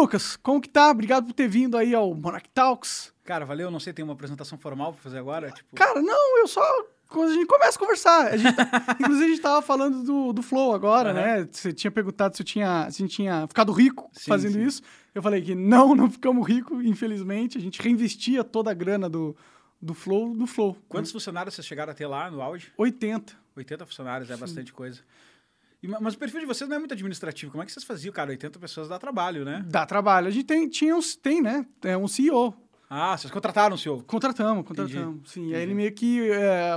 Lucas, como que tá? Obrigado por ter vindo aí ao Monark Talks. Cara, valeu, não sei, tem uma apresentação formal pra fazer agora? Tipo... Cara, não, eu só... Quando a gente começa a conversar. A gente tá... Inclusive, a gente tava falando do Flow agora, né? Você tinha perguntado se a gente tinha ficado rico fazendo isso. Eu falei que não ficamos ricos, infelizmente. A gente reinvestia toda a grana do Flow. Quantos funcionários vocês chegaram a ter lá no Audi? 80. 80 funcionários, é bastante coisa. Mas o perfil de vocês não é muito administrativo. Como é que vocês faziam, cara? 80 pessoas dá trabalho, né? Dá trabalho. A gente tem, né? É um CEO. Ah, vocês contrataram o CEO? Contratamos. Entendi. Sim. Entendi. Aí ele meio que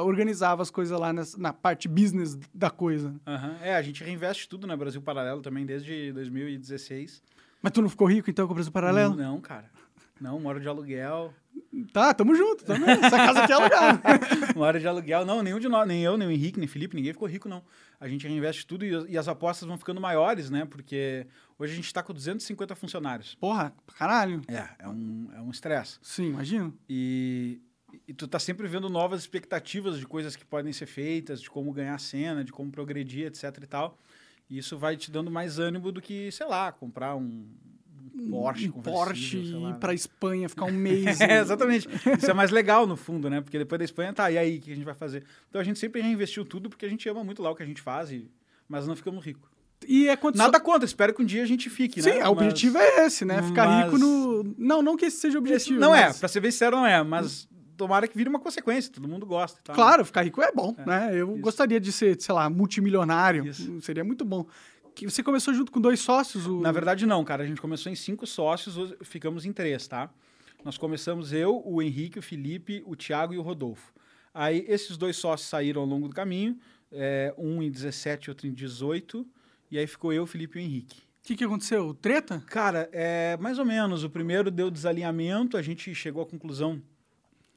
organizava as coisas lá na parte business da coisa. Uhum. É, a gente reinveste tudo na Brasil Paralelo também desde 2016. Mas tu não ficou rico então com o Brasil Paralelo? Não, cara. Não, moro de aluguel. Tá, tamo junto. Tamo... Essa casa aqui é alugada. Moro de aluguel. Não, nenhum de nós, nem eu, nem o Henrique, nem o Felipe, ninguém ficou rico, não. A gente reinveste tudo e as apostas vão ficando maiores, né? Porque hoje a gente tá com 250 funcionários. Porra, caralho. É um estresse. Sim, imagino. E tu tá sempre vendo novas expectativas de coisas que podem ser feitas, de como ganhar cena, de como progredir, etc e tal. E isso vai te dando mais ânimo do que, sei lá, comprar um Porsche e ir pra Espanha ficar um mês. Exatamente. Isso é mais legal, no fundo, né? Porque depois da Espanha, tá, e aí, o que a gente vai fazer? Então, a gente sempre reinvestiu tudo, porque a gente ama muito lá o que a gente faz, mas não ficamos ricos. E é condição... Nada contra, espero que um dia a gente fique, né? Sim, o objetivo é esse, né? Ficar rico no... Não que esse seja o objetivo. Não, pra ser bem sincero, não é, mas... Tomara que vire uma consequência, todo mundo gosta. Tá? Claro, ficar rico é bom, né? Eu gostaria de ser, sei lá, multimilionário, seria muito bom. Você começou junto com 2 sócios? Na verdade, não, cara. A gente começou em 5 sócios, hoje ficamos em 3, tá? Nós começamos eu, o Henrique, o Felipe, o Thiago e o Rodolfo. Aí, esses 2 sócios saíram ao longo do caminho, um em 17, outro em 18, e aí ficou eu, o Felipe e o Henrique. O que aconteceu? Treta? Cara, mais ou menos. O primeiro deu desalinhamento, a gente chegou à conclusão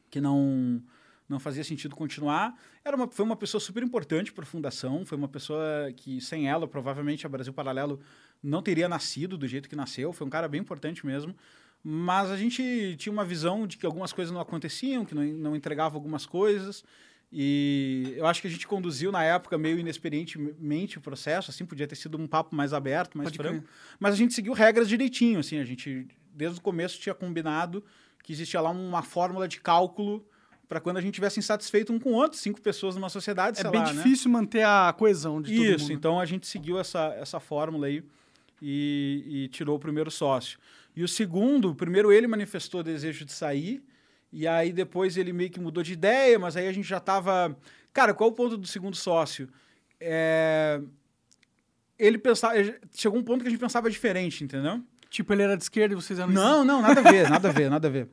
que não fazia sentido continuar. Foi uma pessoa super importante para a fundação, foi uma pessoa que, sem ela, provavelmente a Brasil Paralelo não teria nascido do jeito que nasceu, foi um cara bem importante mesmo, mas a gente tinha uma visão de que algumas coisas não aconteciam, que não entregava algumas coisas, e eu acho que a gente conduziu, na época, meio inexperientemente o processo, assim, podia ter sido um papo mais aberto, mais franco, mas a gente seguiu regras direitinho, assim, a gente, desde o começo, tinha combinado que existia lá uma fórmula de cálculo para quando a gente tivesse insatisfeito um com o outro, 5 pessoas numa sociedade, sei lá, né? É bem difícil manter a coesão de todo mundo. Isso, então a gente seguiu essa fórmula aí e tirou o primeiro sócio. E o segundo, primeiro ele manifestou desejo de sair, e aí depois ele meio que mudou de ideia, mas aí a gente já tava... Cara, qual é o ponto do segundo sócio? Ele pensava... Chegou um ponto que a gente pensava diferente, entendeu? Tipo, ele era de esquerda e vocês eram... Não, nada a ver.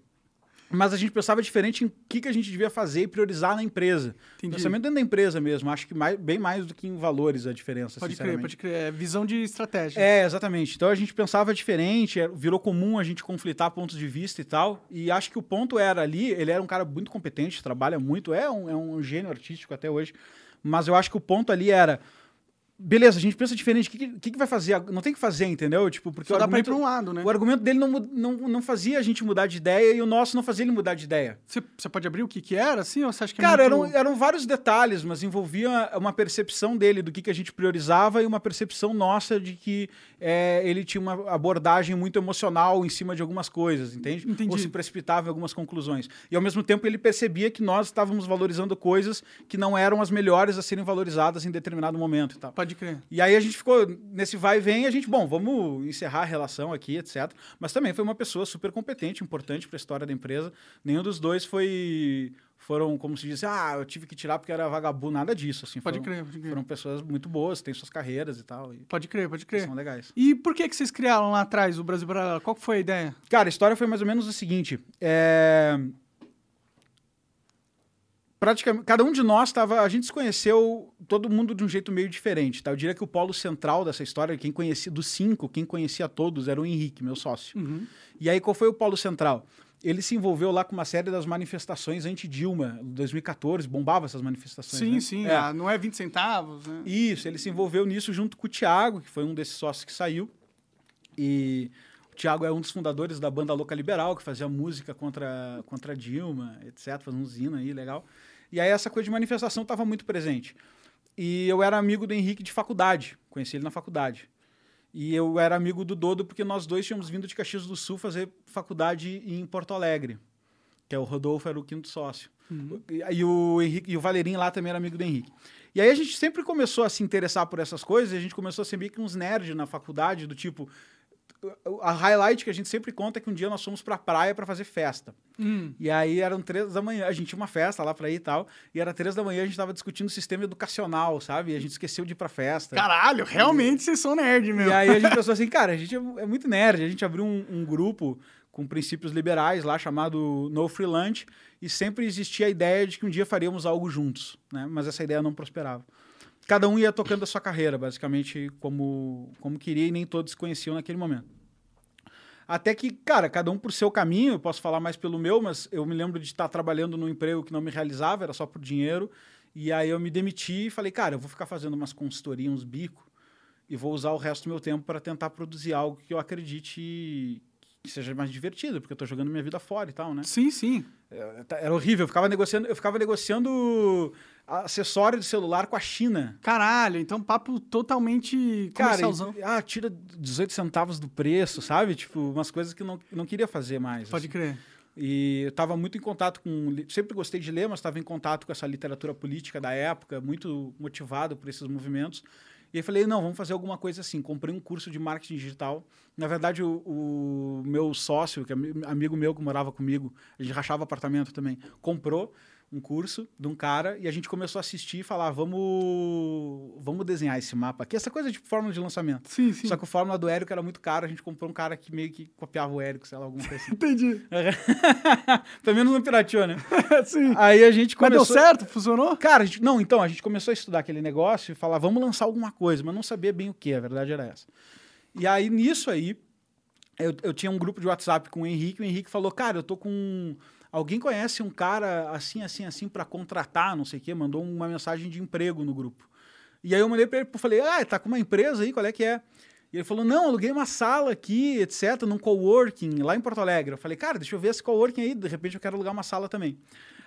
Mas a gente pensava diferente em que a gente devia fazer e priorizar na empresa. Entendi. Pensamento dentro da empresa mesmo. Acho que bem mais do que em valores a diferença, sinceramente. Pode crer. É visão de estratégia. É, exatamente. Então a gente pensava diferente, virou comum a gente conflitar pontos de vista e tal. E acho que o ponto era ali, ele era um cara muito competente, trabalha muito, é um gênio artístico até hoje. Mas eu acho que o ponto ali era... Beleza, a gente pensa diferente, o que vai fazer? Não tem que fazer, entendeu? Tipo, porque só dá pra ir pra um lado, né? O argumento dele não fazia a gente mudar de ideia e o nosso não fazia ele mudar de ideia. Você pode abrir o que era, assim? Ou você acha que eram vários detalhes, mas envolvia uma percepção dele do que a gente priorizava e uma percepção nossa de que ele tinha uma abordagem muito emocional em cima de algumas coisas, entende? Entendi. Ou se precipitava em algumas conclusões. E, ao mesmo tempo, ele percebia que nós estávamos valorizando coisas que não eram as melhores a serem valorizadas em determinado momento e tal. Pode crer. E aí a gente ficou nesse vai e vem, vamos encerrar a relação aqui, etc. Mas também foi uma pessoa super competente, importante para a história da empresa. Nenhum dos dois foram, como se diz, eu tive que tirar porque era vagabundo, nada disso, assim. Pode crer. Foram pessoas muito boas, têm suas carreiras e tal. Pode crer. São legais. E por que vocês criaram lá atrás o Brasil Paralelo? Qual que foi a ideia? Cara, a história foi mais ou menos o seguinte, praticamente, cada um de nós estava... A gente se conheceu, todo mundo de um jeito meio diferente, tá? Eu diria que o polo central dessa história, quem conhecia todos era o Henrique, meu sócio. Uhum. E aí, qual foi o polo central? Ele se envolveu lá com uma série das manifestações anti-Dilma, em 2014, bombava essas manifestações, né? Sim, não é 20 centavos, né? Isso, ele se envolveu nisso junto com o Thiago, que foi um desses sócios que saiu, e... O Thiago é um dos fundadores da banda Loca Liberal, que fazia música contra Dilma, etc. Fazia um zina aí, legal. E aí essa coisa de manifestação estava muito presente. E eu era amigo do Henrique de faculdade, conheci ele na faculdade. E eu era amigo do Dodo porque nós dois tínhamos vindo de Caxias do Sul fazer faculdade em Porto Alegre. Que é o Rodolfo, era o quinto sócio. Uhum. E o Henrique, e o Valerim lá também era amigo do Henrique. E aí a gente sempre começou a se interessar por essas coisas, e a gente começou a ser meio que uns nerds na faculdade, do tipo... A highlight que a gente sempre conta é que um dia nós fomos pra praia pra fazer festa. E aí eram 3 da manhã, a gente tinha uma festa lá pra ir e tal, e era 3 da manhã, a gente tava discutindo o sistema educacional, sabe? E a gente esqueceu de ir pra festa. Caralho, realmente vocês são nerd, meu. E aí a gente pensou assim, cara, a gente é muito nerd, a gente abriu um grupo com princípios liberais lá, chamado No Free Lunch, e sempre existia a ideia de que um dia faríamos algo juntos, né? Mas essa ideia não prosperava. Cada um ia tocando a sua carreira, basicamente, como queria, e nem todos conheciam naquele momento. Até que, cara, cada um por seu caminho, eu posso falar mais pelo meu, mas eu me lembro de estar trabalhando num emprego que não me realizava, era só por dinheiro, e aí eu me demiti e falei, cara, eu vou ficar fazendo umas consultorias, uns bicos, e vou usar o resto do meu tempo para tentar produzir algo que eu acredite que seja mais divertido, porque eu tô jogando minha vida fora e tal, né? Sim, sim. Era horrível, eu ficava negociando acessório de celular com a China. Caralho, então papo totalmente comercialzão. Cara, tira 18 centavos do preço, sabe? Tipo, umas coisas que não queria fazer mais. Pode crer. E eu tava muito em contato com... Sempre gostei de ler, mas tava em contato com essa literatura política da época, muito motivado por esses movimentos. E aí falei, não, vamos fazer alguma coisa assim. Comprei um curso de marketing digital. Na verdade, o meu sócio, que é amigo meu que morava comigo, a gente rachava apartamento também, comprou um curso de um cara e a gente começou a assistir e falar, vamos desenhar esse mapa aqui. Essa coisa de fórmula de lançamento. Sim, sim. Só que a fórmula do Érico era muito cara, a gente comprou um cara que meio que copiava o Érico, sei lá, alguma coisa assim. Entendi. Também não pirateou, né? Sim. Aí a gente começou... Mas deu certo? Funcionou? Cara, a gente começou a estudar aquele negócio e falar, vamos lançar alguma coisa, mas não sabia bem o que, a verdade era essa. E aí, nisso aí, eu tinha um grupo de WhatsApp com o Henrique, e o Henrique falou, cara, eu tô com... Alguém conhece um cara assim, para contratar, não sei o quê, mandou uma mensagem de emprego no grupo. E aí eu mandei para ele, falei, tá com uma empresa aí, qual é que é? E ele falou, não, aluguei uma sala aqui, etc, num coworking lá em Porto Alegre. Eu falei, cara, deixa eu ver esse coworking aí, de repente eu quero alugar uma sala também.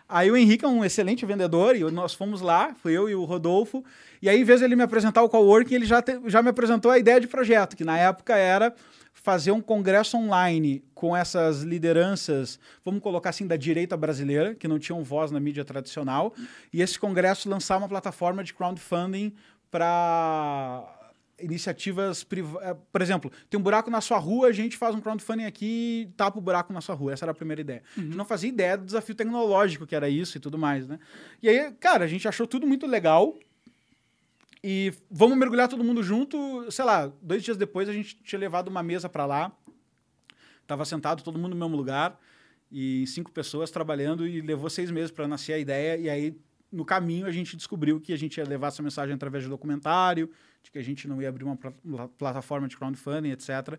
Aí o Henrique é um excelente vendedor e nós fomos lá, fui eu e o Rodolfo, e aí em vez de ele me apresentar o coworking, ele já me apresentou a ideia de projeto, que na época era... fazer um congresso online com essas lideranças, vamos colocar assim, da direita brasileira, que não tinham voz na mídia tradicional, e esse congresso lançar uma plataforma de crowdfunding para iniciativas privadas. Por exemplo, tem um buraco na sua rua, a gente faz um crowdfunding aqui e tapa o buraco na sua rua. Essa era a primeira ideia. Uhum. A gente não fazia ideia do desafio tecnológico, que era isso e tudo mais, né? E aí, cara, a gente achou tudo muito legal, e vamos mergulhar todo mundo junto, sei lá, 2 dias depois a gente tinha levado uma mesa para lá, tava sentado todo mundo no mesmo lugar, e 5 pessoas trabalhando, e levou 6 meses para nascer a ideia, e aí no caminho a gente descobriu que a gente ia levar essa mensagem através de documentário, de que a gente não ia abrir uma plataforma de crowdfunding, etc.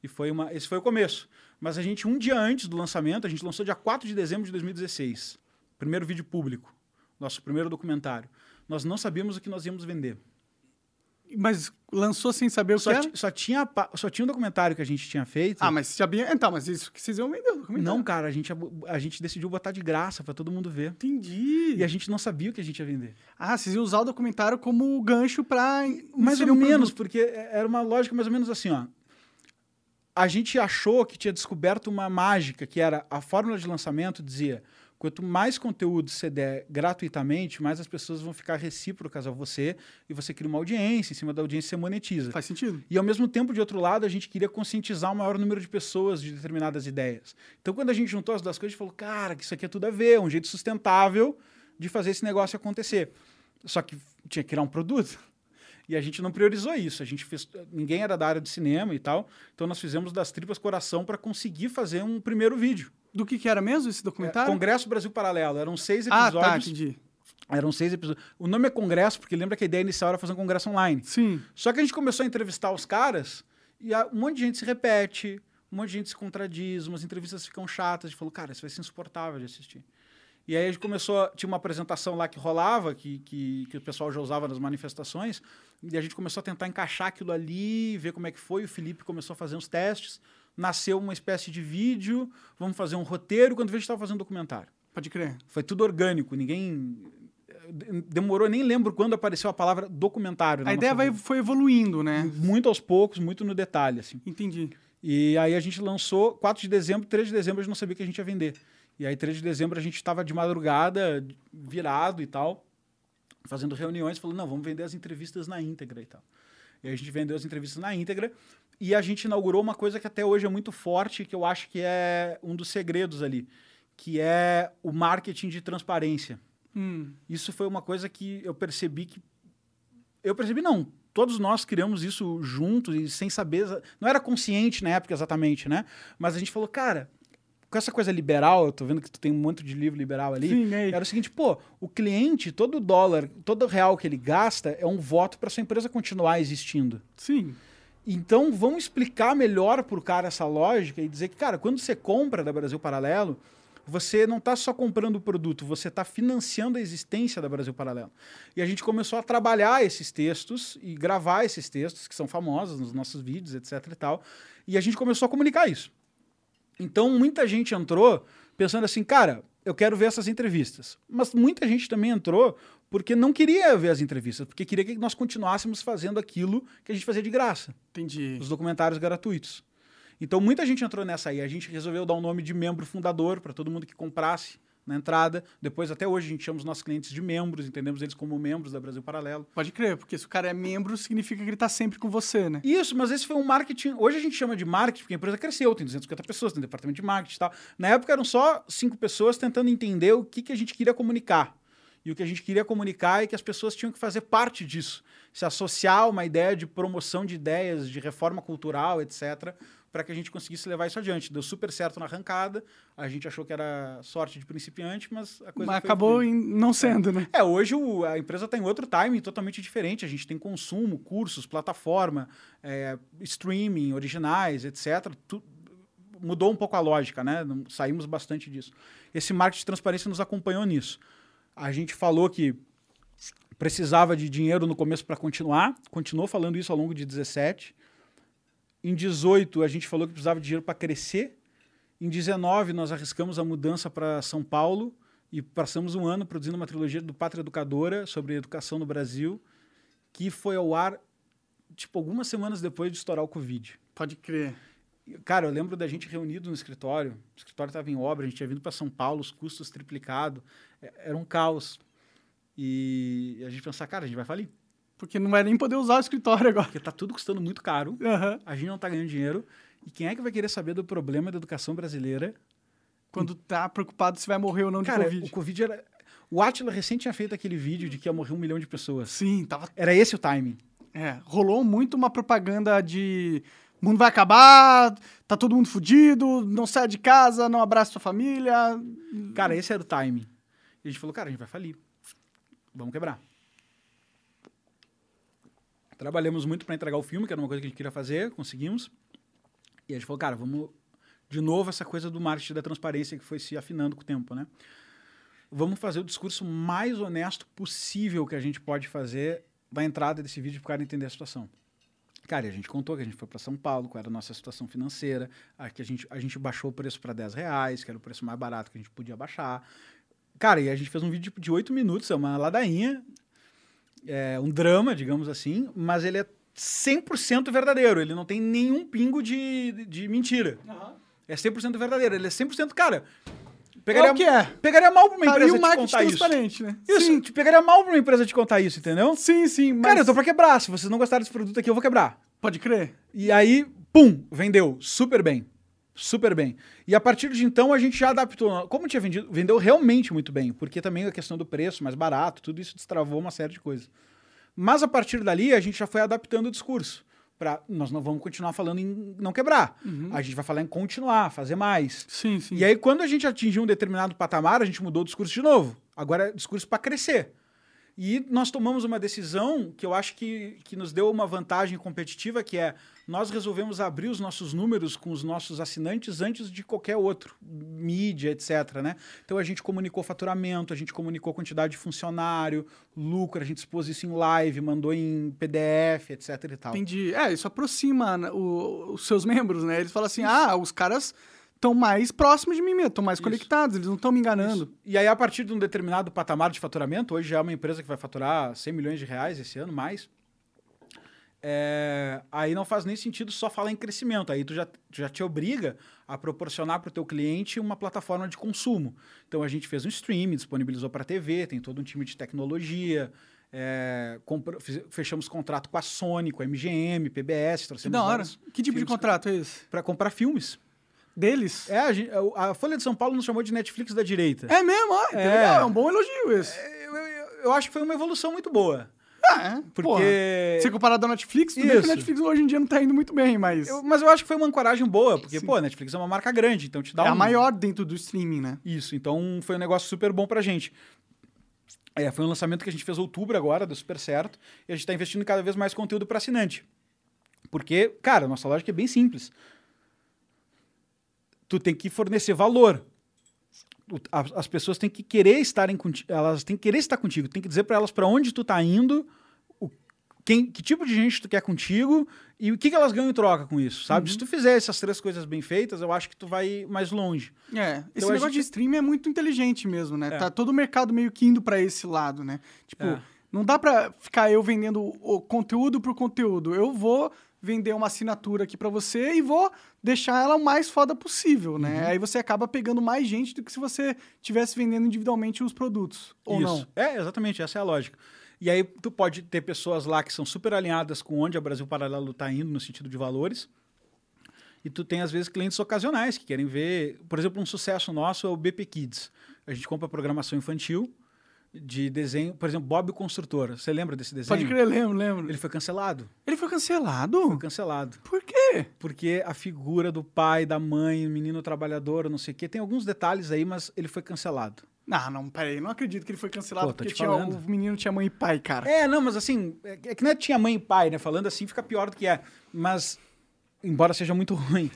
E esse foi o começo. Mas a gente, um dia antes do lançamento, a gente lançou dia 4 de dezembro de 2016, primeiro vídeo público, nosso primeiro documentário. Nós não sabíamos o que nós íamos vender. Mas lançou sem saber o que era? Só tinha um documentário que a gente tinha feito. Ah, mas sabia... Então, mas isso que vocês iam vender o documentário. Não, cara, a gente decidiu botar de graça para todo mundo ver. Entendi. E a gente não sabia o que a gente ia vender. Ah, vocês iam usar o documentário como gancho para... Mais ou menos, porque era uma lógica mais ou menos assim, ó. A gente achou que tinha descoberto uma mágica, que era a fórmula de lançamento, dizia... Quanto mais conteúdo você der gratuitamente, mais as pessoas vão ficar recíprocas a você e você cria uma audiência, em cima da audiência você monetiza. Faz sentido. E ao mesmo tempo, de outro lado, a gente queria conscientizar o maior número de pessoas de determinadas ideias. Então, quando a gente juntou as duas coisas, a gente falou, cara, que isso aqui é tudo a ver, é um jeito sustentável de fazer esse negócio acontecer. Só que tinha que criar um produto. E a gente não priorizou isso. A gente fez... Ninguém era da área de cinema e tal. Então, nós fizemos das tripas coração para conseguir fazer um primeiro vídeo. Do que era mesmo esse documentário? Congresso Brasil Paralelo. Eram 6 episódios. Ah, tá, entendi. Eram 6 episódios. O nome é Congresso, porque lembra que a ideia inicial era fazer um congresso online. Sim. Só que a gente começou a entrevistar os caras e um monte de gente se repete, um monte de gente se contradiz, umas entrevistas ficam chatas. A gente falou, cara, isso vai ser insuportável de assistir. E aí a gente começou... Tinha uma apresentação lá que rolava, que o pessoal já usava nas manifestações, e a gente começou a tentar encaixar aquilo ali, ver como é que foi. O Felipe começou a fazer uns testes. Nasceu uma espécie de vídeo, vamos fazer um roteiro, quando a gente estava fazendo um documentário. Pode crer. Foi tudo orgânico, ninguém... demorou, nem lembro quando apareceu a palavra documentário. A ideia foi evoluindo, né? Muito aos poucos, muito no detalhe, assim. Entendi. E aí a gente lançou 4 de dezembro, 3 de dezembro a gente não sabia que a gente ia vender. E aí 3 de dezembro a gente estava de madrugada, virado e tal, fazendo reuniões, falando, não, vamos vender as entrevistas na íntegra e tal. E a gente vendeu as entrevistas na íntegra e a gente inaugurou uma coisa que até hoje é muito forte, que eu acho que é um dos segredos ali, que é o marketing de transparência. Isso foi uma coisa que eu percebi que... Eu percebi, não... Todos nós criamos isso juntos e sem saber... Não era consciente na época exatamente, né? Mas a gente falou, cara, com essa coisa liberal, eu tô vendo que tu tem um monte de livro liberal ali. Sim, é. Era o seguinte, pô, o cliente, todo dólar, todo real que ele gasta é um voto para sua empresa continuar existindo. Sim. Então, vamos explicar melhor pro cara essa lógica e dizer que, cara, quando você compra da Brasil Paralelo... Você não está só comprando o produto, você está financiando a existência da Brasil Paralelo. E a gente começou a trabalhar esses textos e gravar esses textos, que são famosos nos nossos vídeos, etc. e tal. E a gente começou a comunicar isso. Então, muita gente entrou pensando assim, cara, eu quero ver essas entrevistas. Mas muita gente também entrou porque não queria ver as entrevistas, porque queria que nós continuássemos fazendo aquilo que a gente fazia de graça. Entendi. Os documentários gratuitos. Então, muita gente entrou nessa aí. A gente resolveu dar o nome de membro fundador para todo mundo que comprasse na entrada. Depois, até hoje, a gente chama os nossos clientes de membros, entendemos eles como membros da Brasil Paralelo. Pode crer, porque se o cara é membro, significa que ele está sempre com você, né? Isso, mas esse foi um marketing... Hoje a gente chama de marketing, porque a empresa cresceu, tem 250 pessoas, tem um departamento de marketing e tal. Na época, eram só 5 pessoas tentando entender o que a gente queria comunicar. E o que a gente queria comunicar é que as pessoas tinham que fazer parte disso. Se associar a uma ideia de promoção de ideias, de reforma cultural, etc., para que a gente conseguisse levar isso adiante. Deu super certo na arrancada, a gente achou que era sorte de principiante, mas a coisa... Mas acabou não sendo, né? É, hoje a empresa está em outro timing totalmente diferente. A gente tem consumo, cursos, plataforma, streaming, originais, etc. Mudou um pouco a lógica, né? Saímos bastante disso. Esse marketing de transparência nos acompanhou nisso. A gente falou que precisava de dinheiro no começo para continuar, continuou falando isso ao longo de 17. Em 18, a gente falou que precisava de dinheiro para crescer. Em 19, nós arriscamos a mudança para São Paulo e passamos um ano produzindo uma trilogia do Pátria Educadora sobre educação no Brasil, que foi ao ar, tipo, algumas semanas depois de estourar o Covid. Pode crer. Cara, eu lembro da gente reunido no escritório. O escritório estava em obra, a gente tinha vindo para São Paulo, os custos triplicados. Era um caos. E a gente pensava, cara, a gente vai falir. Porque não vai nem poder usar o escritório agora. Porque tá tudo custando muito caro, uhum. A gente não tá ganhando dinheiro. E quem é que vai querer saber do problema da educação brasileira? Quando tá preocupado se vai morrer ou não de Covid. Cara, o Covid era... O Atila recente tinha feito aquele vídeo de que ia morrer 1 milhão de pessoas. Sim, tava... Era esse o timing. É, rolou muito uma propaganda de... O mundo vai acabar, tá todo mundo fudido, não sai de casa, não abraça sua família. Cara, esse era o timing. E a gente falou, cara, a gente vai falir. Vamos quebrar. Trabalhamos muito para entregar o filme, que era uma coisa que a gente queria fazer, conseguimos. E a gente falou, cara, vamos... De novo, essa coisa do marketing da transparência que foi se afinando com o tempo, né? Vamos fazer o discurso mais honesto possível que a gente pode fazer da entrada desse vídeo para o cara entender a situação. Cara, e a gente contou que a gente foi para São Paulo, qual era a nossa situação financeira, que a gente baixou o preço para R$10, que era o preço mais barato que a gente podia baixar. Cara, e a gente fez um vídeo de 8 minutos, é uma ladainha... É um drama, digamos assim, mas ele é 100% verdadeiro. Ele não tem nenhum pingo de mentira. Uhum. É 100% verdadeiro. Ele é 100%, cara... Pegaria, é o que é. Pegaria mal pra uma empresa te contar transparente, isso. Né? Isso, sim. Te pegaria mal pra uma empresa te contar isso, entendeu? Sim, sim. Mas... Cara, eu tô pra quebrar. Se vocês não gostarem desse produto aqui, eu vou quebrar. Pode crer. E aí, pum, vendeu. Super bem. Super bem. E a partir de então, a gente já adaptou. Como tinha vendido, vendeu realmente muito bem, porque também a questão do preço mais barato, tudo isso destravou uma série de coisas. Mas a partir dali, a gente já foi adaptando o discurso. Pra, nós não vamos continuar falando em não quebrar. Uhum. A gente vai falar em continuar, fazer mais. Sim, sim. E aí, quando a gente atingiu um determinado patamar, a gente mudou o discurso de novo. Agora é discurso para crescer. E nós tomamos uma decisão que eu acho que nos deu uma vantagem competitiva, que é nós resolvemos abrir os nossos números com os nossos assinantes antes de qualquer outro, mídia, etc., né? Então, a gente comunicou faturamento, a gente comunicou quantidade de funcionário, lucro, a gente expôs isso em live, mandou em PDF, etc. e tal. Entendi. É, isso aproxima os seus membros, né? Eles falam assim, isso. Ah, os caras... estão mais próximos de mim mesmo, estão mais conectados, eles não estão me enganando. Isso. E aí, a partir de um determinado patamar de faturamento, hoje já é uma empresa que vai faturar 100 milhões de reais esse ano, mais. É, aí não faz nem sentido só falar em crescimento, aí tu já te obriga a proporcionar para o teu cliente uma plataforma de consumo. Então, a gente fez um streaming, disponibilizou para a TV, tem todo um time de tecnologia, fechamos contrato com a Sony, com a MGM, PBS, trouxemos... Da hora. Que tipo de contrato é esse? Para comprar filmes. Deles? É, a Folha de São Paulo nos chamou de Netflix da direita. É mesmo? Ah, é legal, é um bom elogio esse. Eu acho que foi uma evolução muito boa. Ah, é? Porque... Se comparado ao Netflix, tudo bem que o Netflix hoje em dia não tá indo muito bem, mas... Mas eu acho que foi uma ancoragem boa, porque, pô, a Netflix é uma marca grande, então te dá a maior dentro do streaming, né? Isso, então foi um negócio super bom pra gente. É, foi um lançamento que a gente fez em outubro agora, deu super certo, e a gente tá investindo cada vez mais conteúdo pra assinante. Porque, cara, a nossa lógica é bem simples. Tu tem que fornecer valor. As pessoas têm que querer estarem contigo, elas têm que querer estar contigo, tem que dizer para elas para onde tu tá indo, que tipo de gente tu quer contigo e o que elas ganham em troca com isso, sabe? Uhum. Se tu fizer essas três coisas bem feitas, eu acho que tu vai mais longe. É, então, esse negócio de streaming é muito inteligente mesmo, né? É. Tá todo o mercado meio que indo para esse lado, né? Tipo, não dá para ficar eu vendendo o conteúdo por conteúdo. Eu vou vender uma assinatura aqui pra você e vou deixar ela o mais foda possível, né? Uhum. Aí você acaba pegando mais gente do que se você estivesse vendendo individualmente os produtos, ou não. É, exatamente, essa é a lógica. E aí tu pode ter pessoas lá que são super alinhadas com onde a Brasil Paralelo tá indo no sentido de valores, e tu tem, às vezes, clientes ocasionais que querem ver... Por exemplo, um sucesso nosso é o BP Kids. A gente compra programação infantil de desenho, por exemplo, Bob o Construtor. Você lembra desse desenho? Pode crer, lembro. Ele foi cancelado. Ele foi cancelado? Foi cancelado. Por quê? Porque a figura do pai, da mãe, o menino trabalhador, não sei o quê, tem alguns detalhes aí, mas ele foi cancelado. Não, peraí, não acredito que ele foi cancelado. Pô, porque o menino tinha mãe e pai, cara. É, não, mas assim, é que não é tinha mãe e pai, né? Falando assim fica pior do que é. Mas, embora seja muito ruim...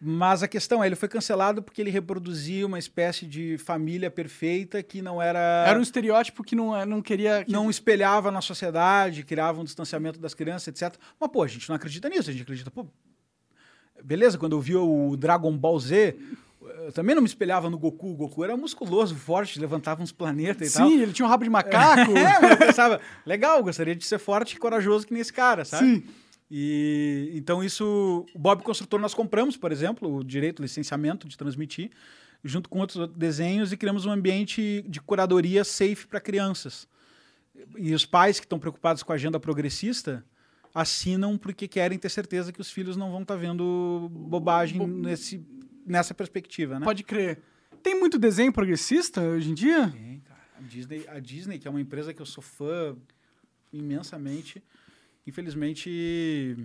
Mas a questão é, ele foi cancelado porque ele reproduzia uma espécie de família perfeita que não era... Era um estereótipo que não queria... Que... Não espelhava na sociedade, criava um distanciamento das crianças, etc. Mas, pô, a gente não acredita nisso, a gente acredita... Pô, beleza, quando eu vi o Dragon Ball Z... Eu também não me espelhava no Goku. O Goku era musculoso, forte, levantava uns planetas e tal. Sim, ele tinha um rabo de macaco. Mas eu pensava, legal, gostaria de ser forte e corajoso que nem esse cara, sabe? Sim. E então isso, o Bob Construtor nós compramos, por exemplo, o direito, o licenciamento de transmitir, junto com outros desenhos, e criamos um ambiente de curadoria safe para crianças. E os pais que estão preocupados com a agenda progressista assinam porque querem ter certeza que os filhos não vão estar vendo bobagem nessa perspectiva, né? Pode crer. Tem muito desenho progressista hoje em dia? Tem, cara. A Disney, que é uma empresa que eu sou fã imensamente... Infelizmente...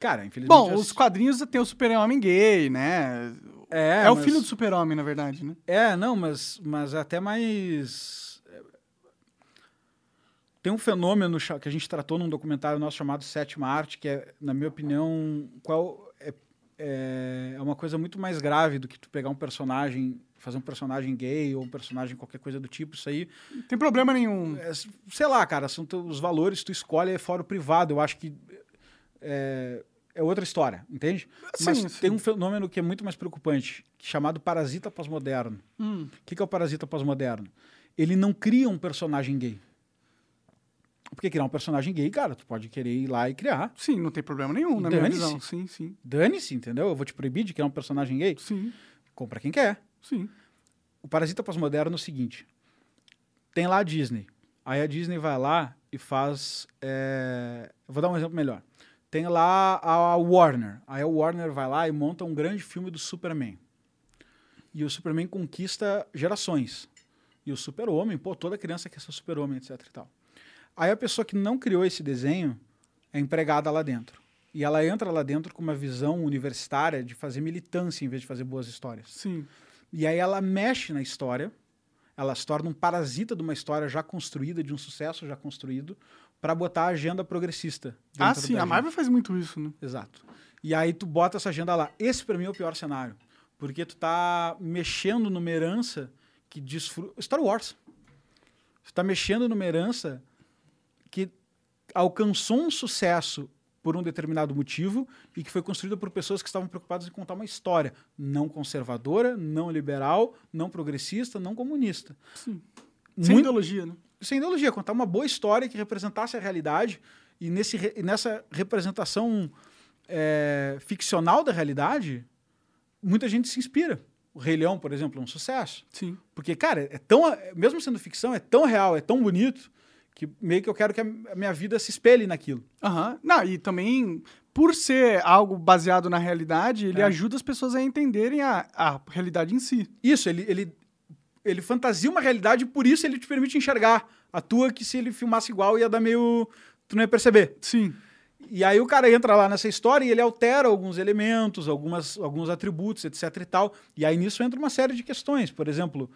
Cara, infelizmente... Bom, os quadrinhos tem o super-homem gay, né? É o filho do super-homem, na verdade, né? É, não, mas até mais... Tem um fenômeno que a gente tratou num documentário nosso chamado Sétima Arte, que é, na minha opinião, é uma coisa muito mais grave do que tu pegar um personagem... Fazer um personagem gay ou um personagem qualquer coisa do tipo, isso aí... Não tem problema nenhum. Sei lá, cara, são os valores que tu escolhe é fora o privado. Eu acho que é outra história, entende? Sim, Mas tem um fenômeno que é muito mais preocupante, chamado parasita pós-moderno. O que é o parasita pós-moderno? Ele não cria um personagem gay. Porque criar um personagem gay, cara, tu pode querer ir lá e criar. Sim, não tem problema nenhum, na minha visão. Sim. Dane-se, entendeu? Eu vou te proibir de criar um personagem gay? Sim. Compra quem quer. Sim. O parasita pós-moderno é o seguinte. Tem lá a Disney. Aí a Disney vai lá e faz... Eu vou dar um exemplo melhor. Tem lá a Warner. Aí a Warner vai lá e monta um grande filme do Superman. E o Superman conquista gerações. E o super-homem, pô, toda criança quer ser super-homem, etc e tal. Aí a pessoa que não criou esse desenho é empregada lá dentro. E ela entra lá dentro com uma visão universitária de fazer militância em vez de fazer boas histórias. Sim. E aí ela mexe na história, ela se torna um parasita de uma história já construída, de um sucesso já construído, para botar a agenda progressista. Ah, sim, a Marvel faz muito isso, né? Exato. E aí tu bota essa agenda lá. Esse, para mim, é o pior cenário. Porque tu tá mexendo numa herança que desfruta... Star Wars. Tu tá mexendo numa herança que alcançou um sucesso por um determinado motivo e que foi construída por pessoas que estavam preocupadas em contar uma história não conservadora, não liberal, não progressista, não comunista. Sim. Sem ideologia, né? Sem ideologia, contar uma boa história que representasse a realidade e nessa representação ficcional da realidade, muita gente se inspira. O Rei Leão, por exemplo, é um sucesso. Sim. Porque, cara, mesmo sendo ficção, é tão real, é tão bonito, que meio que eu quero que a minha vida se espelhe naquilo. Aham. Não, e também, por ser algo baseado na realidade, ele ajuda as pessoas a entenderem a realidade em si. Isso, ele fantasia uma realidade, por isso ele te permite enxergar a tua, que se ele filmasse igual ia dar meio... Tu não ia perceber. Sim. E aí o cara entra lá nessa história e ele altera alguns elementos, alguns atributos, etc e tal. E aí nisso entra uma série de questões. Por exemplo,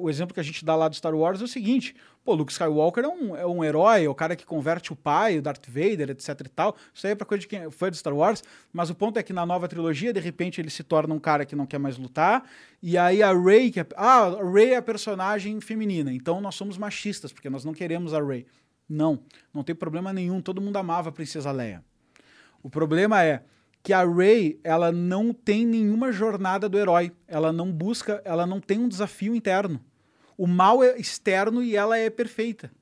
o exemplo que a gente dá lá do Star Wars é o seguinte. Pô, Luke Skywalker é um herói, é o cara que converte o pai, o Darth Vader, etc e tal. Isso aí é pra coisa de quem foi do Star Wars. Mas o ponto é que na nova trilogia, de repente, ele se torna um cara que não quer mais lutar. E aí a Rey... a Rey é a personagem feminina. Então nós somos machistas, porque nós não queremos a Rey. Não, não tem problema nenhum. Todo mundo amava a Princesa Leia. O problema é que a Rey, ela não tem nenhuma jornada do herói. Ela não busca, ela não tem um desafio interno. O mal é externo e ela é perfeita.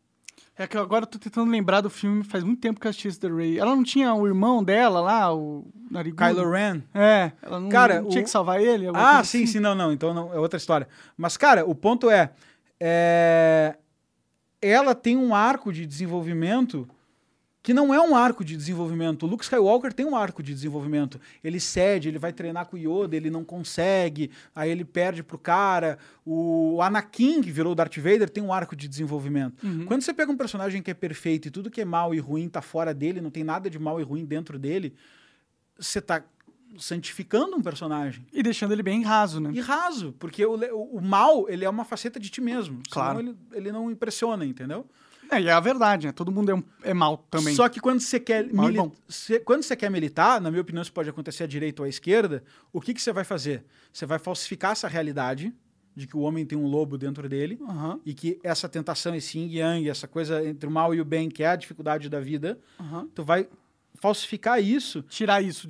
É que agora eu tô tentando lembrar do filme, faz muito tempo que eu assisti esse da Rey. Ela não tinha o irmão dela lá, o narigudo? Kylo Ren. É, ela não, cara, não tinha que salvar ele? Ah, sim, assim. Sim, não, então não, é outra história. Mas, cara, o ponto é... ela tem um arco de desenvolvimento que não é um arco de desenvolvimento. O Luke Skywalker tem um arco de desenvolvimento. Ele cede, ele vai treinar com o Yoda, ele não consegue, aí ele perde pro cara. O Anakin, que virou Darth Vader, tem um arco de desenvolvimento. Uhum. Quando você pega um personagem que é perfeito e tudo que é mal e ruim tá fora dele, não tem nada de mal e ruim dentro dele, você tá santificando um personagem. E deixando ele bem raso, né? E raso, porque o mal, ele é uma faceta de ti mesmo. Claro. Senão ele não impressiona, entendeu? É, e é a verdade, né? Todo mundo é mal também. Só que quando você quer militar, na minha opinião, isso pode acontecer à direita ou à esquerda, o que você vai fazer? Você vai falsificar essa realidade de que o homem tem um lobo dentro dele, uhum, e que essa tentação, esse yin e yang, essa coisa entre o mal e o bem, que é a dificuldade da vida, uhum, tu vai falsificar isso. Tirar isso.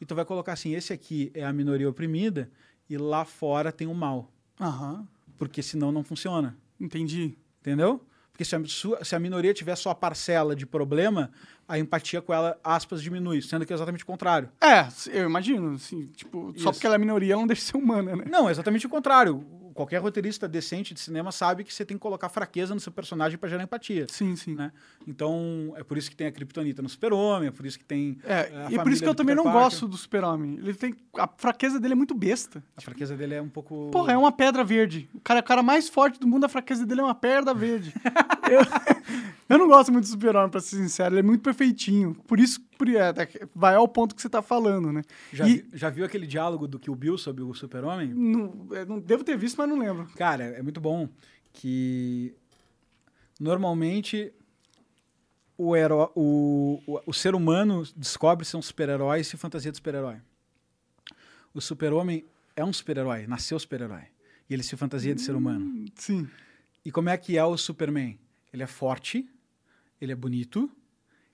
E tu vai colocar assim, esse aqui é a minoria oprimida e lá fora tem o mal. Uhum. Porque senão não funciona. Entendi. Entendeu? Porque se a minoria tiver só a parcela de problema, a empatia com ela, aspas, diminui, sendo que é exatamente o contrário. É, eu imagino, assim, tipo, só porque ela é minoria, ela não deixa de ser humana, né? Não, é exatamente o contrário. Qualquer roteirista decente de cinema sabe que você tem que colocar fraqueza no seu personagem para gerar empatia. Sim, sim. Né? Então, é por isso que tem a Kryptonita no Super-Homem, é por isso que tem... e por isso que eu também não gosto do Super-Homem. A fraqueza dele é muito besta. A fraqueza dele é um pouco... Porra, é uma pedra verde. O cara mais forte do mundo, a fraqueza dele é uma pedra verde. Eu não gosto muito do Super-Homem, pra ser sincero. Ele é muito perfeitinho. Por isso, vai ao ponto que você tá falando, né? Já viu aquele diálogo do Kill Bill sobre o Super-Homem? Não, devo ter visto, mas não lembro. Cara, é muito bom que... Normalmente, o ser humano descobre ser um super-herói e se fantasia de super-herói. O Super-Homem é um super-herói, nasceu super-herói. E ele se fantasia de ser humano. Sim. E como é que é o Superman? Ele é forte, ele é bonito,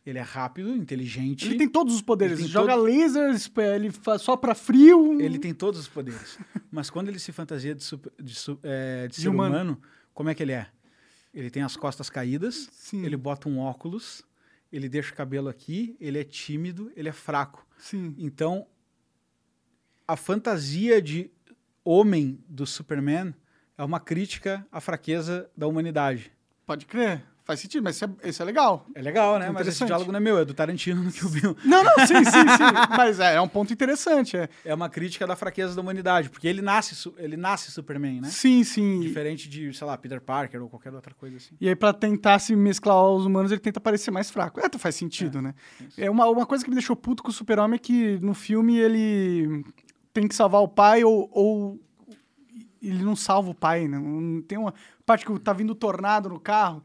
ele é rápido, inteligente. Ele tem todos os poderes. Ele joga laser, ele sopra frio. Ele tem todos os poderes. Mas quando ele se fantasia de ser humano, como é que ele é? Ele tem as costas caídas, sim, ele bota um óculos, ele deixa o cabelo aqui, ele é tímido, ele é fraco. Sim. Então, a fantasia de homem do Superman... é uma crítica à fraqueza da humanidade. Pode crer. Faz sentido, mas isso é legal. É legal, né? Mas esse diálogo não é meu, é do Tarantino no Kill Bill. Não, sim. Mas é um ponto interessante. É uma crítica da fraqueza da humanidade, porque ele nasce Superman, né? Sim. Diferente de, sei lá, Peter Parker ou qualquer outra coisa assim. E aí, pra tentar se mesclar aos humanos, ele tenta parecer mais fraco. Faz sentido, né? Isso. Uma coisa que me deixou puto com o Super-Homem é que no filme ele tem que salvar o pai ou ele não salva o pai, né? Tem uma parte que tá vindo um tornado no carro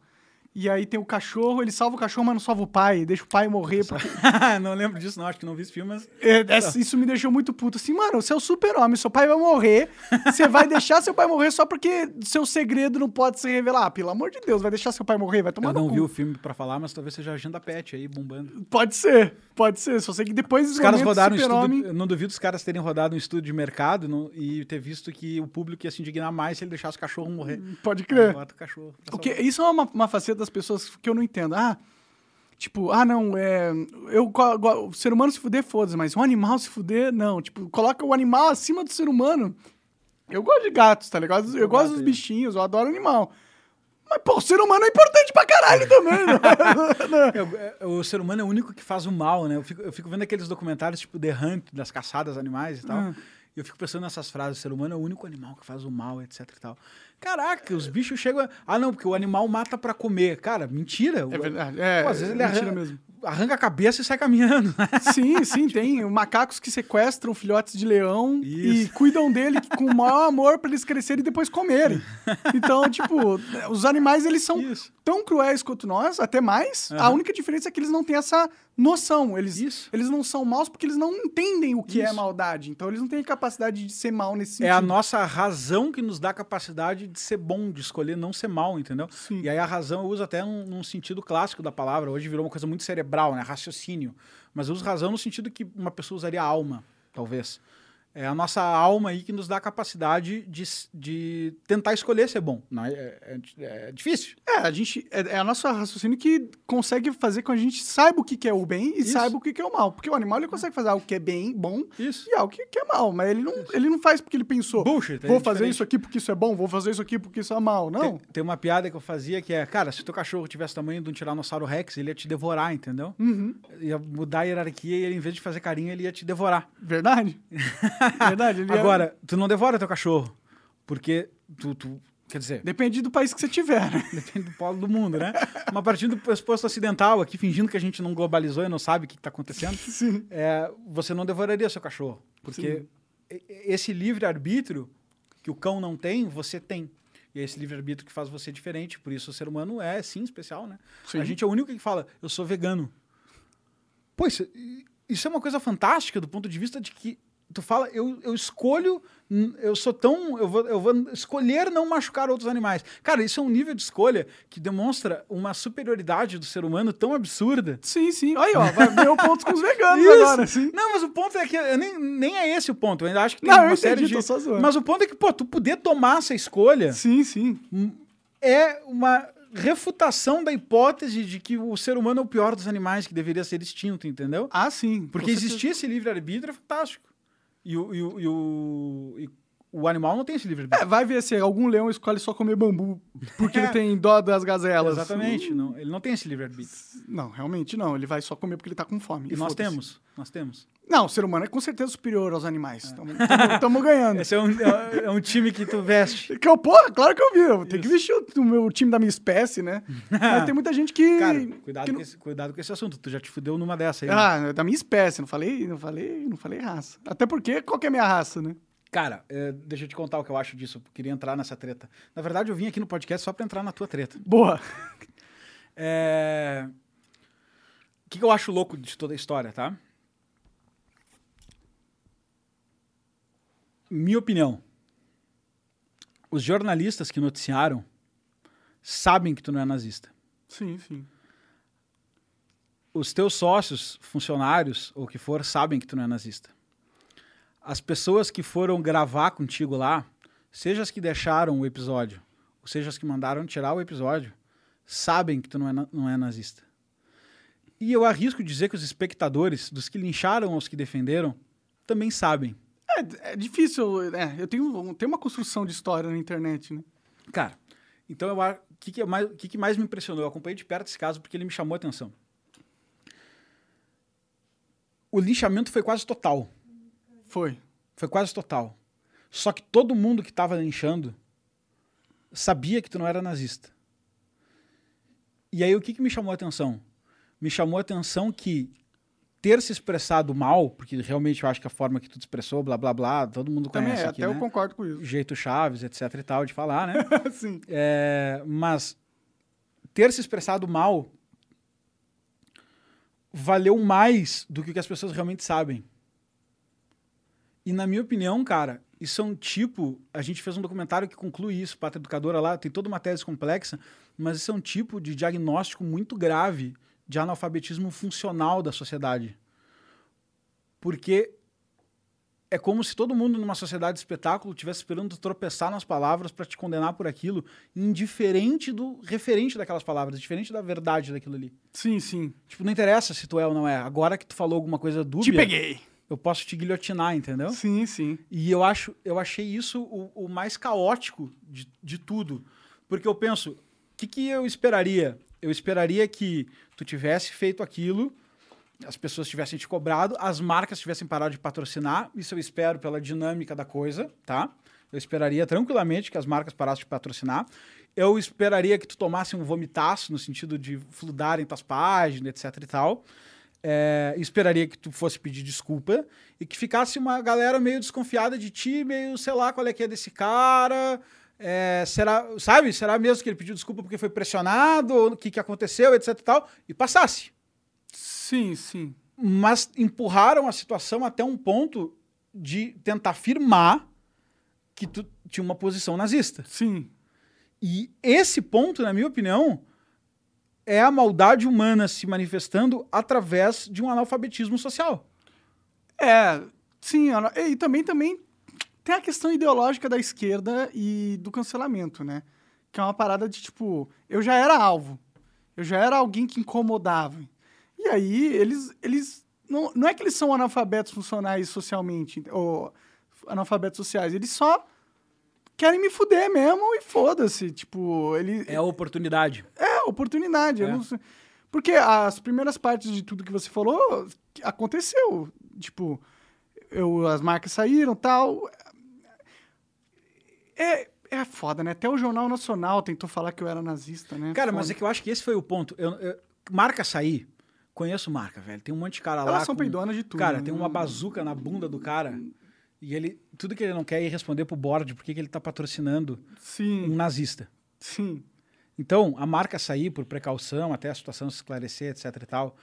E aí tem o cachorro, ele salva o cachorro, mas não salva o pai. Deixa o pai morrer. Porque... não lembro disso, não. Acho que não vi esse filme, mas... isso me deixou muito puto. Assim, mano, você é o super-homem, seu pai vai morrer. Você vai deixar seu pai morrer só porque seu segredo não pode se revelar. Ah, pelo amor de Deus, vai deixar seu pai morrer? Vai tomar no cu. Eu não vi o filme pra falar, mas talvez seja a agenda pet aí, bombando. Pode ser, pode ser. Só sei que depois... Os caras rodaram um estudo... Não duvido os caras terem rodado um estudo de mercado e ter visto que o público ia se indignar mais se ele deixasse o cachorro morrer. Pode crer. Bota o cachorro. Isso é uma faceta das pessoas que eu não entendo. O ser humano se fuder, foda-se, mas o animal se fuder, não. Tipo, coloca o animal acima do ser humano. Eu gosto de gatos, tá ligado? Eu gosto dos bichinhos, eu adoro animal. Mas, pô, o ser humano é importante pra caralho também, né? O ser humano é o único que faz o mal, né? Eu fico vendo aqueles documentários, tipo, The Hunt, das caçadas animais e tal. Eu fico pensando nessas frases, o ser humano é o único animal que faz o mal, etc e tal. Caraca, os bichos chegam... Ah, não, porque o animal mata pra comer. Cara, mentira. É verdade. Pô, às vezes ele arranca a cabeça e sai caminhando. Sim, sim, tem macacos que sequestram filhotes de leão e cuidam dele com o maior amor pra eles crescerem e depois comerem. Então, tipo, os animais, eles são tão cruéis quanto nós, até mais. A única diferença é que eles não têm essa noção. Eles não são maus porque eles não entendem o que é maldade. Então, eles não têm capacidade de ser mal nesse sentido. É a nossa razão que nos dá a capacidade de ser bom, de escolher não ser mal, entendeu? Sim. E aí a razão eu uso até num sentido clássico da palavra, hoje virou uma coisa muito cerebral, né? Raciocínio. Mas eu uso razão no sentido que uma pessoa usaria alma, talvez. É a nossa alma aí que nos dá a capacidade de tentar escolher ser bom. Não, é difícil. É a nossa raciocínio que consegue fazer com que a gente saiba o que é o bem e saiba o que é o mal. Porque o animal, ele consegue fazer algo que é bem, bom, e algo que é mal. Mas ele não faz porque ele pensou, bullshit, vou fazer isso aqui porque isso é bom, vou fazer isso aqui porque isso é mal. Não. Tem uma piada que eu fazia que é, cara, se o teu cachorro tivesse o tamanho de um Tiranossauro Rex, ele ia te devorar, entendeu? Ia mudar a hierarquia e ele, em vez de fazer carinho, ele ia te devorar. Verdade. Verdade, agora, tu não devora teu cachorro, porque tu... Quer dizer... Depende do país que você tiver, né? Depende do polo do mundo, né? Mas partindo do pressuposto ocidental aqui, fingindo que a gente não globalizou e não sabe o que está acontecendo, você não devoraria seu cachorro, porque esse livre-arbítrio que o cão não tem, você tem. E é esse livre-arbítrio que faz você diferente, por isso o ser humano é, sim, especial, né? Sim. A gente é o único que fala, eu sou vegano. Pô, isso é uma coisa fantástica do ponto de vista de que tu fala, eu escolho, eu sou tão... Eu vou escolher não machucar outros animais. Cara, isso é um nível de escolha que demonstra uma superioridade do ser humano tão absurda. Sim, sim. Olha aí, ó, vai ganhar ponto com os veganos agora. Sim. Não, mas o ponto é que... Nem é esse o ponto. Eu ainda acho que tem uma série de... Mas o ponto é que, pô, tu poder tomar essa escolha... Sim, sim. É uma... refutação da hipótese de que o ser humano é o pior dos animais, que deveria ser extinto, entendeu? Ah, sim. Porque existir esse livre-arbítrio é fantástico. E o animal não tem esse livre-arbítrio. Vai ver se algum leão escolhe só comer bambu porque ele tem dó das gazelas. Exatamente. Não, ele não tem esse livre-arbítrio. Não, realmente não. Ele vai só comer porque ele tá com fome. E nós temos. Não, o ser humano é com certeza superior aos animais. Estamos ganhando. Esse é um time que tu veste. Porra, claro que eu vi. Eu tenho que vestir o meu time da minha espécie, né? Mas tem muita gente que... Cara, cuidado com esse assunto. Tu já te fudeu numa dessa aí. Né? Da minha espécie. Não falei raça. Até porque qual que é a minha raça, né? Cara, deixa eu te contar o que eu acho disso. Eu queria entrar nessa treta. Na verdade, eu vim aqui no podcast só pra entrar na tua treta. Boa. O que eu acho louco de toda a história, tá? Minha opinião, os jornalistas que noticiaram sabem que tu não é nazista. Sim, sim. Os teus sócios, funcionários, ou o que for, sabem que tu não é nazista. As pessoas que foram gravar contigo lá, seja as que deixaram o episódio, ou seja as que mandaram tirar o episódio, sabem que tu não é nazista. E eu arrisco dizer que os espectadores, dos que lincharam aos que defenderam, também sabem. É difícil, eu tenho uma construção de história na internet, né? Cara, então o que mais me impressionou? Eu acompanhei de perto esse caso porque ele me chamou a atenção. O linchamento foi quase total. Foi quase total. Só que todo mundo que estava linchando sabia que tu não era nazista. E aí o que me chamou a atenção? Me chamou a atenção que ter se expressado mal, porque realmente eu acho que a forma que tu te expressou, blá, blá, blá, todo mundo conhece aqui, né? Até eu concordo com isso. Jeito Chaves, etc e tal, de falar, né? Sim. Mas ter se expressado mal valeu mais do que as pessoas realmente sabem. E na minha opinião, cara, isso é um tipo... A gente fez um documentário que conclui isso, Pátria Educadora lá, tem toda uma tese complexa, mas isso é um tipo de diagnóstico muito grave de analfabetismo funcional da sociedade. Porque é como se todo mundo numa sociedade de espetáculo estivesse esperando tropeçar nas palavras para te condenar por aquilo, indiferente do referente daquelas palavras, diferente da verdade daquilo ali. Sim, sim. Tipo, não interessa se tu é ou não é. Agora que tu falou alguma coisa dúbia... Te peguei! Eu posso te guilhotinar, entendeu? Sim, sim. E eu achei isso o mais caótico de tudo. Porque eu penso, o que eu esperaria? Eu esperaria que tu tivesse feito aquilo... As pessoas tivessem te cobrado, as marcas tivessem parado de patrocinar, isso eu espero pela dinâmica da coisa, tá? Eu esperaria tranquilamente que as marcas parassem de patrocinar. Eu esperaria que tu tomasse um vomitaço, no sentido de fludarem tuas páginas, etc e tal. Esperaria que tu fosse pedir desculpa e que ficasse uma galera meio desconfiada de ti, meio, sei lá, qual é que é desse cara... Será, sabe? Será mesmo que ele pediu desculpa porque foi pressionado? Ou o que aconteceu, etc e tal? E passasse. Sim, sim. Mas empurraram a situação até um ponto de tentar afirmar que tu tinha uma posição nazista. Sim. E esse ponto, na minha opinião, é a maldade humana se manifestando através de um analfabetismo social. Sim. E também tem a questão ideológica da esquerda e do cancelamento, né? Que é uma parada de, tipo, eu já era alvo. Eu já era alguém que incomodava. E aí, eles não é que eles são analfabetos funcionais socialmente, ou analfabetos sociais, eles só querem me fuder mesmo e foda-se, tipo... É a oportunidade. Eu não sei, porque as primeiras partes de tudo que você falou, aconteceu, tipo, as marcas saíram e tal... É foda, né? Até o Jornal Nacional tentou falar que eu era nazista, né? Cara, foda. Mas é que eu acho que esse foi o ponto. Marca sair... Conheço marca, velho. Tem um monte de cara lá. Elas são peidonas de tudo. Cara, tem uma bazuca na bunda do cara. E ele... Tudo que ele não quer é responder pro board porque ele tá patrocinando um nazista. Sim. Então, a marca sair por precaução, até a situação se esclarecer, etc e tal.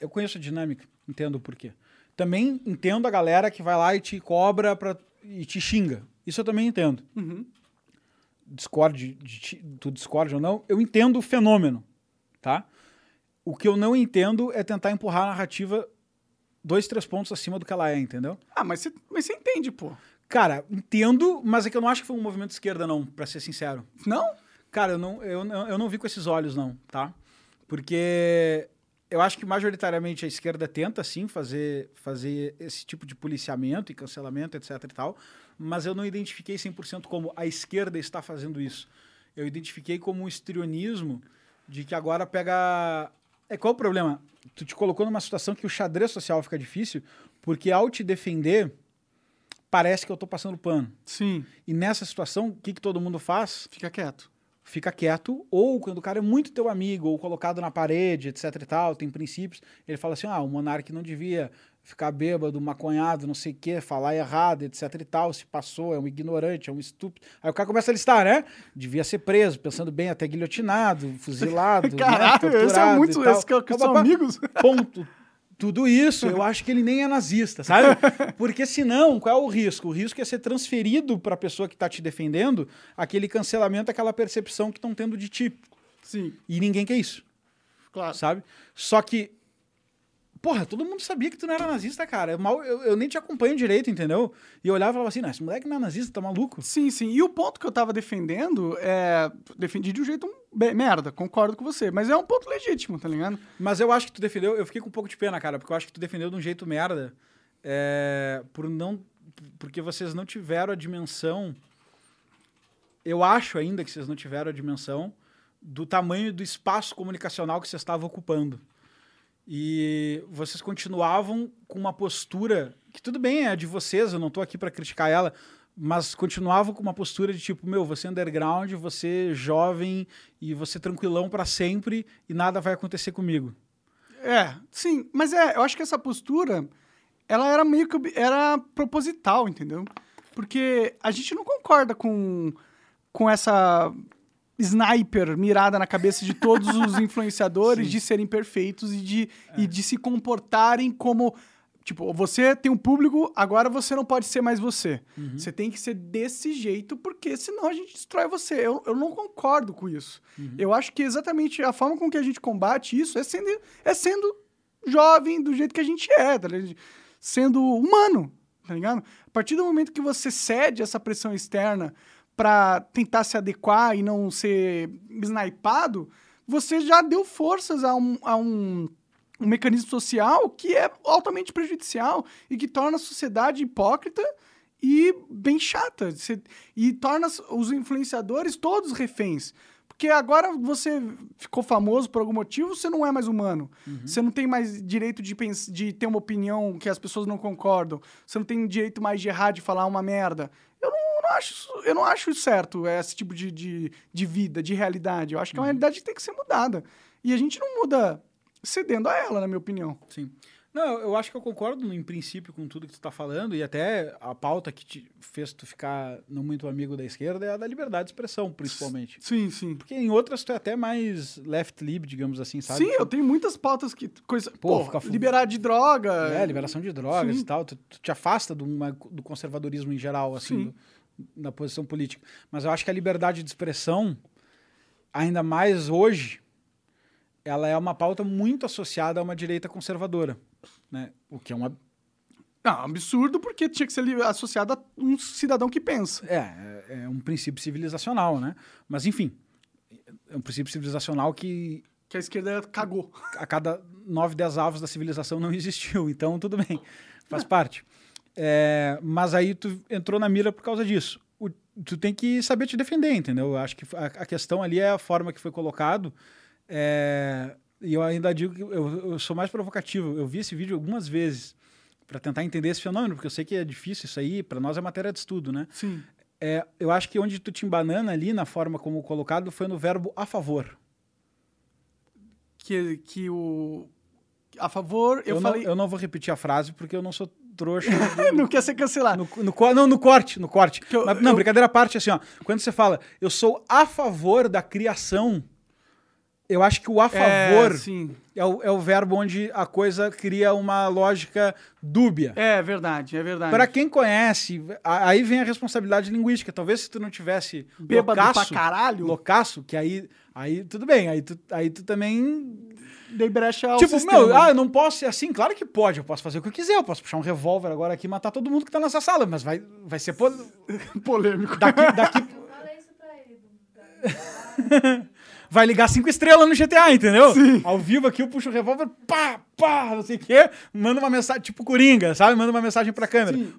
Eu conheço a dinâmica. Entendo o porquê. Também entendo a galera que vai lá e te cobra e te xinga. Isso eu também entendo. Uhum. Tu discorde ou não, eu entendo o fenômeno. Tá? O que eu não entendo é tentar empurrar a narrativa 2, 3 pontos acima do que ela é, entendeu? Mas você entende, pô. Cara, entendo, mas é que eu não acho que foi um movimento de esquerda, não, pra ser sincero. Não? Cara, eu não vi com esses olhos, não, tá? Porque eu acho que majoritariamente a esquerda tenta, sim, fazer esse tipo de policiamento e cancelamento, etc e tal, mas eu não identifiquei 100% como a esquerda está fazendo isso. Eu identifiquei como um histrionismo de que agora pega... Qual o problema? Tu te colocou numa situação que o xadrez social fica difícil, porque ao te defender, parece que eu tô passando pano. Sim. E nessa situação, o que todo mundo faz? Fica quieto. Fica quieto, ou quando o cara é muito teu amigo, ou colocado na parede, etc e tal, tem princípios, ele fala assim, o Monark não devia ficar bêbado, maconhado, não sei o quê, falar errado, etc e tal, se passou, é um ignorante, é um estúpido. Aí o cara começa a listar, né? Devia ser preso, pensando bem, até guilhotinado, fuzilado, né? Torturado. Isso é muito, esse que são amigos. Ponto. Tudo isso, eu acho que ele nem é nazista, sabe? Porque senão, qual é o risco? O risco é ser transferido para a pessoa que está te defendendo aquele cancelamento, aquela percepção que estão tendo de ti. Sim. E ninguém quer isso. Claro. Sabe? Só que, porra, todo mundo sabia que tu não era nazista, cara. Eu nem te acompanho direito, entendeu? E eu olhava e falava assim, esse moleque não é nazista, tá maluco? Sim, sim. E o ponto que eu tava defendendo defendi de um jeito merda, concordo com você. Mas é um ponto legítimo, tá ligado? Mas eu acho que tu defendeu... Eu fiquei com um pouco de pena, cara, porque eu acho que tu defendeu de um jeito merda porque vocês não tiveram a dimensão... Eu acho ainda que vocês não tiveram a dimensão do tamanho do espaço comunicacional que vocês estavam ocupando. E vocês continuavam com uma postura, que tudo bem, é de vocês, eu não tô aqui para criticar ela, mas continuavam com uma postura de tipo, você é underground, você é jovem e você é tranquilão para sempre e nada vai acontecer comigo. Sim, mas eu acho que essa postura, ela era meio que, era proposital, entendeu? Porque a gente não concorda com essa sniper mirada na cabeça de todos os influenciadores de serem perfeitos e de se comportarem como... Tipo, você tem um público, agora você não pode ser mais você. Uhum. Você tem que ser desse jeito, porque senão a gente destrói você. Eu não concordo com isso. Uhum. Eu acho que exatamente a forma com que a gente combate isso é sendo jovem, do jeito que a gente é, tá ligado? Sendo humano, tá ligado? A partir do momento que você cede essa pressão externa para tentar se adequar e não ser snipado, você já deu forças a um mecanismo social que é altamente prejudicial e que torna a sociedade hipócrita e bem chata. E torna os influenciadores todos reféns. Porque agora você ficou famoso por algum motivo, você não é mais humano. Uhum. Você não tem mais direito de ter uma opinião que as pessoas não concordam. Você não tem direito mais de errar, de falar uma merda. Eu não acho certo esse tipo de vida, de realidade. Eu acho que é uma realidade que tem que ser mudada. E a gente não muda... cedendo a ela, na minha opinião. Sim. Não, eu acho que eu concordo, em princípio, com tudo que tu tá falando, e até a pauta que te fez tu ficar não muito amigo da esquerda é a da liberdade de expressão, principalmente. Sim, sim. Porque em outras tu é até mais left-lib, digamos assim, sabe? Sim, eu tenho muitas pautas que... coisa. Pô, liberar de droga... É, liberação de drogas e tal. Tu te afasta do conservadorismo em geral, assim, da posição política. Mas eu acho que a liberdade de expressão, ainda mais hoje... ela é uma pauta muito associada a uma direita conservadora, né? O que é um absurdo, porque tinha que ser associada a um cidadão que pensa. É um princípio civilizacional, né? Mas, enfim, é um princípio civilizacional que... que a esquerda cagou. A cada 9, 10 avos da civilização não existiu, então tudo bem, faz parte. É, mas aí tu entrou na mira por causa disso. Tu tem que saber te defender, entendeu? Eu acho que a questão ali é a forma que foi colocado. E eu ainda digo que eu sou mais provocativo. Eu vi esse vídeo algumas vezes para tentar entender esse fenômeno, porque eu sei que é difícil isso aí, para nós é matéria de estudo, né? Sim. Eu acho que onde tu te embanana ali, na forma como colocado, foi no verbo a favor. Que o... A favor, eu falei... Não, eu não vou repetir a frase, porque eu não sou... trouxa. Não quer ser cancelado. No corte. Brincadeira à parte, assim, ó. Quando você fala, eu sou a favor da criação, eu acho que o a favor é o verbo onde a coisa cria uma lógica dúbia. É verdade. Para quem conhece, aí vem a responsabilidade linguística. Talvez se tu não tivesse bêbado pra caralho, loucaço, que aí tudo bem, aí tu também... Dei brecha ao tipo, sistema. Meu, eu não posso ser assim? Claro que pode, eu posso fazer o que eu quiser, eu posso puxar um revólver agora aqui e matar todo mundo que tá nessa sala, mas vai ser polêmico. Daqui... Eu falei isso pra ele. Vai ligar 5 estrelas no GTA, entendeu? Sim. Ao vivo aqui eu puxo o revólver, não sei o quê, manda uma mensagem, tipo Coringa, sabe? Manda uma mensagem pra câmera. Sim.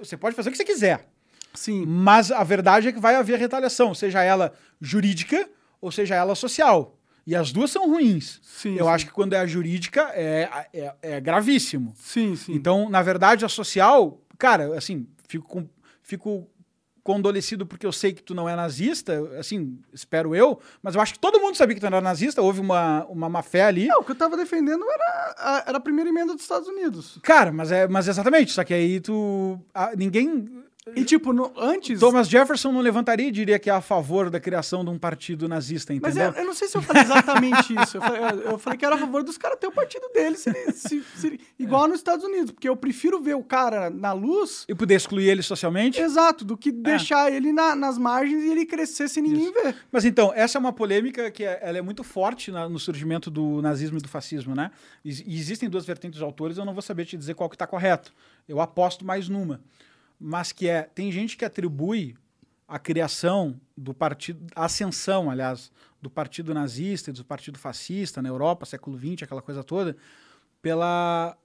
Você pode fazer o que você quiser. Sim. Mas a verdade é que vai haver retaliação, seja ela jurídica ou seja ela social. E as duas são ruins. Sim, eu acho que quando é a jurídica, é gravíssimo. Sim, sim. Então, na verdade, a social... Cara, assim, fico condolecido porque eu sei que tu não é nazista, assim, espero eu, mas eu acho que todo mundo sabia que tu não era nazista, houve uma má-fé ali. Não, o que eu tava defendendo era a primeira emenda dos Estados Unidos. Cara, mas exatamente, só que aí tu... ninguém... E, tipo, antes... Thomas Jefferson não levantaria e diria que é a favor da criação de um partido nazista, entendeu? Mas eu não sei se eu falei exatamente isso. Eu falei que era a favor dos caras ter o partido deles, igual nos Estados Unidos. Porque eu prefiro ver o cara na luz... E poder excluir ele socialmente? Exato, do que deixar ele nas margens e ele crescer sem ninguém ver. Mas, então, essa é uma polêmica que ela é muito forte no surgimento do nazismo e do fascismo, né? E existem duas vertentes de autores, eu não vou saber te dizer qual que tá correto. Eu aposto mais numa. Mas que tem gente que atribui a criação do partido, a ascensão, aliás, do partido nazista e do partido fascista na Europa, século XX, aquela coisa toda, pela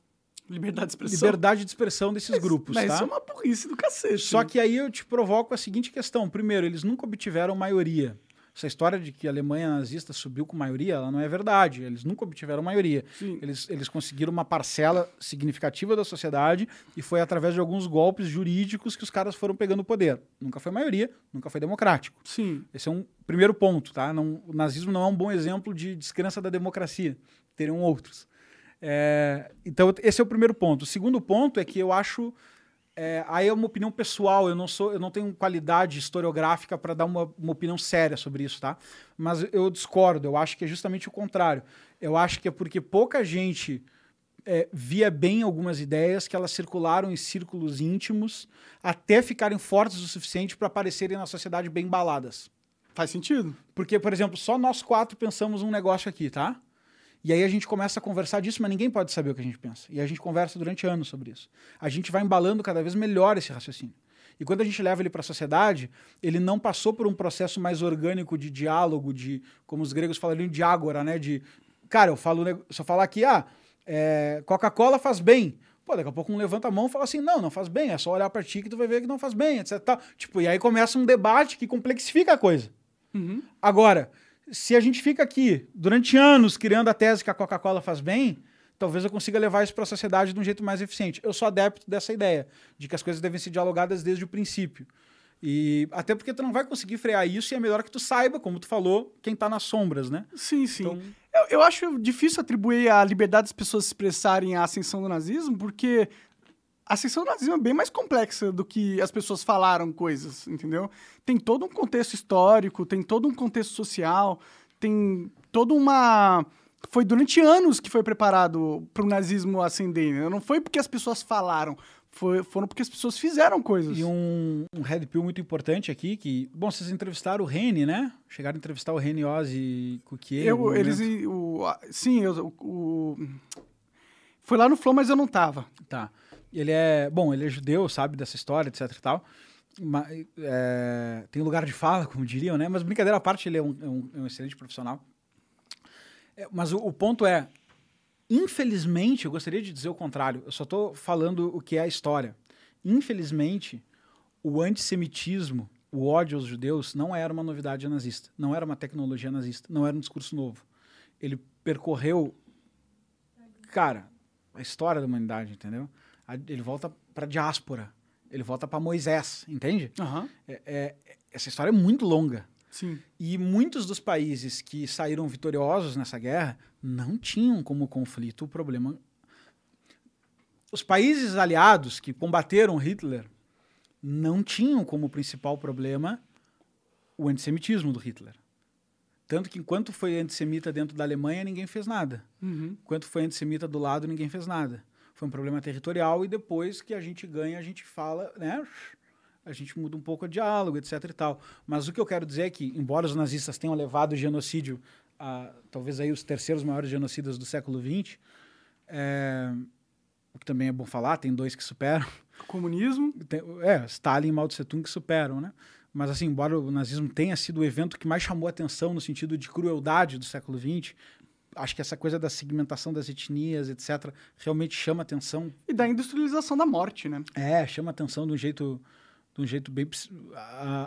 liberdade de expressão desses grupos. Mas isso é uma burrice do cacete. Só que aí eu te provoco a seguinte questão. Primeiro, eles nunca obtiveram maioria. Essa história de que a Alemanha nazista subiu com maioria, ela não é verdade. Eles nunca obtiveram maioria. Eles conseguiram uma parcela significativa da sociedade e foi através de alguns golpes jurídicos que os caras foram pegando o poder. Nunca foi maioria, nunca foi democrático. Sim. Esse é um primeiro ponto, tá? Não, o nazismo não é um bom exemplo de descrença da democracia. Teriam outros. Então, esse é o primeiro ponto. O segundo ponto é que eu acho Aí é uma opinião pessoal, eu não tenho qualidade historiográfica para dar uma opinião séria sobre isso, tá? Mas eu discordo, eu acho que é justamente o contrário. Eu acho que é porque pouca gente via bem algumas ideias que elas circularam em círculos íntimos até ficarem fortes o suficiente para aparecerem na sociedade bem embaladas. Faz sentido. Porque, por exemplo, só nós quatro pensamos um negócio aqui, tá? E aí a gente começa a conversar disso, mas ninguém pode saber o que a gente pensa. E a gente conversa durante anos sobre isso. A gente vai embalando cada vez melhor esse raciocínio. E quando a gente leva ele para a sociedade, ele não passou por um processo mais orgânico de diálogo, de, como os gregos falariam, de ágora, né? De, cara, eu falo, se eu falar aqui, Coca-Cola faz bem. Pô, daqui a pouco um levanta a mão e fala assim, não faz bem, é só olhar para ti que tu vai ver que não faz bem, etc. Tal. Tipo, e aí começa um debate que complexifica a coisa. Uhum. Agora, se a gente fica aqui durante anos criando a tese que a Coca-Cola faz bem, talvez eu consiga levar isso para a sociedade de um jeito mais eficiente. Eu sou adepto dessa ideia, de que as coisas devem ser dialogadas desde o princípio. E até porque tu não vai conseguir frear isso e é melhor que tu saiba, como tu falou, quem tá nas sombras, né? Sim, sim. Então... Eu acho difícil atribuir a liberdade das pessoas se expressarem à ascensão do nazismo, porque... A ascensão do nazismo é bem mais complexa do que as pessoas falaram coisas, entendeu? Tem todo um contexto histórico, tem todo um contexto social, tem toda uma... Foi durante anos que foi preparado para o nazismo ascender, né? Não foi porque as pessoas falaram, foram porque as pessoas fizeram coisas. E um red pill muito importante aqui, que... Bom, vocês entrevistaram o Reni, né? Chegaram a entrevistar o Reni Oz e Cuquier. Foi lá no Flow, mas eu não tava. Tá. Ele é judeu, sabe dessa história, etc e tal. Mas, tem lugar de fala, como diriam, né? Mas brincadeira à parte, ele é um excelente profissional. Mas o ponto é, infelizmente, eu gostaria de dizer o contrário. Eu só estou falando o que é a história. Infelizmente, o antissemitismo, o ódio aos judeus, não era uma novidade nazista. Não era uma tecnologia nazista. Não era um discurso novo. Ele percorreu, cara, a história da humanidade, entendeu? Ele volta para a diáspora, ele volta para Moisés, entende? Uhum. Essa história é muito longa. Sim. E muitos dos países que saíram vitoriosos nessa guerra não tinham como conflito o problema. Os países aliados que combateram Hitler não tinham como principal problema o antissemitismo do Hitler. Tanto que enquanto foi antissemita dentro da Alemanha, ninguém fez nada. Uhum. Enquanto foi antissemita do lado, ninguém fez nada. Foi um problema territorial e depois que a gente ganha, a gente fala, né? A gente muda um pouco o diálogo, etc e tal. Mas o que eu quero dizer é que, embora os nazistas tenham levado o genocídio a, talvez aí, os terceiros maiores genocidas do século XX, o que também é bom falar, tem dois que superam. O comunismo? Stalin e Mao Tse-tung que superam, né? Mas assim, embora o nazismo tenha sido o evento que mais chamou a atenção no sentido de crueldade do século XX, acho que essa coisa da segmentação das etnias, etc., realmente chama atenção. E da industrialização da morte, né? Chama atenção de um jeito bem...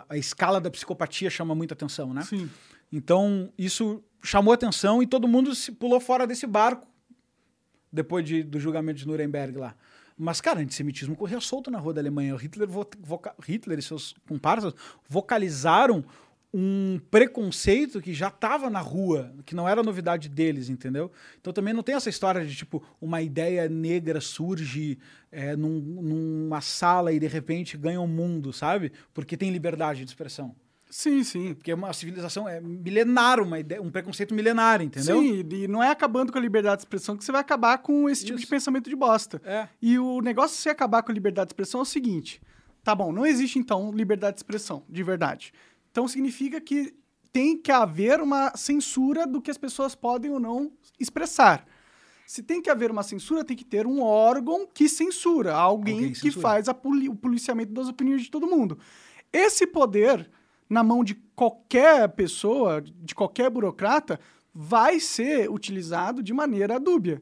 A escala da psicopatia chama muita atenção, né? Sim. Então, isso chamou atenção e todo mundo se pulou fora desse barco depois do julgamento de Nuremberg lá. Mas, cara, o antissemitismo corria solto na rua da Alemanha. Hitler e seus comparsas vocalizaram um preconceito que já estava na rua, que não era novidade deles, entendeu? Então também não tem essa história de, tipo, uma ideia negra surge numa sala e, de repente, ganha o mundo, sabe? Porque tem liberdade de expressão. Sim, sim. Porque uma civilização é milenar, um preconceito milenar, entendeu? Sim, e não é acabando com a liberdade de expressão que você vai acabar com esse tipo de pensamento de bosta. E o negócio de você acabar com a liberdade de expressão é o seguinte, tá bom, não existe, então, liberdade de expressão, de verdade. Então, significa que tem que haver uma censura do que as pessoas podem ou não expressar. Se tem que haver uma censura, tem que ter um órgão que censura, alguém que censura. Faz o policiamento das opiniões de todo mundo. Esse poder, na mão de qualquer pessoa, de qualquer burocrata, vai ser utilizado de maneira dúbia.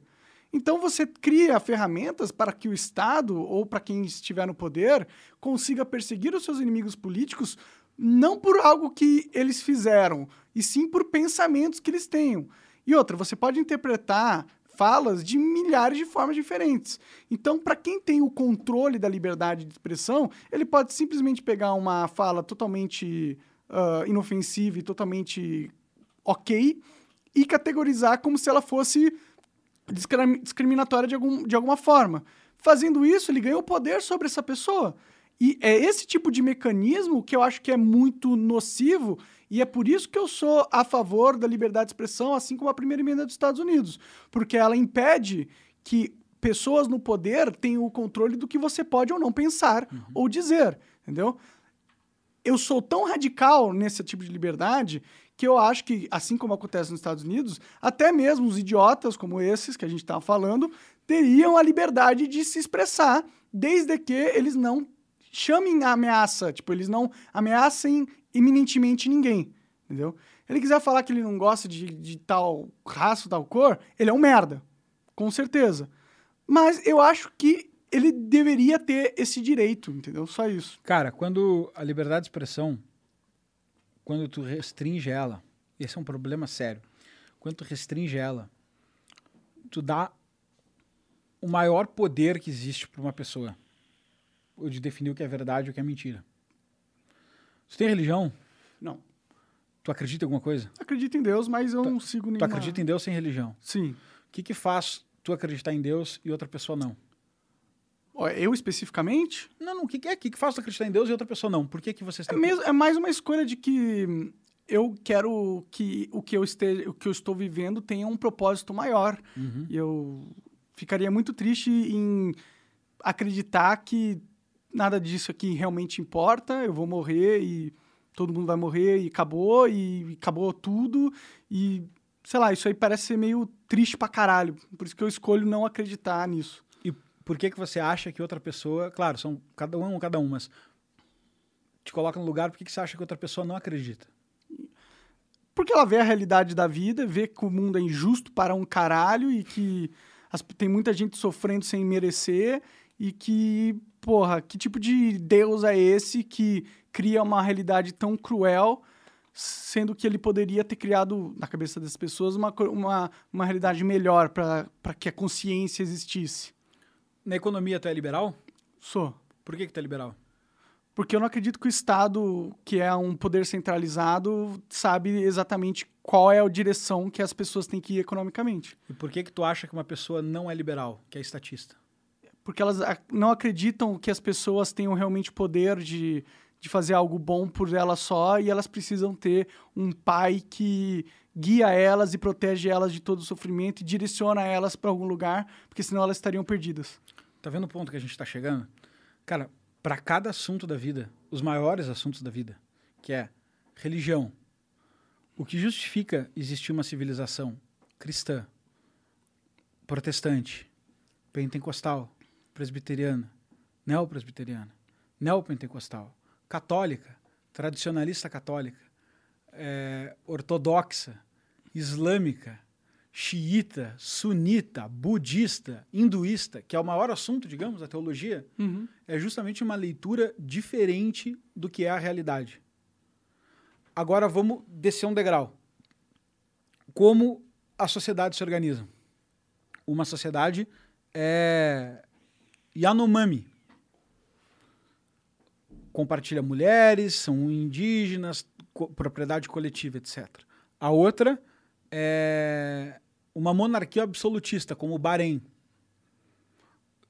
Então, você cria ferramentas para que o Estado, ou para quem estiver no poder, consiga perseguir os seus inimigos políticos não por algo que eles fizeram, e sim por pensamentos que eles tenham. E outra, você pode interpretar falas de milhares de formas diferentes. Então, para quem tem o controle da liberdade de expressão, ele pode simplesmente pegar uma fala totalmente inofensiva e totalmente ok e categorizar como se ela fosse discriminatória de alguma forma. Fazendo isso, ele ganhou poder sobre essa pessoa. E é esse tipo de mecanismo que eu acho que é muito nocivo, e é por isso que eu sou a favor da liberdade de expressão, assim como a primeira emenda dos Estados Unidos, porque ela impede que pessoas no poder tenham o controle do que você pode ou não pensar ou dizer, entendeu? Eu sou tão radical nesse tipo de liberdade que eu acho que, assim como acontece nos Estados Unidos, até mesmo os idiotas como esses que a gente estava falando teriam a liberdade de se expressar, desde que eles não chamem a ameaça, tipo, eles não ameacem iminentemente ninguém, entendeu? Ele quiser falar que ele não gosta de tal raça, tal cor, ele é um merda, com certeza. Mas eu acho que ele deveria ter esse direito, entendeu? Só isso. Cara, quando a liberdade de expressão, quando tu restringe ela, esse é um problema sério, quando tu restringe ela, tu dá o maior poder que existe para uma pessoa. De definir o que é verdade e o que é mentira. Tu tem religião? Não. Tu acredita em alguma coisa? Acredito em Deus, mas eu não sigo nenhuma... Tu acredita em Deus sem religião? Sim. O que que faz tu acreditar em Deus e outra pessoa não? Eu especificamente? Não, não. O que é que faz tu acreditar em Deus e outra pessoa não? Por que que vocês têm... É mais uma escolha de que eu quero que o que eu estou vivendo tenha um propósito maior. E eu ficaria muito triste em acreditar que nada disso aqui realmente importa, eu vou morrer e todo mundo vai morrer e acabou tudo e, sei lá, isso aí parece ser meio triste pra caralho, por isso que eu escolho não acreditar nisso. E por que que você acha que outra pessoa, claro, são cada um, mas te coloca no lugar, por que que você acha que outra pessoa não acredita? Porque ela vê a realidade da vida, vê que o mundo é injusto para um caralho e que tem muita gente sofrendo sem merecer e que... Porra, que tipo de Deus é esse que cria uma realidade tão cruel, sendo que ele poderia ter criado, na cabeça das pessoas, uma realidade melhor para que a consciência existisse? Na economia, tu é liberal? Sou. Por que tu é liberal? Porque eu não acredito que o Estado, que é um poder centralizado, sabe exatamente qual é a direção que as pessoas têm que ir economicamente. E por que que tu acha que uma pessoa não é liberal, que é estatista? Porque elas não acreditam que as pessoas tenham realmente poder de fazer algo bom por elas só, e elas precisam ter um pai que guia elas e protege elas de todo o sofrimento e direciona elas para algum lugar, porque senão elas estariam perdidas. Tá vendo o ponto que a gente tá chegando? Cara, para cada assunto da vida, os maiores assuntos da vida, que é religião, o que justifica existir uma civilização cristã, protestante, pentecostal, presbiteriana, neopresbiteriana, neopentecostal, católica, tradicionalista católica, ortodoxa, islâmica, xiita, sunita, budista, hinduísta, que é o maior assunto, digamos, da teologia, é justamente uma leitura diferente do que é a realidade. Agora vamos descer um degrau. Como a sociedade se organiza? Uma sociedade Yanomami. Compartilha mulheres, são indígenas, propriedade coletiva, etc. A outra é uma monarquia absolutista, como o Bahrein.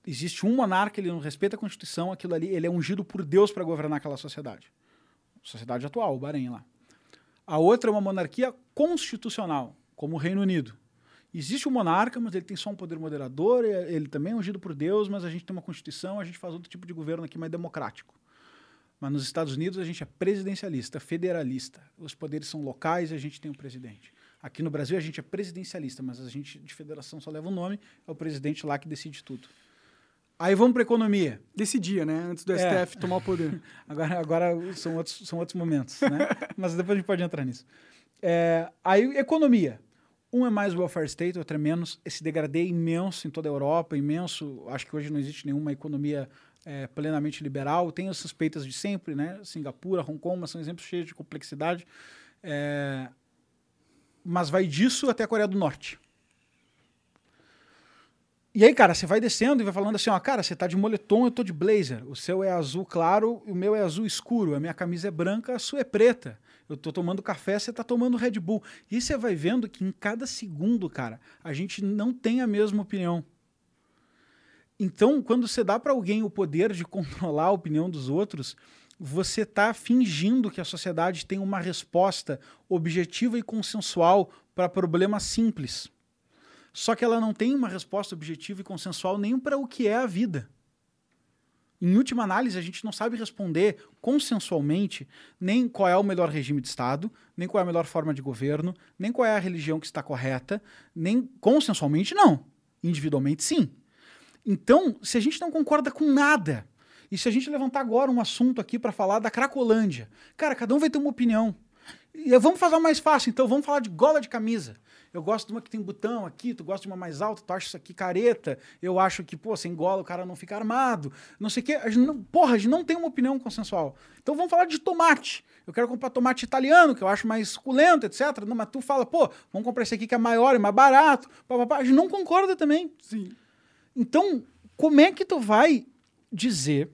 Existe um monarca, ele não respeita a Constituição, aquilo ali, ele é ungido por Deus para governar aquela sociedade. Sociedade atual, o Bahrein lá. A outra é uma monarquia constitucional, como o Reino Unido. Existe um monarca, mas ele tem só um poder moderador, ele também é ungido por Deus, mas a gente tem uma Constituição, a gente faz outro tipo de governo aqui mais democrático. Mas nos Estados Unidos a gente é presidencialista, federalista. Os poderes são locais e a gente tem um presidente. Aqui no Brasil a gente é presidencialista, mas a gente de federação só leva o nome, é o presidente lá que decide tudo. Aí vamos para a economia. Decidia, né? Antes do STF tomar o poder. Agora são outros momentos, né? Mas depois a gente pode entrar nisso. Aí economia. Um é mais welfare state, outro é menos. Esse degradê é imenso em toda a Europa, imenso. Acho que hoje não existe nenhuma economia plenamente liberal. Tem as suspeitas de sempre, né? Singapura, Hong Kong, mas são exemplos cheios de complexidade. Mas vai disso até a Coreia do Norte. E aí, cara, você vai descendo e vai falando assim, ó, cara, você tá de moletom, eu tô de blazer. O seu é azul claro, o meu é azul escuro. A minha camisa é branca, a sua é preta. Eu tô tomando café, você tá tomando Red Bull. E você vai vendo que em cada segundo, cara, a gente não tem a mesma opinião. Então, quando você dá para alguém o poder de controlar a opinião dos outros, você está fingindo que a sociedade tem uma resposta objetiva e consensual para problemas simples. Só que ela não tem uma resposta objetiva e consensual nem para o que é a vida. Em última análise, a gente não sabe responder consensualmente nem qual é o melhor regime de Estado, nem qual é a melhor forma de governo, nem qual é a religião que está correta, nem consensualmente não, individualmente sim. Então, se a gente não concorda com nada, e se a gente levantar agora um assunto aqui para falar da Cracolândia, cara, cada um vai ter uma opinião. E vamos fazer uma mais fácil, então vamos falar de gola de camisa. Eu gosto de uma que tem botão aqui, tu gosta de uma mais alta, tu acha isso aqui careta, eu acho que, pô, sem gola o cara não fica armado, não sei o quê. A gente não, porra, a gente não tem uma opinião consensual. Então vamos falar de tomate. Eu quero comprar tomate italiano, que eu acho mais suculento, etc. Não, mas tu fala, pô, vamos comprar esse aqui que é maior e mais barato. Papapá. A gente não concorda também. Sim. Então, como é que tu vai dizer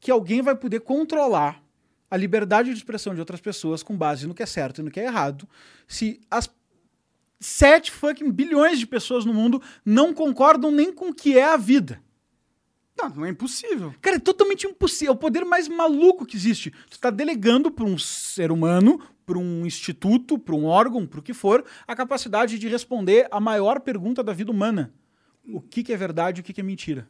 que alguém vai poder controlar a liberdade de expressão de outras pessoas com base no que é certo e no que é errado, se as 7 fucking bilhões de pessoas no mundo não concordam nem com o que é a vida? Não é impossível. Cara, é totalmente impossível. É o poder mais maluco que existe. Tu tá delegando para um ser humano, para um instituto, para um órgão, para o que for, a capacidade de responder a maior pergunta da vida humana. O que que é verdade e o que que é mentira?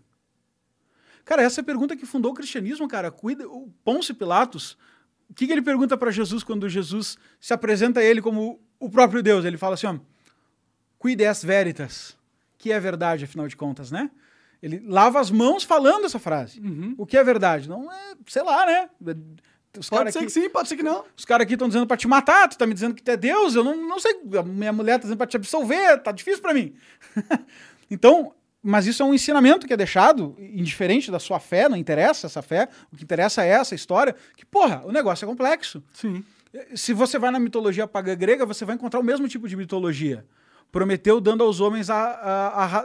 Cara, essa é a pergunta que fundou o cristianismo, cara. O Pôncio Pilatos, o que que ele pergunta para Jesus quando Jesus se apresenta a ele como o próprio Deus? Ele fala assim, ó, quid est veritas, que é verdade, afinal de contas, né? Ele lava as mãos falando essa frase. Uhum. O que é verdade? Não é, sei lá, né? Os pode ser aqui, que sim, pode ser que não. Os caras aqui estão dizendo pra te matar, tu tá me dizendo que tu é Deus, eu não sei, a minha mulher tá dizendo pra te absolver, tá difícil pra mim. Então, mas isso é um ensinamento que é deixado, indiferente da sua fé, não interessa essa fé, o que interessa é essa história, que, porra, o negócio é complexo. Sim. Se você vai na mitologia pagã grega, você vai encontrar o mesmo tipo de mitologia. Prometeu dando aos homens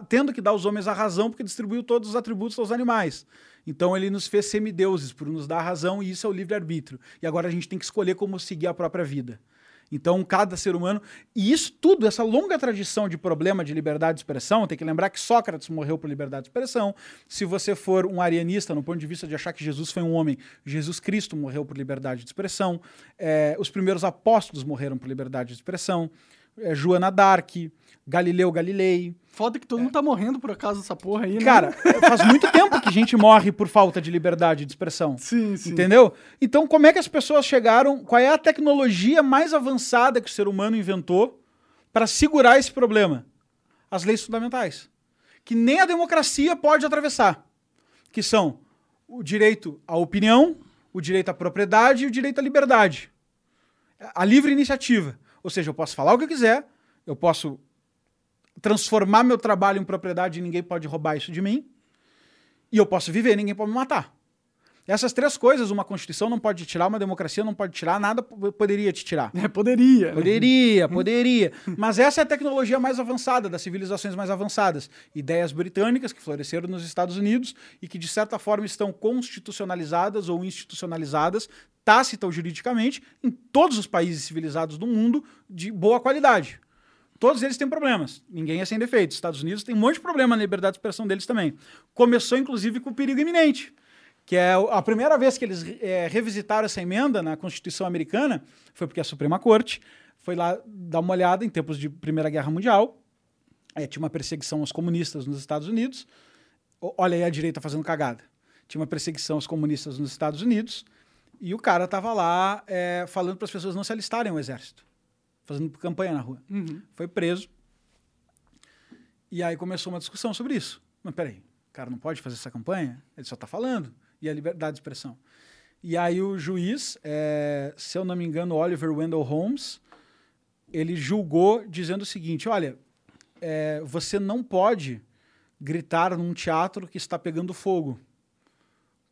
tendo que dar aos homens a razão, porque distribuiu todos os atributos aos animais. Então ele nos fez semideuses por nos dar a razão, e isso é o livre-arbítrio. E agora a gente tem que escolher como seguir a própria vida. Então cada ser humano... E isso tudo, essa longa tradição de problema de liberdade de expressão, tem que lembrar que Sócrates morreu por liberdade de expressão. Se você for um arianista, no ponto de vista de achar que Jesus foi um homem, Jesus Cristo morreu por liberdade de expressão. Os primeiros apóstolos morreram por liberdade de expressão. Joana d'Arc, Galileu Galilei. Foda que todo mundo tá morrendo por acaso dessa porra aí, né? Cara, faz muito tempo que a gente morre por falta de liberdade de expressão. Sim, sim. Entendeu? Então, como é que as pessoas chegaram... Qual é a tecnologia mais avançada que o ser humano inventou para segurar esse problema? As leis fundamentais. Que nem a democracia pode atravessar. Que são o direito à opinião, o direito à propriedade e o direito à liberdade. A livre iniciativa. Ou seja, eu posso falar o que eu quiser, eu posso transformar meu trabalho em propriedade e ninguém pode roubar isso de mim, e eu posso viver, ninguém pode me matar. Essas 3 coisas, uma Constituição não pode tirar, uma democracia não pode tirar, nada poderia te tirar. Poderia. Mas essa é a tecnologia mais avançada, das civilizações mais avançadas. Ideias britânicas que floresceram nos Estados Unidos e que, de certa forma, estão constitucionalizadas ou institucionalizadas, tácita ou juridicamente, em todos os países civilizados do mundo, de boa qualidade. Todos eles têm problemas. Ninguém é sem defeitos. Estados Unidos tem um monte de problema na liberdade de expressão deles também. Começou, inclusive, com o perigo iminente, que é a primeira vez que eles revisitaram essa emenda na Constituição americana, foi porque a Suprema Corte foi lá dar uma olhada em tempos de Primeira Guerra Mundial. Tinha uma perseguição aos comunistas nos Estados Unidos. Olha aí a direita fazendo cagada. Tinha uma perseguição aos comunistas nos Estados Unidos e o cara estava lá falando para as pessoas não se alistarem ao exército, fazendo campanha na rua. Uhum. Foi preso. E aí começou uma discussão sobre isso. Mas peraí, o cara não pode fazer essa campanha? Ele só está falando. E a liberdade de expressão. E aí o juiz, se eu não me engano, Oliver Wendell Holmes, ele julgou dizendo o seguinte, olha, você não pode gritar num teatro que está pegando fogo,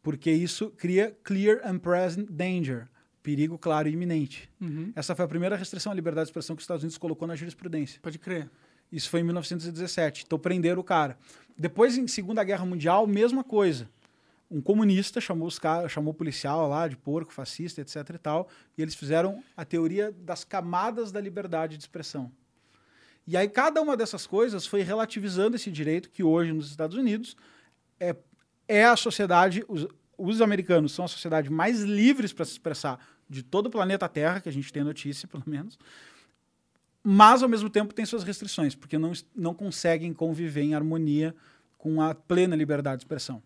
porque isso cria clear and present danger, perigo claro e iminente. Uhum. Essa foi a primeira restrição à liberdade de expressão que os Estados Unidos colocou na jurisprudência. Pode crer. Isso foi em 1917, então prenderam o cara. Depois, em Segunda Guerra Mundial, mesma coisa. Um comunista chamou o policial lá de porco, fascista, etc e tal, e eles fizeram a teoria das camadas da liberdade de expressão. E aí cada uma dessas coisas foi relativizando esse direito que hoje nos Estados Unidos é a sociedade... Os americanos são a sociedade mais livres para se expressar de todo o planeta Terra, que a gente tem notícia, pelo menos, mas, ao mesmo tempo, tem suas restrições, porque não conseguem conviver em harmonia com a plena liberdade de expressão.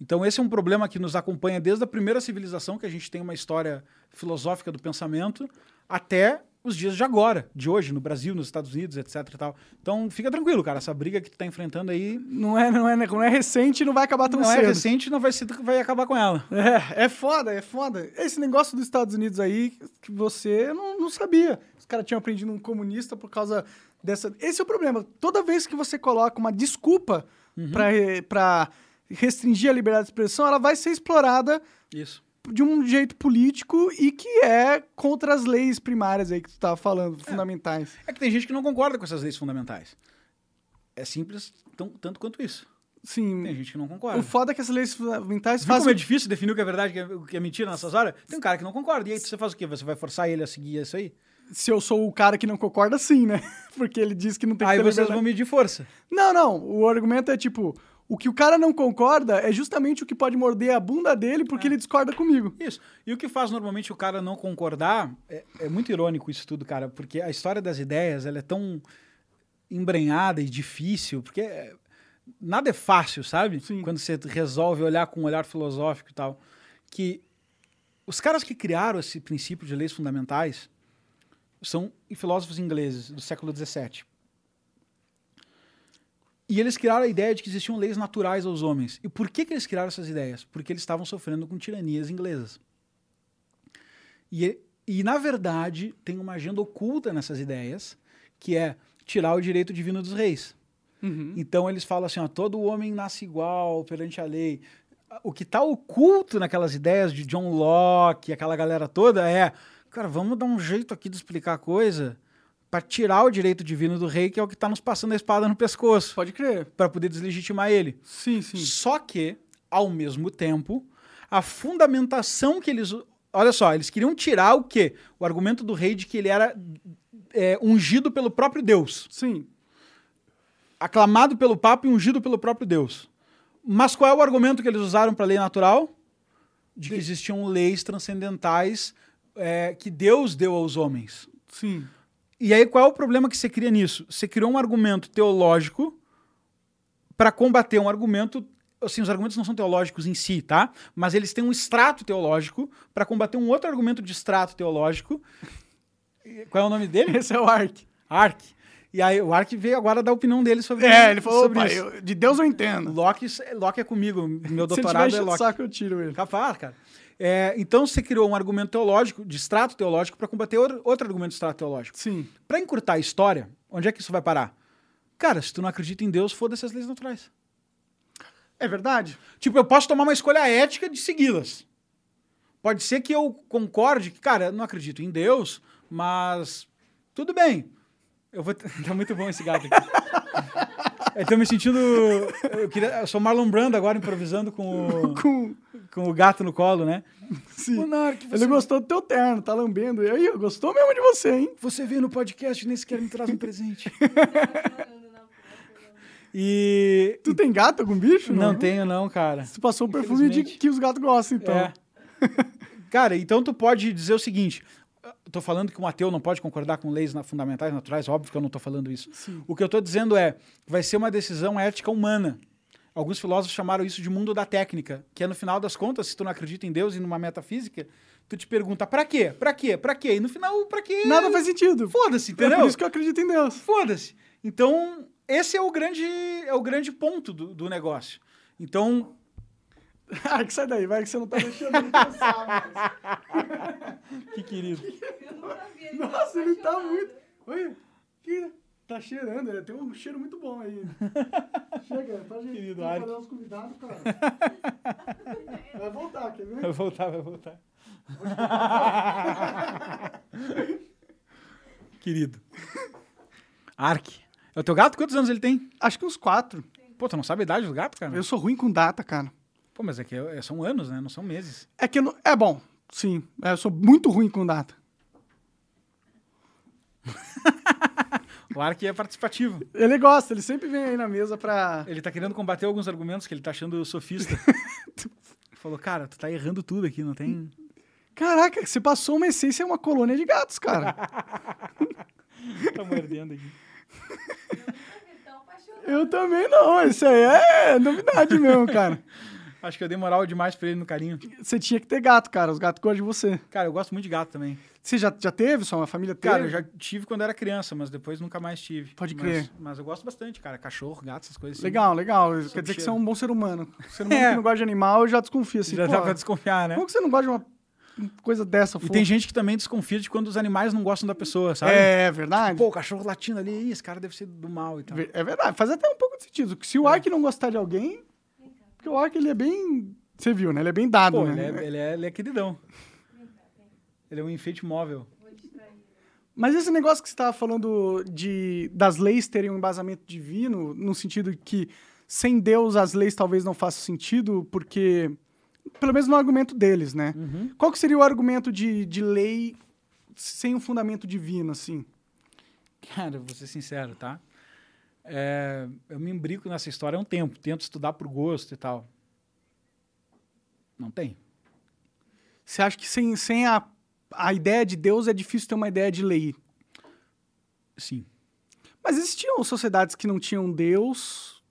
Então, esse é um problema que nos acompanha desde a primeira civilização, que a gente tem uma história filosófica do pensamento, até os dias de agora, de hoje, no Brasil, nos Estados Unidos, etc e tal. Então, fica tranquilo, cara, essa briga que tu tá enfrentando aí... Não é recente, não vai acabar tão cedo. Não é recente, não vai acabar com ela. É foda, é foda. Esse negócio dos Estados Unidos aí, que você não sabia. Os caras tinham aprendido um comunista por causa dessa... Esse é o problema. Toda vez que você coloca uma desculpa pra restringir a liberdade de expressão, ela vai ser explorada... Isso. De um jeito político e que é contra as leis primárias aí que tu estava falando, fundamentais. É que tem gente que não concorda com essas leis fundamentais. É simples tanto quanto isso. Sim. Tem gente que não concorda. O foda é que essas leis fundamentais fazem... Como é difícil definir o que é verdade e o que é mentira nessas horas? Tem um cara que não concorda. E aí você faz o quê? Você vai forçar ele a seguir isso aí? Se eu sou o cara que não concorda, sim, né? Porque ele diz que não tem que ter liberdade. Aí vocês vão medir força. Não. O argumento é tipo... O que o cara não concorda é justamente o que pode morder a bunda dele porque ele discorda comigo. Isso. E o que faz normalmente o cara não concordar... É muito irônico isso tudo, cara. Porque a história das ideias ela é tão embrenhada e difícil. Porque nada é fácil, sabe? Sim. Quando você resolve olhar com um olhar filosófico e tal. Que os caras que criaram esse princípio de leis fundamentais são filósofos ingleses do século XVII. E eles criaram a ideia de que existiam leis naturais aos homens. E por que eles criaram essas ideias? Porque eles estavam sofrendo com tiranias inglesas. E, na verdade, tem uma agenda oculta nessas ideias, que é tirar o direito divino dos reis. Então, eles falam assim, ó, todo homem nasce igual perante a lei. O que está oculto naquelas ideias de John Locke, aquela galera toda, cara, vamos dar um jeito aqui de explicar a coisa... para tirar o direito divino do rei, que é o que está nos passando a espada no pescoço. Pode crer. Para poder deslegitimar ele. Sim. Só que, ao mesmo tempo, a fundamentação que eles... Olha só, eles queriam tirar o quê? O argumento do rei de que ele era ungido pelo próprio Deus. Sim. Aclamado pelo Papa e ungido pelo próprio Deus. Mas qual é o argumento que eles usaram para a lei natural? De que existiam leis transcendentais que Deus deu aos homens. Sim. E aí, qual é o problema que você cria nisso? Você criou um argumento teológico para combater um argumento... Assim, os argumentos não são teológicos em si, tá? Mas eles têm um extrato teológico para combater um outro argumento de extrato teológico. Qual é o nome dele? Esse é o Ark. Ark. E aí, o Ark veio agora dar a opinião dele sobre isso. Ele falou, sobre isso. De Deus eu entendo. Locke é comigo, meu doutorado é Locke. Se saco, eu tiro ele. Capaz, cara. Então, você criou um argumento teológico, de extrato teológico, para combater outro argumento de extrato teológico. Sim. Para encurtar a história, onde é que isso vai parar? Cara, se tu não acredita em Deus, foda-se as leis naturais. É verdade. Tipo, eu posso tomar uma escolha ética de segui-las. Pode ser que eu concorde que, cara, eu não acredito em Deus, mas tudo bem. Eu vou... Tá muito bom esse gato aqui. Tô me sentindo... Eu sou Marlon Brando agora, improvisando com o gato no colo, né? Sim. Monark, ele gostou do teu terno, tá lambendo. E aí, gostou mesmo de você, hein? Você veio no podcast, nem sequer me traz um presente. E... Tu tem gato, algum bicho? Não tenho, não, cara. Tu passou o perfume de que os gatos gostam, então. Cara, então tu pode dizer o seguinte... Tô falando que um ateu não pode concordar com leis fundamentais, naturais, óbvio que eu não tô falando isso. Sim. O que eu tô dizendo vai ser uma decisão ética humana. Alguns filósofos chamaram isso de mundo da técnica, que é no final das contas, se tu não acredita em Deus e numa metafísica, tu te pergunta, pra quê? Pra quê? Pra quê? E no final, pra quê? Nada faz sentido. Foda-se, entendeu? É por isso que eu acredito em Deus. Foda-se. Então, esse é o grande ponto do negócio. Então... que sai daí, vai que você não tá deixando ele pensar, mas... Que querido. Eu nunca vi ele. Nossa, ele tá muito... Olha, tá cheirando, ele tem um cheiro muito bom aí. Chega, tá gente, vai fazer uns convidados, cara. Vai voltar, quer ver? Vai voltar. Querido. Ark. É o teu gato? Quantos anos ele tem? Acho que uns 4. Sim. Pô, tu não sabe a idade do gato, cara? Eu sou ruim com data, cara. Pô, mas é que são anos, né? Não são meses. É que eu não... É bom, sim. Eu sou muito ruim com data. O Ark é participativo. Ele gosta, ele sempre vem aí na mesa pra... Ele tá querendo combater alguns argumentos que ele tá achando sofista. Falou, cara, tu tá errando tudo aqui, não tem... Caraca, você passou uma essência, é uma colônia de gatos, cara. Tá mordendo aqui. Eu também não, isso aí é novidade mesmo, cara. Acho que eu dei moral demais pra ele no carinho. Você tinha que ter gato, cara. Os gatos gostam de você. Cara, eu gosto muito de gato também. Você já teve? Só uma família teve? Cara, eu já tive quando era criança, mas depois nunca mais tive. Pode crer. Mas eu gosto bastante, cara. Cachorro, gato, essas coisas assim. Legal, legal. Quer dizer que você é um bom ser humano. O ser humano que não gosta de animal, eu já desconfio assim. Já dá pra desconfiar, né? Como que você não gosta de uma coisa dessa? Fofa? E tem gente que também desconfia de quando os animais não gostam da pessoa, sabe? É verdade. Tipo, pô, o cachorro latindo ali, esse cara deve ser do mal e tal. É verdade. Faz até um pouco de sentido. Se o Ark não gostar de alguém... Porque o Ark, ele é bem... Você viu, né? Ele é bem dado, pô, né? Ele é queridão. Ele é um enfeite móvel. Mas esse negócio que você estava falando das leis terem um embasamento divino, no sentido que sem Deus as leis talvez não façam sentido, porque... Pelo menos no argumento deles, né? Uhum. Qual que seria o argumento de lei sem um fundamento divino, assim? Cara, vou ser sincero, tá? Eu me imbrico nessa história há um tempo, tento estudar por gosto e tal. Não tem. Você acha que sem a ideia de Deus é difícil ter uma ideia de lei? Sim. Mas existiam sociedades que não tinham Deus?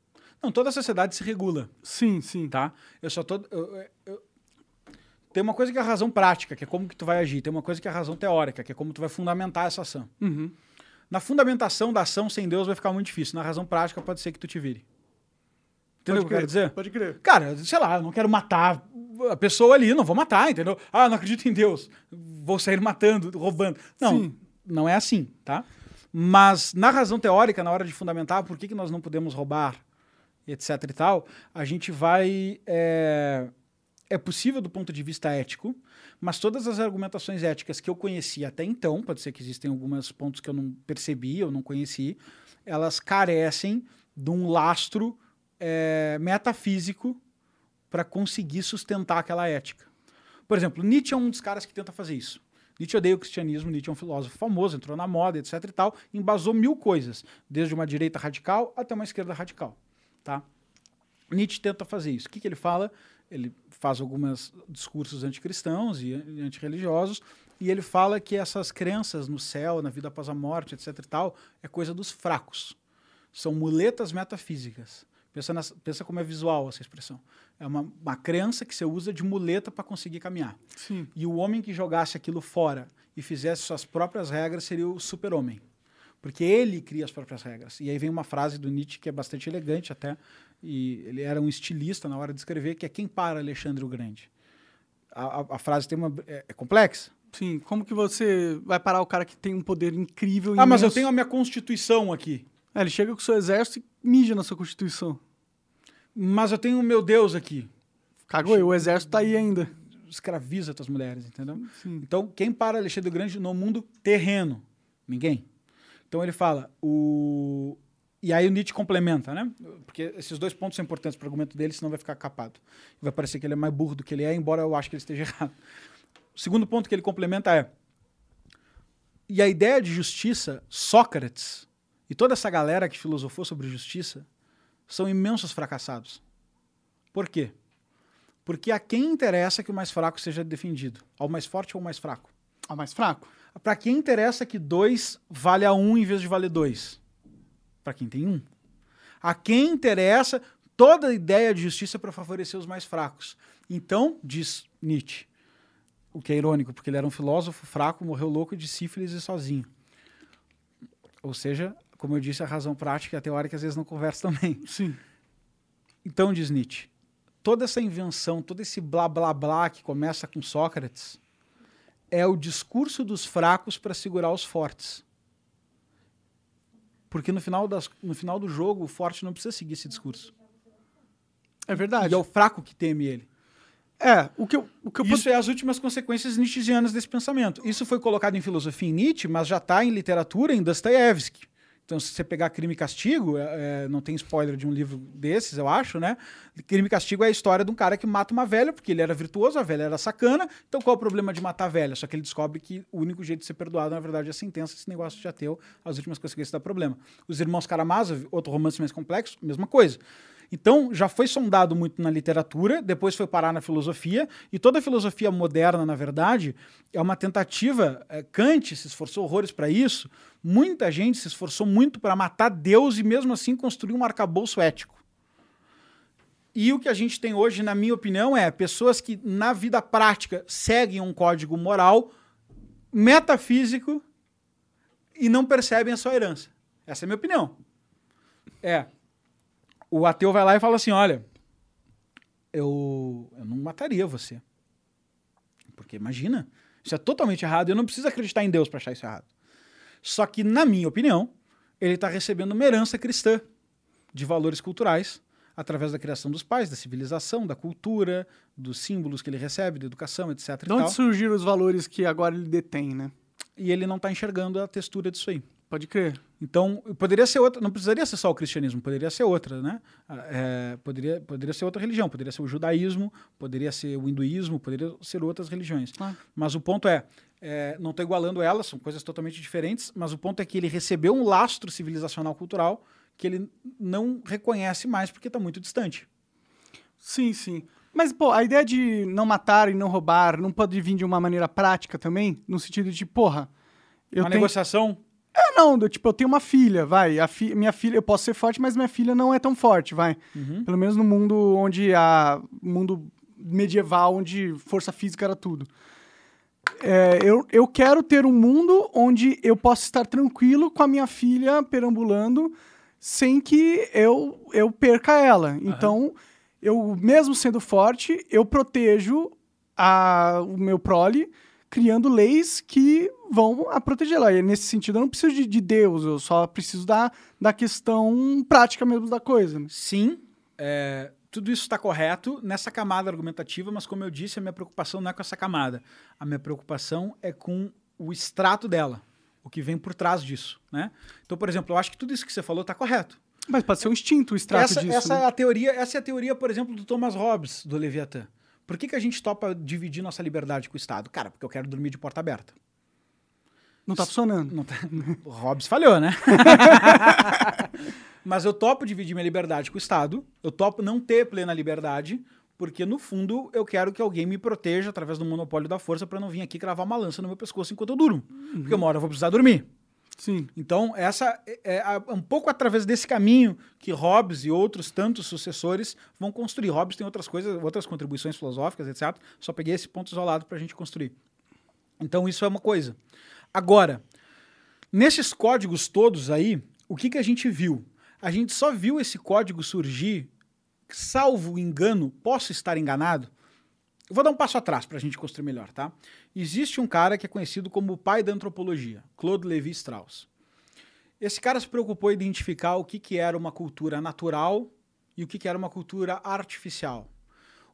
Não, toda a sociedade se regula. Sim, sim. Tá? Eu só tô... Tem uma coisa que é a razão prática, que é como que tu vai agir. Tem uma coisa que é a razão teórica, que é como tu vai fundamentar essa ação. Uhum. Na fundamentação da ação sem Deus vai ficar muito difícil. Na razão prática pode ser que tu te vire. Entendeu o que eu quero dizer? Pode crer. Cara, sei lá, eu não quero matar a pessoa ali, não vou matar, entendeu? Ah, não acredito em Deus, vou sair matando, roubando. Não, sim. Não é assim, tá? Mas na razão teórica, na hora de fundamentar por que nós não podemos roubar, etc e tal, a gente vai... É possível do ponto de vista ético, mas todas as argumentações éticas que eu conheci até então, pode ser que existem alguns pontos que eu não percebi, eu não conheci, elas carecem de um lastro metafísico para conseguir sustentar aquela ética. Por exemplo, Nietzsche é um dos caras que tenta fazer isso. Nietzsche odeia o cristianismo, Nietzsche é um filósofo famoso, entrou na moda, etc e tal, embasou mil coisas, desde uma direita radical até uma esquerda radical, tá? Nietzsche tenta fazer isso. O que ele fala? Ele faz alguns discursos anticristãos e antirreligiosos, e ele fala que essas crenças no céu, na vida após a morte, etc e tal, é coisa dos fracos. São muletas metafísicas. Pensa como é visual essa expressão. É uma crença que você usa de muleta para conseguir caminhar. Sim. E o homem que jogasse aquilo fora e fizesse suas próprias regras seria o super-homem. Porque ele cria as próprias regras. E aí vem uma frase do Nietzsche que é bastante elegante até, e ele era um estilista na hora de escrever, que é quem para Alexandre o Grande. A frase tem é complexa. Sim, como que você vai parar o cara que tem um poder incrível? Ah, imenso? Mas eu tenho a minha constituição aqui. Ele chega com o seu exército e mija na sua constituição. Mas eu tenho o meu Deus aqui. Cagou, o exército tá aí ainda. Escraviza tuas mulheres, entendeu? Sim. Então, quem para Alexandre o Grande no mundo terreno? Ninguém. Então ele fala, e aí o Nietzsche complementa, né? Porque esses dois pontos são importantes para o argumento dele, senão vai ficar capado. Vai parecer que ele é mais burro do que ele é, embora eu acho que ele esteja errado. O segundo ponto que ele complementa é, e a ideia de justiça, Sócrates e toda essa galera que filosofou sobre justiça são imensos fracassados. Por quê? Porque a quem interessa que o mais fraco seja defendido? Ao mais forte ou ao mais fraco? Ao mais fraco. Para quem interessa que 2 valha 1 em vez de valer 2? Para quem tem 1. A quem interessa toda a ideia de justiça para favorecer os mais fracos. Então, diz Nietzsche, o que é irônico, porque ele era um filósofo fraco, morreu louco de sífilis e sozinho. Ou seja, como eu disse, a razão prática e a teórica às vezes não conversam também. Sim. Então, diz Nietzsche, toda essa invenção, todo esse blá blá blá que começa com Sócrates, é o discurso dos fracos para segurar os fortes. Porque no final do jogo, o forte não precisa seguir esse discurso. É verdade. E é o fraco que teme ele. Isso é as últimas consequências nietzschianas desse pensamento. Isso foi colocado em filosofia em Nietzsche, mas já está em literatura em Dostoiévski, Então, se você pegar Crime e Castigo, não tem spoiler de um livro desses, eu acho, né? Crime e Castigo é a história de um cara que mata uma velha, porque ele era virtuoso, a velha era sacana. Então, qual é o problema de matar a velha? Só que ele descobre que o único jeito de ser perdoado, na verdade, é a sentença. Esse negócio já teve as últimas consequências dá problema. Os Irmãos Karamazov, outro romance mais complexo, mesma coisa. Então, já foi sondado muito na literatura, depois foi parar na filosofia, e toda a filosofia moderna, na verdade, é uma tentativa. Kant se esforçou horrores para isso, muita gente se esforçou muito para matar Deus e, mesmo assim, construir um arcabouço ético. E o que a gente tem hoje, na minha opinião, é pessoas que, na vida prática, seguem um código moral metafísico e não percebem a sua herança. Essa é a minha opinião. O ateu vai lá e fala assim, olha, eu não mataria você. Porque imagina, isso é totalmente errado, eu não preciso acreditar em Deus para achar isso errado. Só que, na minha opinião, ele está recebendo uma herança cristã de valores culturais, através da criação dos pais, da civilização, da cultura, dos símbolos que ele recebe, da educação, etc. De onde surgiram os valores que agora ele detém, né? E ele não está enxergando a textura disso aí. Pode crer. Então, poderia ser outra, não precisaria ser só o cristianismo, poderia ser outra, né? Poderia ser outra religião, poderia ser o judaísmo, poderia ser o hinduísmo, poderia ser outras religiões. Ah. Mas o ponto não estou igualando elas, são coisas totalmente diferentes, mas o ponto é que ele recebeu um lastro civilizacional cultural que ele não reconhece mais porque está muito distante. Sim, sim. Mas, pô, a ideia de não matar e não roubar não pode vir de uma maneira prática também? No sentido de, porra... negociação... eu tenho uma filha, vai. Minha filha, eu posso ser forte, mas minha filha não é tão forte, vai. Uhum. Pelo menos no mundo onde mundo medieval, onde força física era tudo. Eu quero ter um mundo onde eu posso estar tranquilo com a minha filha perambulando sem que eu perca ela. Uhum. Então, eu mesmo sendo forte, eu protejo o meu prole, criando leis que vão a protegê-la. E nesse sentido, eu não preciso de Deus, eu só preciso da questão prática mesmo da coisa. Né? Sim, tudo isso está correto nessa camada argumentativa, mas como eu disse, a minha preocupação não é com essa camada. A minha preocupação é com o extrato dela, o que vem por trás disso. Né? Então, por exemplo, eu acho que tudo isso que você falou está correto. Mas pode ser um instinto o extrato disso. Né? Essa é a teoria, por exemplo, do Thomas Hobbes, do Leviatã. Por que que a gente topa dividir nossa liberdade com o Estado? Cara, porque eu quero dormir de porta aberta. Não tá funcionando. Não tá... O Hobbes falhou, né? Mas eu topo dividir minha liberdade com o Estado, eu topo não ter plena liberdade, porque, no fundo, eu quero que alguém me proteja através do monopólio da força para não vir aqui cravar uma lança no meu pescoço enquanto eu durmo. Uhum. Porque uma hora eu vou precisar dormir. Sim. Então, essa é um pouco através desse caminho que Hobbes e outros tantos sucessores vão construir. Hobbes tem outras coisas, outras contribuições filosóficas, etc. Só peguei esse ponto isolado para a gente construir. Então, isso é uma coisa. Agora, nesses códigos todos aí, o que a gente viu? A gente só viu esse código surgir, salvo engano, posso estar enganado? Eu vou dar um passo atrás para a gente construir melhor, tá? Existe um cara que é conhecido como o pai da antropologia, Claude Lévi-Strauss. Esse cara se preocupou em identificar o que era uma cultura natural e o que era uma cultura artificial.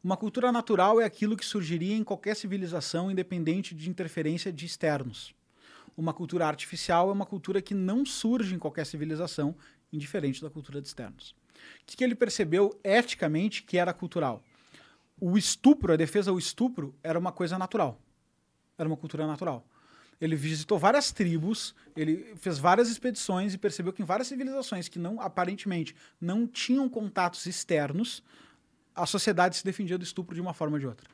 Uma cultura natural é aquilo que surgiria em qualquer civilização, independente de interferência de externos. Uma cultura artificial é uma cultura que não surge em qualquer civilização, indiferente da cultura de externos. O que ele percebeu eticamente que era cultural? O estupro, a defesa do estupro, era uma coisa natural. Era uma cultura natural. Ele visitou várias tribos, ele fez várias expedições e percebeu que em várias civilizações que aparentemente não tinham contatos externos, a sociedade se defendia do estupro de uma forma ou de outra.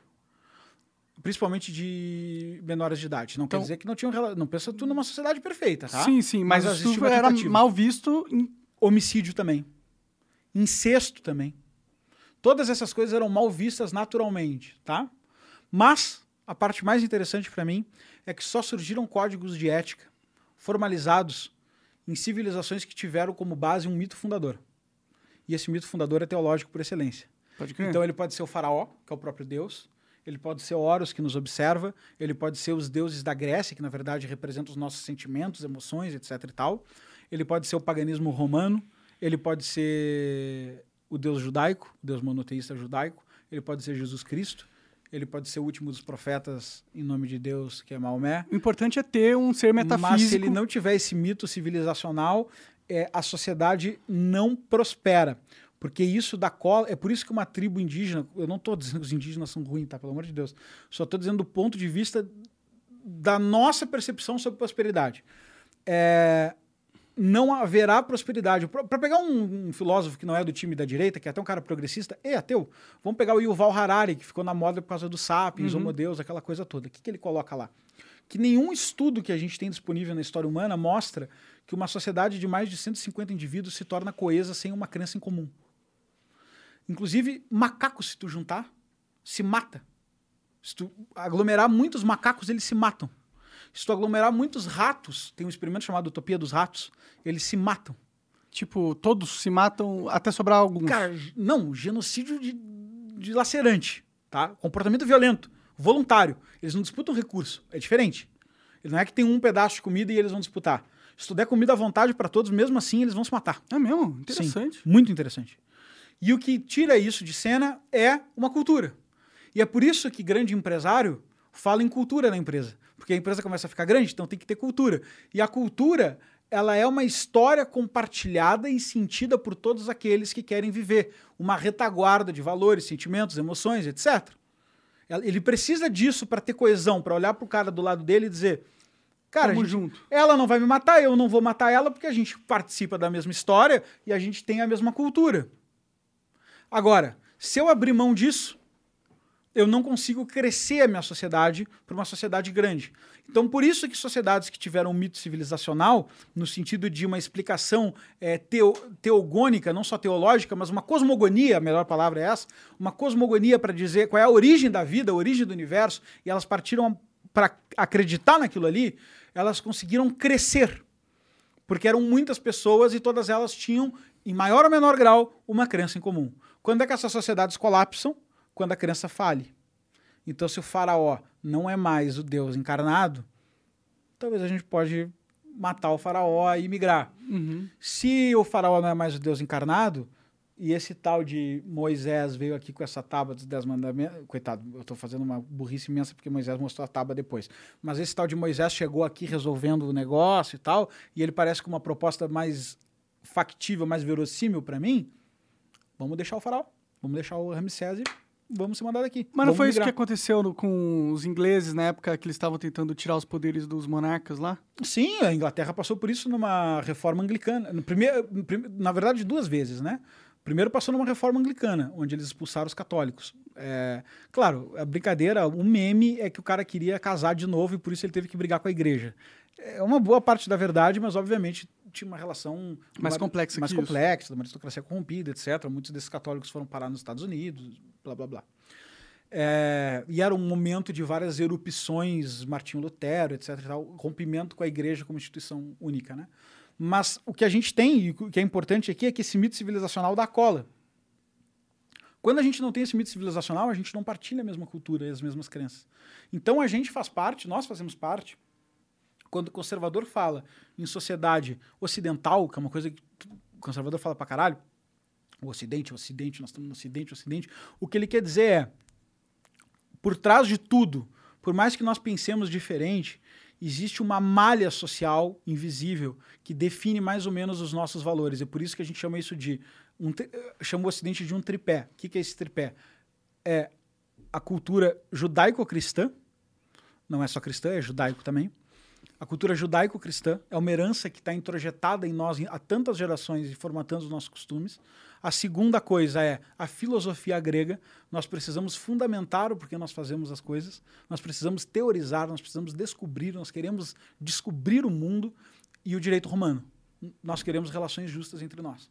Principalmente de menores de idade. Não, então, quer dizer que não tinham... Não pensa tu numa sociedade perfeita, tá? Sim, sim, mas o estupro era mal visto. Homicídio também. Incesto também. Todas essas coisas eram mal vistas naturalmente, tá? Mas a parte mais interessante para mim é que só surgiram códigos de ética formalizados em civilizações que tiveram como base um mito fundador. E esse mito fundador é teológico por excelência. Pode crer. Então ele pode ser o faraó, que é o próprio Deus, ele pode ser Horus, que nos observa, ele pode ser os deuses da Grécia, que na verdade representam os nossos sentimentos, emoções, etc e tal. Ele pode ser o paganismo romano, ele pode ser... o Deus judaico, o Deus monoteísta judaico, ele pode ser Jesus Cristo, ele pode ser o último dos profetas em nome de Deus, que é Maomé. O importante é ter um ser metafísico. Mas se ele não tiver esse mito civilizacional, a sociedade não prospera. Porque isso dá cola... É por isso que uma tribo indígena... Eu não estou dizendo que os indígenas são ruins, tá? Pelo amor de Deus. Só estou dizendo do ponto de vista da nossa percepção sobre prosperidade. Não haverá prosperidade. Para pegar um filósofo que não é do time da direita, que é até um cara progressista, é ateu, vamos pegar o Yuval Harari, que ficou na moda por causa do Sapiens, Homo Deus, aquela coisa toda. O que ele coloca lá? Que nenhum estudo que a gente tem disponível na história humana mostra que uma sociedade de mais de 150 indivíduos se torna coesa sem uma crença em comum. Inclusive, macaco, se tu juntar, se mata. Se tu aglomerar muitos macacos, eles se matam. Se tu aglomerar muitos ratos, tem um experimento chamado Utopia dos Ratos, eles se matam. Tipo, todos se matam até sobrar alguns. Cara, não, genocídio de lacerante, tá? Comportamento violento, voluntário. Eles não disputam recurso, é diferente. Não é que tem um pedaço de comida e eles vão disputar. Se tu der comida à vontade para todos, mesmo assim eles vão se matar. É mesmo? Interessante. Sim, muito interessante. E o que tira isso de cena é uma cultura. E é por isso que grande empresário fala em cultura na empresa. Porque a empresa começa a ficar grande, então tem que ter cultura. E a cultura, ela é uma história compartilhada e sentida por todos aqueles que querem viver. Uma retaguarda de valores, sentimentos, emoções, etc. Ele precisa disso para ter coesão, para olhar para o cara do lado dele e dizer... Cara, a gente, junto. Ela não vai me matar, eu não vou matar ela, porque a gente participa da mesma história e a gente tem a mesma cultura. Agora, se eu abrir mão disso, eu não consigo crescer a minha sociedade para uma sociedade grande. Então, por isso que sociedades que tiveram um mito civilizacional, no sentido de uma explicação teogônica, não só teológica, mas uma cosmogonia, a melhor palavra é essa, uma cosmogonia para dizer qual é a origem da vida, a origem do universo, e elas partiram para acreditar naquilo ali, elas conseguiram crescer. Porque eram muitas pessoas e todas elas tinham, em maior ou menor grau, uma crença em comum. Quando é que essas sociedades colapsam? Quando a crença fale. Então, se o faraó não é mais o Deus encarnado, talvez a gente pode matar o faraó e migrar. Se o faraó não é mais o Deus encarnado, e esse tal de Moisés veio aqui com essa tábua dos 10 mandamentos... Coitado, eu estou fazendo uma burrice imensa porque Moisés mostrou a tábua depois. Mas esse tal de Moisés chegou aqui resolvendo o negócio e tal, e ele parece com uma proposta mais factível, mais verossímil para mim... Vamos deixar o faraó, vamos deixar o Ramsés e vamos se mandar daqui. Mas não foi isso que aconteceu com os ingleses na época que eles estavam tentando tirar os poderes dos monarcas lá? Sim, a Inglaterra passou por isso numa reforma anglicana. Na verdade, 2 vezes, né? Primeiro passou numa reforma anglicana, onde eles expulsaram os católicos. Claro, a brincadeira, o meme é que o cara queria casar de novo e por isso ele teve que brigar com a igreja. É uma boa parte da verdade, mas obviamente... tinha uma relação mais complexa, uma aristocracia corrompida, etc. Muitos desses católicos foram parar nos Estados Unidos, blá, blá, blá. E era um momento de várias erupções, Martinho Lutero, etc. E tal, rompimento com a igreja como instituição única, né? Mas o que a gente tem, e o que é importante aqui, é que esse mito civilizacional dá cola. Quando a gente não tem esse mito civilizacional, a gente não partilha a mesma cultura e as mesmas crenças. Então a gente faz parte, nós fazemos parte... Quando o conservador fala em sociedade ocidental, que é uma coisa que o conservador fala pra caralho, o Ocidente, nós estamos no Ocidente, o que ele quer dizer é, por trás de tudo, por mais que nós pensemos diferente, existe uma malha social invisível que define mais ou menos os nossos valores. É por isso que a gente chama isso de... chama o Ocidente de um tripé. O que é esse tripé? É a cultura judaico-cristã, não é só cristã, é judaico também. A cultura judaico-cristã é uma herança que está introjetada em nós há tantas gerações e formatando os nossos costumes. A segunda coisa é a filosofia grega. Nós precisamos fundamentar o porquê nós fazemos as coisas. Nós precisamos teorizar, nós precisamos descobrir, nós queremos descobrir o mundo. E o direito romano. Nós queremos relações justas entre nós.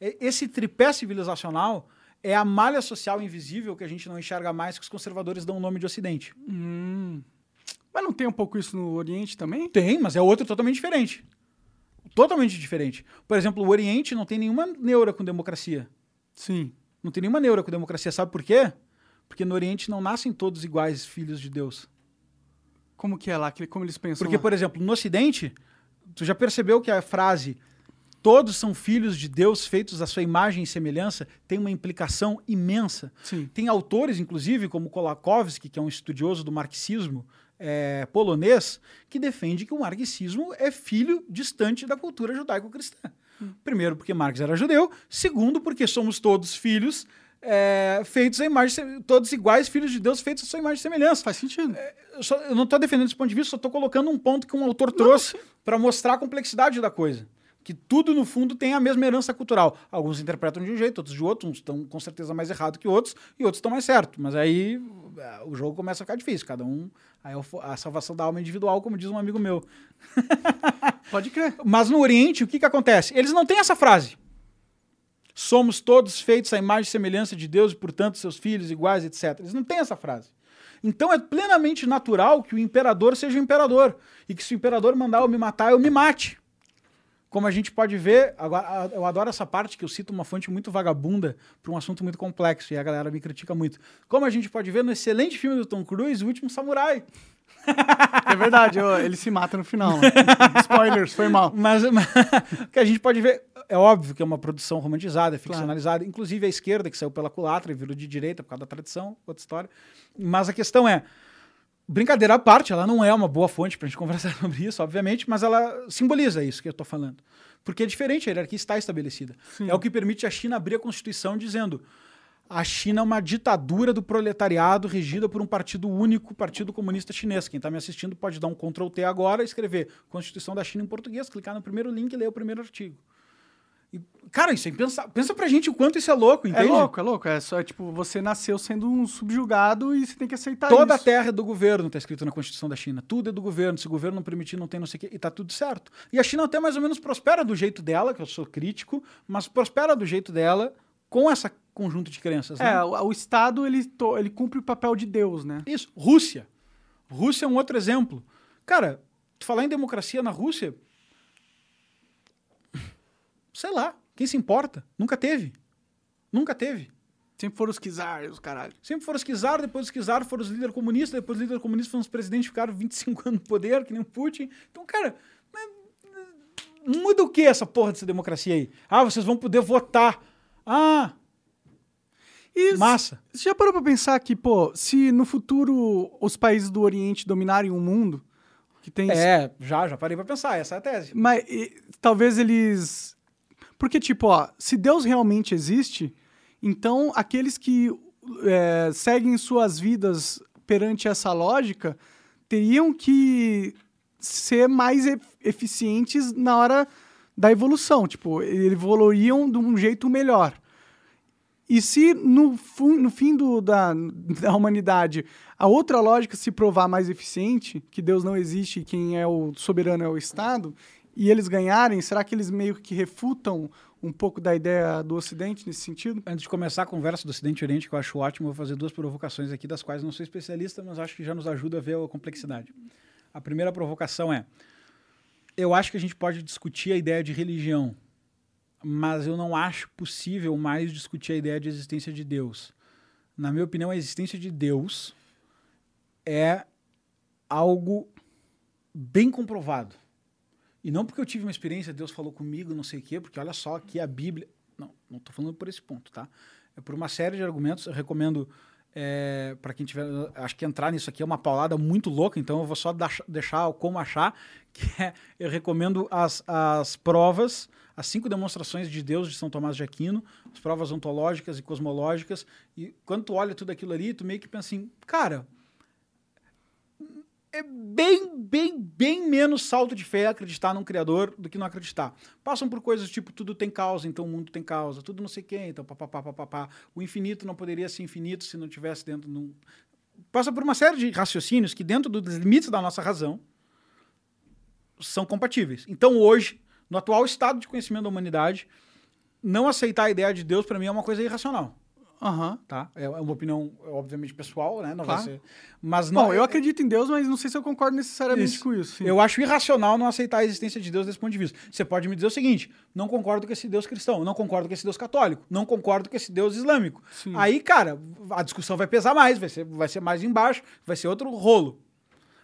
Esse tripé civilizacional é a malha social invisível que a gente não enxerga mais, que os conservadores dão o nome de Ocidente. Mas não tem um pouco isso no Oriente também? Tem, mas é outro totalmente diferente. Totalmente diferente. Por exemplo, o Oriente não tem nenhuma neura com democracia. Sim. Não tem nenhuma neura com democracia. Sabe por quê? Porque no Oriente não nascem todos iguais filhos de Deus. Como que é lá? Como eles pensam? Porque, por exemplo, no Ocidente, tu já percebeu que a frase todos são filhos de Deus feitos à sua imagem e semelhança, tem uma implicação imensa. Sim. Tem autores, inclusive, como Kolakowski, que é um estudioso do marxismo, polonês, que defende que o marxismo é filho distante da cultura judaico-cristã. Primeiro, porque Marx era judeu. Segundo, porque somos todos filhos feitos à imagem... Todos iguais, filhos de Deus, feitos à sua imagem e semelhança. Faz sentido. Eu não estou defendendo esse ponto de vista, só estou colocando um ponto que um autor trouxe para mostrar a complexidade da coisa. Que tudo, no fundo, tem a mesma herança cultural. Alguns interpretam de um jeito, outros de outro. Uns estão, com certeza, mais errado que outros e outros estão mais certo. Mas aí o jogo começa a ficar difícil. Cada um... Aí a salvação da alma é individual, como diz um amigo meu. Pode crer. Mas no Oriente, o que acontece? Eles não têm essa frase. Somos todos feitos à imagem e semelhança de Deus e, portanto, seus filhos iguais, etc. Eles não têm essa frase. Então é plenamente natural que o imperador seja o imperador. E que se o imperador mandar eu me matar, eu me mate. Como a gente pode ver, agora, eu adoro essa parte que eu cito uma fonte muito vagabunda para um assunto muito complexo, e a galera me critica muito. Como a gente pode ver no excelente filme do Tom Cruise, O Último Samurai. É verdade, ele se mata no final. Spoilers, foi mal. Mas o que a gente pode ver, é óbvio que é uma produção romantizada, ficcionalizada, claro. Inclusive a esquerda, que saiu pela culatra e virou de direita por causa da tradição, outra história. Mas a questão é, brincadeira à parte, ela não é uma boa fonte para a gente conversar sobre isso, obviamente, mas ela simboliza isso que eu estou falando. Porque é diferente, a hierarquia está estabelecida. Sim. É o que permite a China abrir a Constituição dizendo a China é uma ditadura do proletariado regida por um partido único, Partido Comunista Chinês. Quem está me assistindo pode dar um Ctrl+T agora, escrever Constituição da China em português, clicar no primeiro link e ler o primeiro artigo. Cara, isso é impensável. Pensa pra gente o quanto isso é louco, entende? É louco, é louco. É só, tipo, você nasceu sendo um subjugado e você tem que aceitar isso. Toda a terra é do governo, tá escrito na Constituição da China. Tudo é do governo. Se o governo não permitir, não tem não sei o quê. E tá tudo certo. E a China até mais ou menos prospera do jeito dela, que eu sou crítico, mas prospera do jeito dela com esse conjunto de crenças, né? É, o Estado, ele cumpre o papel de Deus, né? Isso. Rússia. Rússia é um outro exemplo. Cara, tu falar em democracia na Rússia... Sei lá, quem se importa? Nunca teve. Nunca teve. Sempre foram os czares, os caralho. Sempre foram os czares, depois os czares foram os líderes comunistas, depois os líderes comunistas foram os presidentes, ficaram 25 anos no poder, que nem o Putin. Então, cara, muda o que essa porra dessa democracia aí? Ah, vocês vão poder votar. Ah, e massa. Você já parou pra pensar que, pô, se no futuro os países do Oriente dominarem o mundo, que tem... já parei pra pensar, essa é a tese. Mas talvez eles... Porque, tipo, ó, se Deus realmente existe, então aqueles que seguem suas vidas perante essa lógica teriam que ser mais eficientes na hora da evolução. Tipo, evoluiriam de um jeito melhor. E se no fim da humanidade a outra lógica se provar mais eficiente, que Deus não existe e quem é o soberano é o Estado... e eles ganharem, será que eles meio que refutam um pouco da ideia do Ocidente nesse sentido? Antes de começar a conversa do Ocidente e Oriente, que eu acho ótimo, eu vou fazer duas provocações aqui, das quais não sou especialista, mas acho que já nos ajuda a ver a complexidade. A primeira provocação é, eu acho que a gente pode discutir a ideia de religião, mas eu não acho possível mais discutir a ideia de existência de Deus. Na minha opinião, a existência de Deus é algo bem comprovado. E não porque eu tive uma experiência, Deus falou comigo, não sei o quê, porque olha só aqui a Bíblia... Não, não estou falando por esse ponto, tá? É por uma série de argumentos, eu recomendo para quem tiver... Acho que entrar nisso aqui é uma paulada muito louca, então eu vou só deixar como achar, que eu recomendo as provas, as 5 demonstrações de Deus de São Tomás de Aquino, as provas ontológicas e cosmológicas, e quando tu olha tudo aquilo ali, tu meio que pensa assim, cara... É bem menos salto de fé acreditar num criador do que não acreditar. Passam por coisas tipo, tudo tem causa, então o mundo tem causa, tudo não sei quem, então papapá, papapá. O infinito não poderia ser infinito se não tivesse dentro de um... Passa por uma série de raciocínios que dentro dos limites da nossa razão são compatíveis. Então hoje, no atual estado de conhecimento da humanidade, não aceitar a ideia de Deus para mim é uma coisa irracional. Uhum. Tá? É uma opinião, obviamente, pessoal, né? Não vai ser... Mas não, eu acredito em Deus, mas não sei se eu concordo necessariamente com isso. Sim. Eu acho irracional não aceitar a existência de Deus desse ponto de vista. Você pode me dizer o seguinte, não concordo com esse Deus cristão, não concordo com esse Deus católico, não concordo com esse Deus islâmico. Sim. Aí, cara, a discussão vai pesar mais, vai ser mais embaixo, vai ser outro rolo.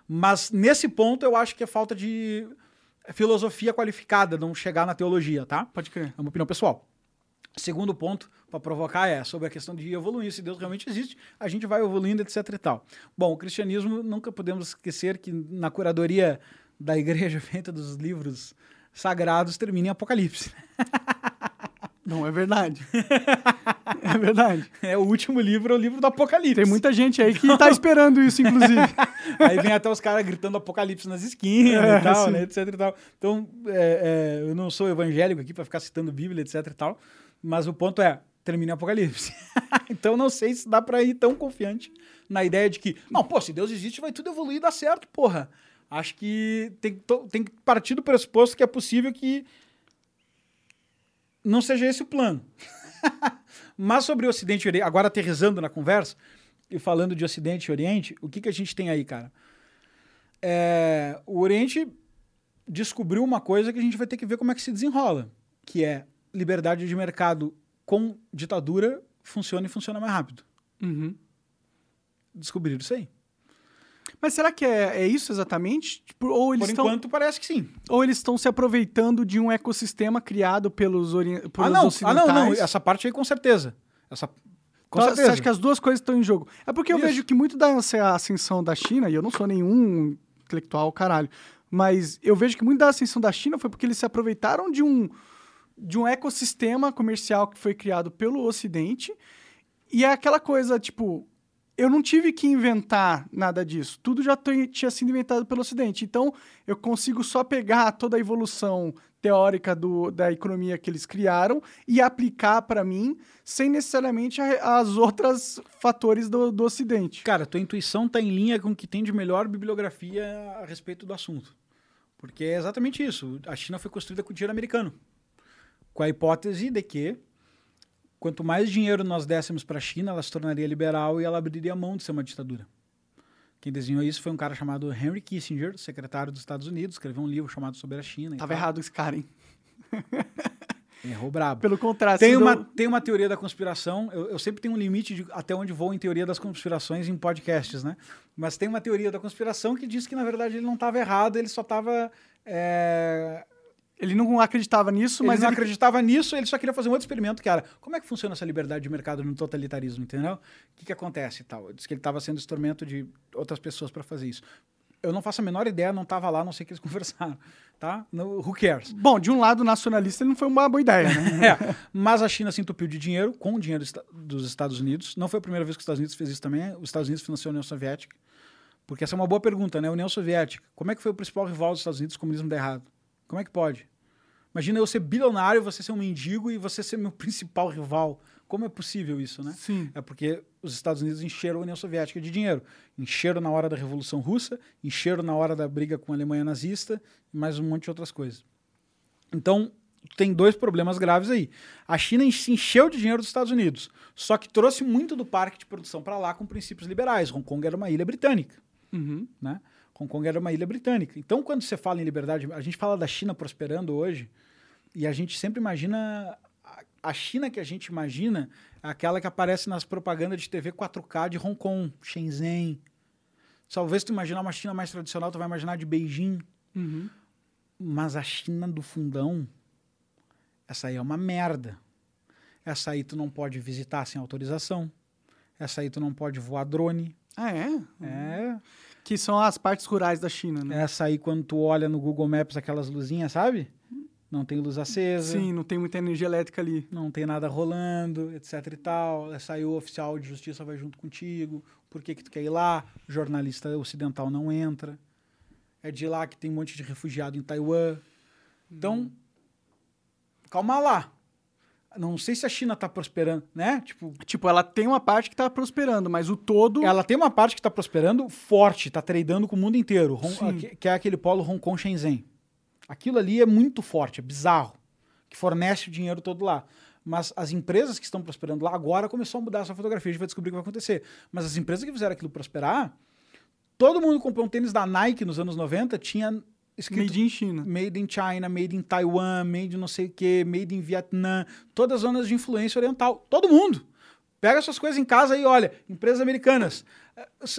Mas nesse ponto eu acho que é falta de filosofia qualificada, não chegar na teologia, tá? Pode crer. É uma opinião pessoal. Segundo ponto, para provocar, sobre a questão de evoluir. Se Deus realmente existe, a gente vai evoluindo, etc e tal. Bom, o cristianismo, nunca podemos esquecer que na curadoria da igreja feita dos livros sagrados termina em Apocalipse. Não, é verdade. É verdade. É o último livro, é o livro do Apocalipse. Tem muita gente aí que então... tá esperando isso, inclusive. Aí vem até os caras gritando Apocalipse nas esquinas e tal, sim, né, etc e tal. Então, eu não sou evangélico aqui para ficar citando Bíblia, etc e tal, mas o ponto é, termina em Apocalipse. Então, não sei se dá para ir tão confiante na ideia de que, não, pô, se Deus existe, vai tudo evoluir e dar certo, porra. Acho que tem que partir do pressuposto que é possível que não seja esse o plano. Mas sobre o Ocidente e Oriente, agora aterrizando na conversa e falando de Ocidente e Oriente, o que a gente tem aí, cara? O Oriente descobriu uma coisa que a gente vai ter que ver como é que se desenrola, que é liberdade de mercado com ditadura funciona e funciona mais rápido. Uhum. Descobriram isso aí. Mas será que é isso exatamente? Tipo, ou eles por enquanto, parece que sim. Ou eles estão se aproveitando de um ecossistema criado pelos ocidentais? Não. Essa parte aí, com certeza. Com certeza. Você acha que as duas coisas estão em jogo? É porque eu vejo que muito da ascensão da China, e eu não sou nenhum intelectual, caralho, mas eu vejo que muito da ascensão da China foi porque eles se aproveitaram de um ecossistema comercial que foi criado pelo Ocidente, e é aquela coisa, tipo... Eu não tive que inventar nada disso. Tudo já tinha sido inventado pelo Ocidente. Então, eu consigo só pegar toda a evolução teórica da economia que eles criaram e aplicar para mim, sem necessariamente as outras fatores do Ocidente. Cara, tua intuição está em linha com o que tem de melhor bibliografia a respeito do assunto. Porque é exatamente isso. A China foi construída com dinheiro americano. Com a hipótese de que quanto mais dinheiro nós dessemos para a China, ela se tornaria liberal e ela abriria a mão de ser uma ditadura. Quem desenhou isso foi um cara chamado Henry Kissinger, secretário dos Estados Unidos, escreveu um livro chamado Sobre a China. Tava errado esse cara, hein? Errou brabo. Pelo contrário. Tem uma teoria da conspiração, eu sempre tenho um limite de até onde vou em teoria das conspirações em podcasts, né? Mas tem uma teoria da conspiração que diz que, na verdade, ele não estava errado, ele só estava... Ele não acreditava nisso, mas... Ele não acreditava nisso, ele só queria fazer um outro experimento, que era como é que funciona essa liberdade de mercado no totalitarismo, entendeu? O que acontece e tal? Diz que ele estava sendo instrumento de outras pessoas para fazer isso. Eu não faço a menor ideia, não estava lá, não sei o que eles conversaram, tá? No, who cares? Bom, de um lado, nacionalista, ele não foi uma boa ideia, né? Mas a China se entupiu de dinheiro, com o dinheiro dos Estados Unidos. Não foi a primeira vez que os Estados Unidos fez isso também. Os Estados Unidos financiou a União Soviética. Porque essa é uma boa pergunta, né? A União Soviética. Como é que foi o principal rival dos Estados Unidos? O comunismo dá errado. Como é que pode? Imagina eu ser bilionário, você ser um mendigo e você ser meu principal rival. Como é possível isso, né? Sim. É porque os Estados Unidos encheram a União Soviética de dinheiro. Encheram na hora da Revolução Russa, encheram na hora da briga com a Alemanha nazista e mais um monte de outras coisas. Então, tem dois problemas graves aí. A China se encheu de dinheiro dos Estados Unidos, só que trouxe muito do parque de produção para lá com princípios liberais. Hong Kong era uma ilha britânica, né? Hong Kong era uma ilha britânica. Então, quando você fala em liberdade... A gente fala da China prosperando hoje e a gente sempre imagina... A China que a gente imagina é aquela que aparece nas propagandas de TV 4K de Hong Kong, Shenzhen. Talvez tu imaginar uma China mais tradicional, tu vai imaginar de Beijing. Uhum. Mas a China do fundão, essa aí é uma merda. Essa aí tu não pode visitar sem autorização. Essa aí tu não pode voar drone. Ah, é? É... Que são as partes rurais da China, né? Essa aí, quando tu olha no Google Maps, aquelas luzinhas, sabe? Não tem luz acesa. Sim, não tem muita energia elétrica ali. Não tem nada rolando, etc e tal. Essa aí o oficial de justiça vai junto contigo. Por que que tu quer ir lá? O jornalista ocidental não entra. É de lá que tem um monte de refugiado em Taiwan. Então, calma lá. Não sei se a China está prosperando, né? Tipo, ela tem uma parte que está prosperando, mas o todo... Ela tem uma parte que está prosperando forte, está tradando com o mundo inteiro, que é aquele polo Hong Kong Shenzhen. Aquilo ali é muito forte, é bizarro, que fornece o dinheiro todo lá. Mas as empresas que estão prosperando lá agora começou a mudar essa fotografia, a gente vai descobrir o que vai acontecer. Mas as empresas que fizeram aquilo prosperar, todo mundo comprou um tênis da Nike nos anos 90, tinha... Made in China. Made in China, made in Taiwan, made não sei o quê, made in Vietnã. Todas as zonas de influência oriental. Todo mundo. Pega suas coisas em casa e olha. Empresas americanas.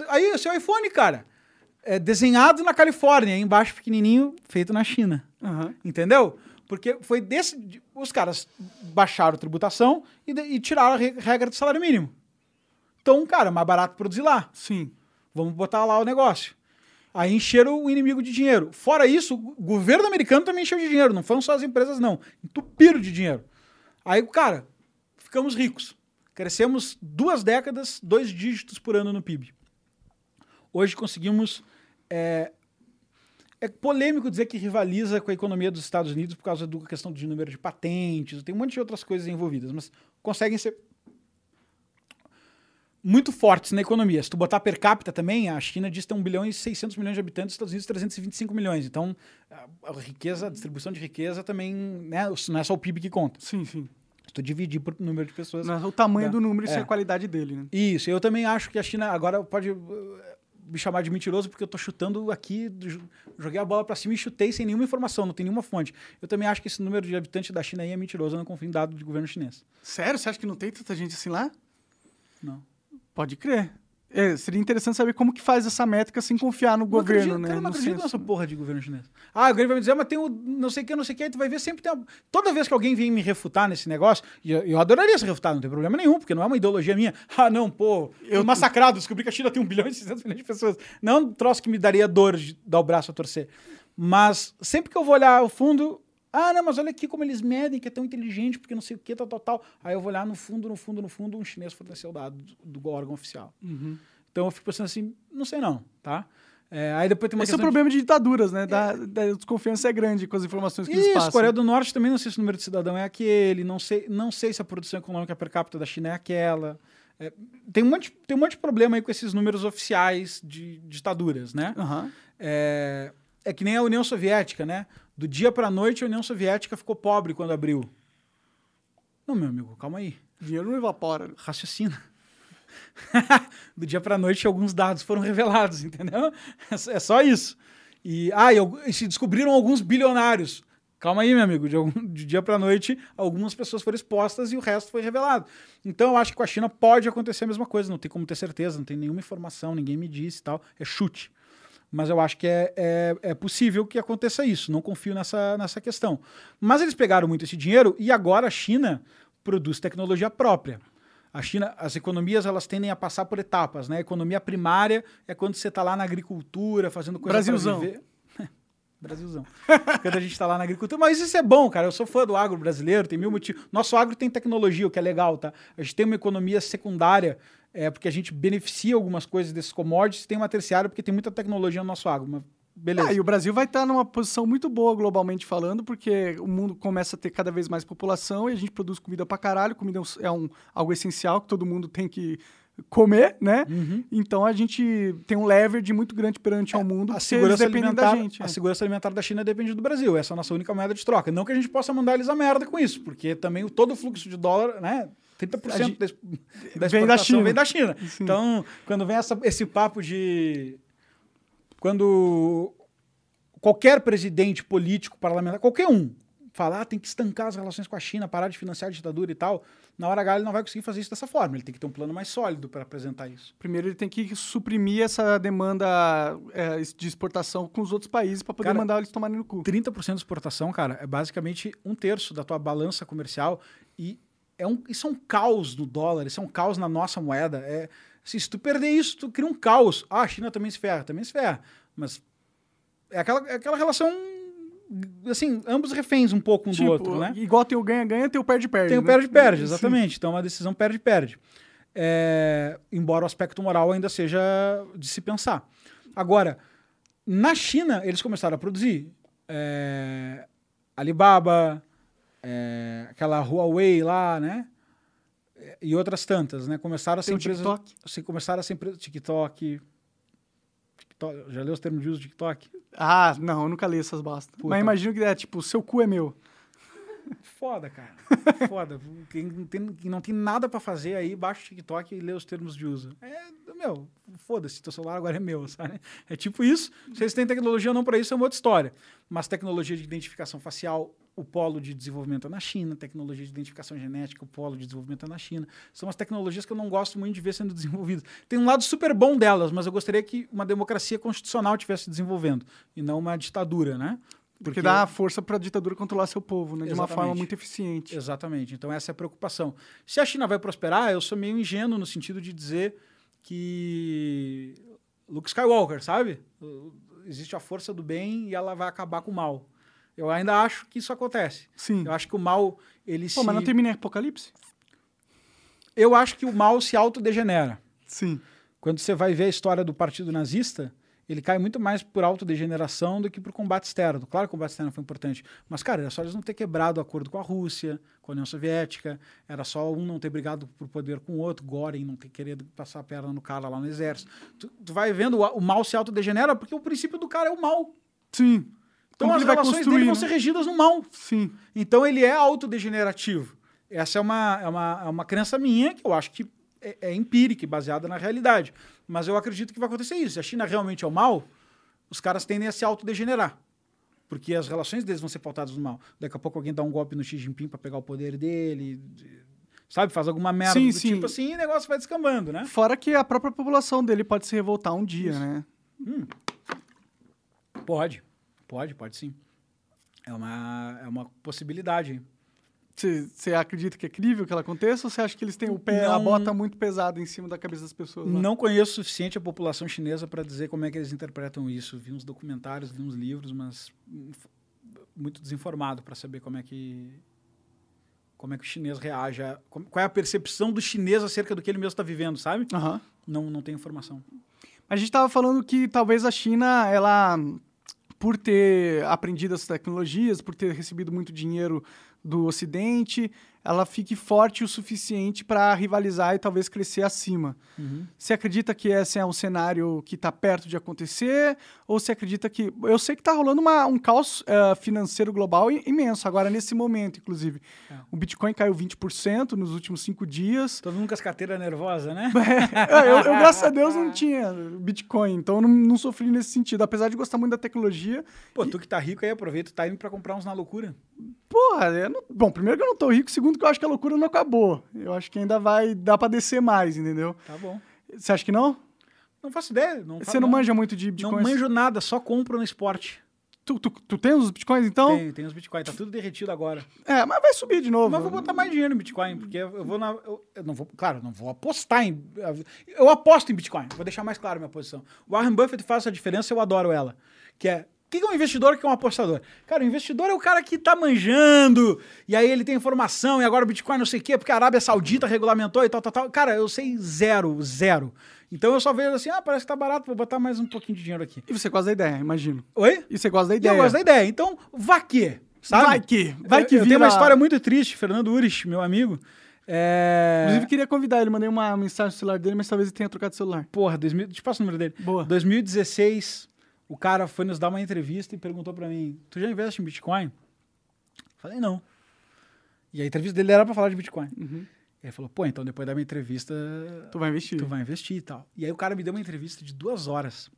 Aí, o seu iPhone, cara. É desenhado na Califórnia. Aí embaixo, pequenininho, feito na China. Uhum. Entendeu? Porque foi desse... Os caras baixaram a tributação e tiraram a regra do salário mínimo. Então, cara, mais barato produzir lá. Sim. Vamos botar lá o negócio. Aí encheram o inimigo de dinheiro. Fora isso, o governo americano também encheu de dinheiro. Não foram só as empresas, não. Entupiram de dinheiro. Aí, cara, ficamos ricos. Crescemos 2 décadas, 2 dígitos por ano no PIB. Hoje conseguimos... É polêmico dizer que rivaliza com a economia dos Estados Unidos por causa da questão de número de patentes, tem um monte de outras coisas envolvidas, mas conseguem ser muito fortes na economia. Se tu botar per capita também, a China diz que tem 1 bilhão e 600 milhões de habitantes, os Estados Unidos 325 milhões. Então, a riqueza, a distribuição de riqueza também, né, não é só o PIB que conta. Sim, sim. Se tu dividir por número de pessoas... Mas o tamanho do número e a qualidade dele, né? Isso. Eu também acho que a China agora pode... me chamar de mentiroso, porque eu tô chutando aqui, joguei a bola para cima e chutei sem nenhuma informação, não tem nenhuma fonte. Eu também acho que esse número de habitantes da China aí é mentiroso, eu não confio em dado do governo chinês. Sério? Você acha que não tem tanta gente assim lá? Não. Pode crer. É, seria interessante saber como que faz essa métrica sem confiar no governo, né? Eu não acredito nessa porra de governo chinês. Ah, o governo vai me dizer, mas tem o não sei o que, aí tu vai ver sempre tem uma... Toda vez que alguém vem me refutar nesse negócio, eu adoraria se refutar, não tem problema nenhum, porque não é uma ideologia minha. Ah, não, pô, eu massacrado, descobri que a China tem 1 bilhão e 600 milhões de pessoas. Não é um troço que me daria dor de dar o braço a torcer. Mas sempre que eu vou olhar ao fundo... Ah, não, mas olha aqui como eles medem, que é tão inteligente, porque não sei o que, tal, tal, tal. Aí eu vou olhar no fundo, um chinês forneceu o dado do órgão oficial. Uhum. Então eu fico pensando assim, não sei não, tá? Aí depois tem uma Esse é o problema de ditaduras, né? Da desconfiança é grande com as informações que eles passam. Isso, Coreia do Norte também, não sei se o número de cidadão é aquele, não sei se a produção econômica per capita da China é aquela... Tem um monte de problema aí com esses números oficiais de ditaduras, né? Uhum. É que nem a União Soviética, né? Do dia para a noite, a União Soviética ficou pobre quando abriu. Não, meu amigo, calma aí. O dinheiro não evapora. Raciocina. Do dia para a noite, alguns dados foram revelados, entendeu? É só isso. E se descobriram alguns bilionários. Calma aí, meu amigo. De dia para a noite, algumas pessoas foram expostas e o resto foi revelado. Então, eu acho que com a China pode acontecer a mesma coisa. Não tem como ter certeza, não tem nenhuma informação, ninguém me disse e tal. É chute. Mas eu acho que é possível que aconteça isso. Não confio nessa questão. Mas eles pegaram muito esse dinheiro e agora a China produz tecnologia própria. A China, as economias, elas tendem a passar por etapas, né? A economia primária é quando você está lá na agricultura, fazendo coisa Brasilzão. Pra viver. Brasilzão. Quando a gente está lá na agricultura. Mas isso é bom, cara. Eu sou fã do agro brasileiro, tem mil motivos. Nosso agro tem tecnologia, o que é legal, tá? A gente tem uma economia secundária, porque a gente beneficia algumas coisas desses commodities, tem uma terciária porque tem muita tecnologia no nosso agro, mas beleza. E o Brasil vai estar numa posição muito boa globalmente falando, porque o mundo começa a ter cada vez mais população e a gente produz comida pra caralho, comida é algo essencial que todo mundo tem que comer, né? Uhum. Então a gente tem um leverage muito grande perante ao mundo, porque eles dependem da gente. A segurança alimentar da China depende do Brasil, essa é a nossa única moeda de troca. Não que a gente possa mandar eles a merda com isso, porque também todo o fluxo de dólar, né? 30% da exportação vem da China. Sim. Então, quando vem esse papo de... Quando qualquer presidente político, parlamentar, qualquer um, falar tem que estancar as relações com a China, parar de financiar a ditadura e tal, na hora H ele não vai conseguir fazer isso dessa forma. Ele tem que ter um plano mais sólido para apresentar isso. Primeiro ele tem que suprimir essa demanda de exportação com os outros países para poder mandar eles tomarem no cu. 30% de exportação, cara, é basicamente 1/3 da tua balança comercial e... Isso é um caos no dólar, isso é um caos na nossa moeda. Se tu perder isso, tu cria um caos. Ah, a China também se ferra. Mas é aquela relação, assim, ambos reféns um pouco um do outro, né? Igual tem o ganha-ganha, tem o perde-perde. Tem o perde-perde, exatamente. Sim. Então, uma decisão perde-perde. Embora o aspecto moral ainda seja de se pensar. Agora, na China, eles começaram a produzir Alibaba... aquela Huawei lá, né? E outras tantas, né? Começaram a ser empresas... Começaram a ser empresas... TikTok... Já leu os termos de uso de TikTok? Ah, não, eu nunca li essas bastas. Mas imagino que tipo, seu cu é meu. Foda, cara. Foda. Quem não tem nada pra fazer aí, baixa o TikTok e lê os termos de uso. Meu, foda-se, teu celular agora é meu, sabe? É tipo isso. Se eles têm tecnologia ou não pra isso, é uma outra história. Mas tecnologia de identificação facial... O polo de desenvolvimento é na China, tecnologia de identificação genética, o polo de desenvolvimento é na China. São as tecnologias que eu não gosto muito de ver sendo desenvolvidas. Tem um lado super bom delas, mas eu gostaria que uma democracia constitucional estivesse desenvolvendo, e não uma ditadura, né? Porque dá força para a ditadura controlar seu povo, né? De uma forma muito eficiente. Exatamente. Então essa é a preocupação. Se a China vai prosperar, eu sou meio ingênuo no sentido de dizer que... Luke Skywalker, sabe? Existe a força do bem e ela vai acabar com o mal. Eu ainda acho que isso acontece. Sim. Eu acho que o mal, ele se... Pô, mas não termina em Apocalipse? Eu acho que o mal se autodegenera. Sim. Quando você vai ver a história do partido nazista, ele cai muito mais por autodegeneração do que por combate externo. Claro que o combate externo foi importante, mas, cara, era só eles não ter quebrado o acordo com a Rússia, com a União Soviética, era só um não ter brigado por poder com o outro, Göring não ter querido passar a perna no cara lá no exército. Tu vai vendo, o mal se autodegenera porque o princípio do cara é o mal. Sim. Então como as relações dele vão ser regidas no mal. Sim. Então ele é autodegenerativo. Essa é uma crença minha que eu acho que é empírica, baseada na realidade. Mas eu acredito que vai acontecer isso. Se a China realmente é o mal, os caras tendem a se autodegenerar. Porque as relações deles vão ser pautadas no mal. Daqui a pouco alguém dá um golpe no Xi Jinping para pegar o poder dele, sabe? Faz alguma merda tipo assim e o negócio vai descambando, né? Fora que a própria população dele pode se revoltar um dia, isso, né? Pode sim. É uma possibilidade, hein? Você acredita que é crível que ela aconteça ou você acha que eles têm a bota muito pesada em cima da cabeça das pessoas? Lá? Não conheço o suficiente a população chinesa para dizer como é que eles interpretam isso. Vi uns documentários, li uns livros, mas muito desinformado para saber como é que o chinês reage, qual é a percepção do chinês acerca do que ele mesmo está vivendo, sabe? Uhum. Não tenho informação. A gente estava falando que talvez a China, ela, por ter aprendido as tecnologias, por ter recebido muito dinheiro do Ocidente, ela fique forte o suficiente para rivalizar e talvez crescer acima. Uhum. Você acredita que esse é um cenário que está perto de acontecer? Ou você acredita que... Eu sei que está rolando um caos financeiro global imenso, agora nesse momento, inclusive. É. O Bitcoin caiu 20% nos últimos 5 dias. Todo mundo com as carteiras nervosas, né? eu, graças a Deus, não tinha Bitcoin, então não sofri nesse sentido. Apesar de gostar muito da tecnologia... Pô, tu que tá rico aí, aproveita o time para comprar uns na loucura. Porra, bom, primeiro que eu não tô rico, segundo que eu acho que a loucura não acabou. Eu acho que ainda vai dar pra descer mais, entendeu? Tá bom. Você acha que não? Não faço ideia. Você não manja muito de bitcoins? Não manjo nada, só compro no esporte. Tu tem os bitcoins, então? Tem os bitcoins. Tá tudo derretido agora. É, mas vai subir de novo. Mas eu vou botar mais dinheiro em bitcoin, porque eu vou na... Eu não vou, claro, não vou apostar em... Eu aposto em bitcoin. Vou deixar mais claro a minha posição. O Warren Buffett faz essa diferença, eu adoro ela. Que é... O que é um investidor, o que é um apostador? Cara, o investidor é o cara que tá manjando, e aí ele tem informação, e agora o Bitcoin não sei o quê, porque a Arábia Saudita regulamentou e tal. Cara, eu sei zero. Então eu só vejo assim, parece que tá barato, vou botar mais um pouquinho de dinheiro aqui. E você gosta da ideia, imagino. Oi? E você gosta da ideia. Eu gosto da ideia. Então, vá que, sabe? Vai que vira... Eu tenho uma história muito triste, Fernando Urich, meu amigo. Inclusive, queria convidar ele, mandei uma mensagem no celular dele, mas talvez ele tenha trocado de celular. Porra, deixa eu passar o número dele. Boa. 2016... O cara foi nos dar uma entrevista e perguntou pra mim, tu já investe em Bitcoin? Falei, não. E a entrevista dele era pra falar de Bitcoin. Uhum. Ele falou, pô, então depois da minha entrevista... Tu vai investir e tal. E aí o cara me deu uma entrevista de 2 horas,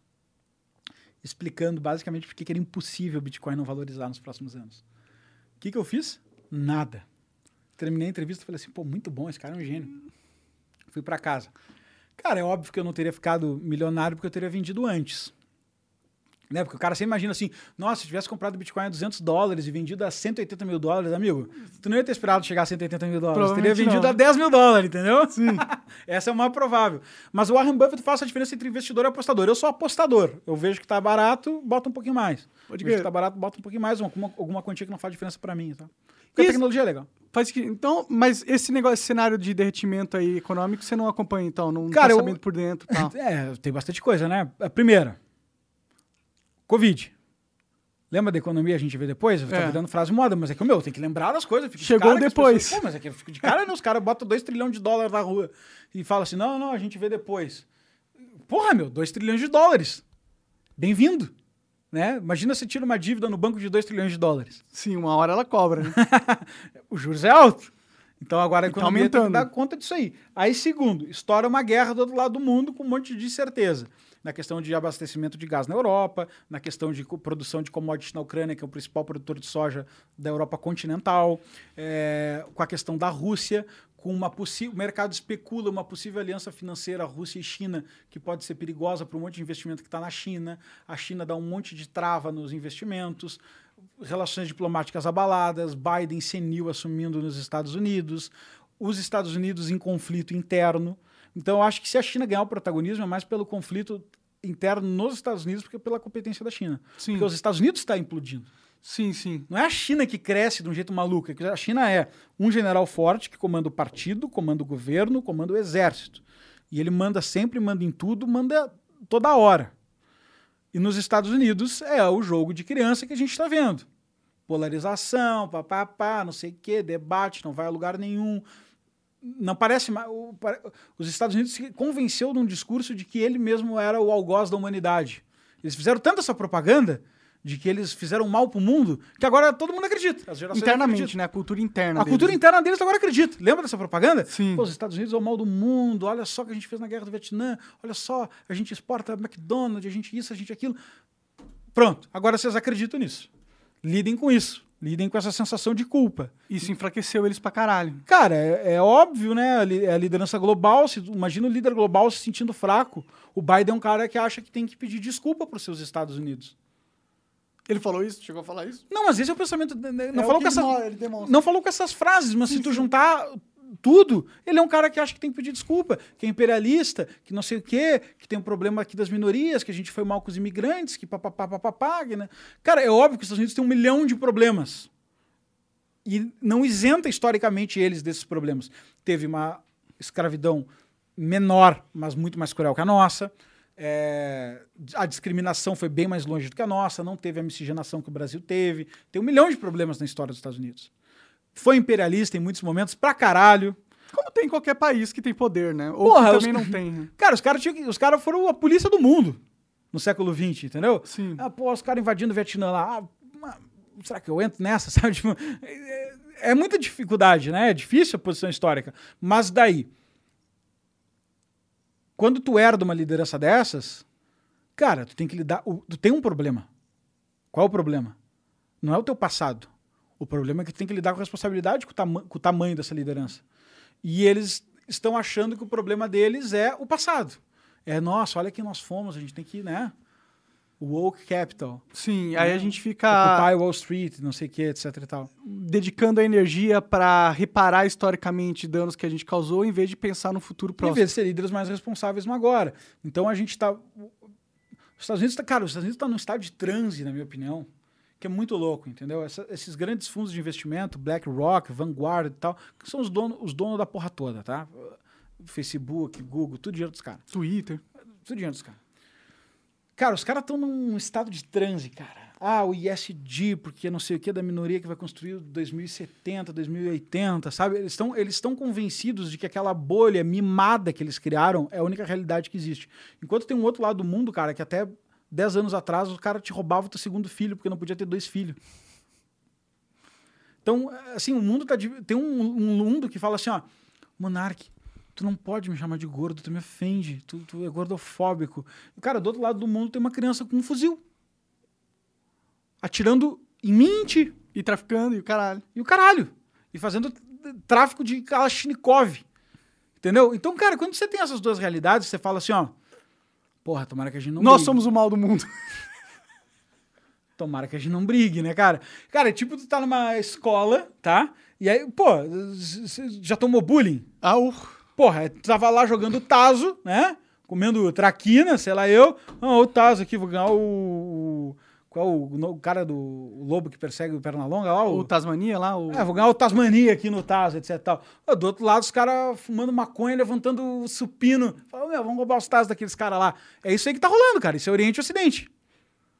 explicando basicamente porque que era impossível o Bitcoin não valorizar nos próximos anos. O que eu fiz? Nada. Terminei a entrevista e falei assim, pô, muito bom, esse cara é um gênio. Fui pra casa. Cara, é óbvio que eu não teria ficado milionário porque eu teria vendido antes. Né? Porque o cara sempre imagina assim, nossa, se eu tivesse comprado Bitcoin a $200 e vendido a $180 mil, amigo, tu não ia ter esperado chegar a $180 mil, teria vendido a $10 mil, entendeu? Sim. Essa é uma provável. Mas o Warren Buffett faz a diferença entre investidor e apostador. Eu sou apostador. Eu vejo que tá barato, bota um pouquinho mais. Vejo que tá barato, bota um pouquinho mais, alguma quantia que não faz diferença para mim. Tá? Porque a tecnologia é legal. Então, mas esse cenário de derretimento aí econômico, você não acompanha, então? Não tá sabendo por dentro? Tal. Tem bastante coisa, né? A primeira... Covid. Lembra da economia, a gente vê depois? Eu tava dando frase moda, mas é que eu tem que lembrar das coisas. Chegou depois. Mas é que eu fico de cara, né? Os caras botam $2 trilhões na rua e falam assim, não, a gente vê depois. Porra, $2 trilhões. Bem-vindo. Né? Imagina se tira uma dívida no banco de $2 trilhões. Sim, uma hora ela cobra, né? Os juros é alto. Então agora a economia tem que dar conta disso aí. Aí, segundo, estoura uma guerra do outro lado do mundo com um monte de incerteza. Na questão de abastecimento de gás na Europa, na questão de produção de commodities na Ucrânia, que é o principal produtor de soja da Europa continental, com a questão da Rússia, o mercado especula uma possível aliança financeira Rússia e China, que pode ser perigosa para um monte de investimento que está na China. A China dá um monte de trava nos investimentos, relações diplomáticas abaladas, Biden senil assumindo nos Estados Unidos, os Estados Unidos em conflito interno. Então, eu acho que se a China ganhar o protagonismo, é mais pelo conflito interno nos Estados Unidos porque pela competência da China. Sim. Porque os Estados Unidos está implodindo. Sim, sim. Não é a China que cresce de um jeito maluco. A China é um general forte que comanda o partido, comanda o governo, comanda o exército. E ele manda sempre, manda em tudo, manda toda hora. E nos Estados Unidos é o jogo de criança que a gente está vendo. Polarização, papapá, não sei o quê, debate, não vai a lugar nenhum. Não parece mais... Os Estados Unidos se convenceu de um discurso de que ele mesmo era o algoz da humanidade. Eles fizeram tanta essa propaganda de que eles fizeram mal pro mundo que agora todo mundo acredita. As gerações internamente, acreditam. Né? A cultura interna deles. A cultura interna deles agora acredita. Lembra dessa propaganda? Sim. Pô, os Estados Unidos é o mal do mundo. Olha só o que a gente fez na guerra do Vietnã. Olha só, a gente exporta McDonald's, a gente isso, a gente aquilo. Pronto. Agora vocês acreditam nisso. Lidem com isso. Lidem com essa sensação de culpa. Isso enfraqueceu eles pra caralho. Cara, é óbvio, né? A liderança global, imagina o líder global se sentindo fraco. O Biden é um cara que acha que tem que pedir desculpa pros seus Estados Unidos. Ele falou isso? Chegou a falar isso? Não, mas esse é o pensamento... Não falou com essas frases, mas sim, se tu juntar tudo, ele é um cara que acha que tem que pedir desculpa, que é imperialista, que não sei o quê, que tem um problema aqui das minorias, que a gente foi mal com os imigrantes, que papapá, papapá, né? Cara, é óbvio que os Estados Unidos têm 1 milhão de problemas. E não isenta historicamente eles desses problemas. Teve uma escravidão menor, mas muito mais cruel que a nossa. A discriminação foi bem mais longe do que a nossa, não teve a miscigenação que o Brasil teve. Tem 1 milhão de problemas na história dos Estados Unidos. Foi imperialista em muitos momentos pra caralho. Como tem em qualquer país que tem poder, né? Ou porra, que também não tem. Né? Cara, os caras foram a polícia do mundo no século XX, entendeu? Sim. Ah, pô, os caras invadindo o Vietnã lá. Ah, será que eu entro nessa, sabe? Tipo, é muita dificuldade, né? É difícil a posição histórica. Mas daí... Quando tu herda uma liderança dessas, cara, tu tem que lidar... Tu tem um problema. Qual é o problema? Não é o teu passado. O problema é que tu tem que lidar com responsabilidade com o tamanho dessa liderança. E eles estão achando que o problema deles é o passado. É, nossa, olha que nós fomos, a gente tem que, né? Woke Capital. Sim, aí a gente fica... Occupy Wall Street, não sei o que, etc e tal. Dedicando a energia para reparar historicamente danos que a gente causou, em vez de pensar no futuro próximo. Em vez de ser líderes mais responsáveis no agora. Então a gente está... Cara, os Estados Unidos está num estado de transe, na minha opinião, que é muito louco, entendeu? Esses grandes fundos de investimento, BlackRock, Vanguard e tal, que são os donos da porra toda, tá? Facebook, Google, tudo dinheiro dos caras. Twitter. Tudo dinheiro dos caras. Cara, os caras estão num estado de transe, cara. Ah, o ISD, porque não sei o que, da minoria que vai construir 2070, 2080, sabe? Eles estão convencidos de que aquela bolha mimada que eles criaram é a única realidade que existe. Enquanto tem um outro lado do mundo, cara, que até 10 anos atrás o cara te roubava o teu segundo filho, porque não podia ter 2 filhos. Então, assim, o mundo tá... Tem um mundo que fala assim, ó... Monark, tu não pode me chamar de gordo, tu me ofende, tu é gordofóbico. E, cara, do outro lado do mundo tem uma criança com um fuzil. Atirando em mente. E traficando, e o caralho. E o caralho. E fazendo tráfico de Kalashnikov. Entendeu? Então, cara, quando você tem essas duas realidades, você fala assim, ó... Porra, tomara que a gente não brigue. Nós somos o mal do mundo. Tomara que a gente não brigue, né, cara? Cara, é tipo tu tá numa escola, tá? E aí, pô, já tomou bullying? Ah, porra, tu tava lá jogando tazo, né? Comendo traquina, sei lá eu. Ah, o tazo aqui, vou ganhar o... Qual é o cara do lobo que persegue o Pernalonga lá? O Tasmania lá? É, vou ganhar o Tasmania aqui no tazo, etc e tal. Do outro lado, os caras fumando maconha, levantando o supino. Fala, meu, vamos roubar os tazos daqueles caras lá. É isso aí que tá rolando, cara. Isso é Oriente e Ocidente.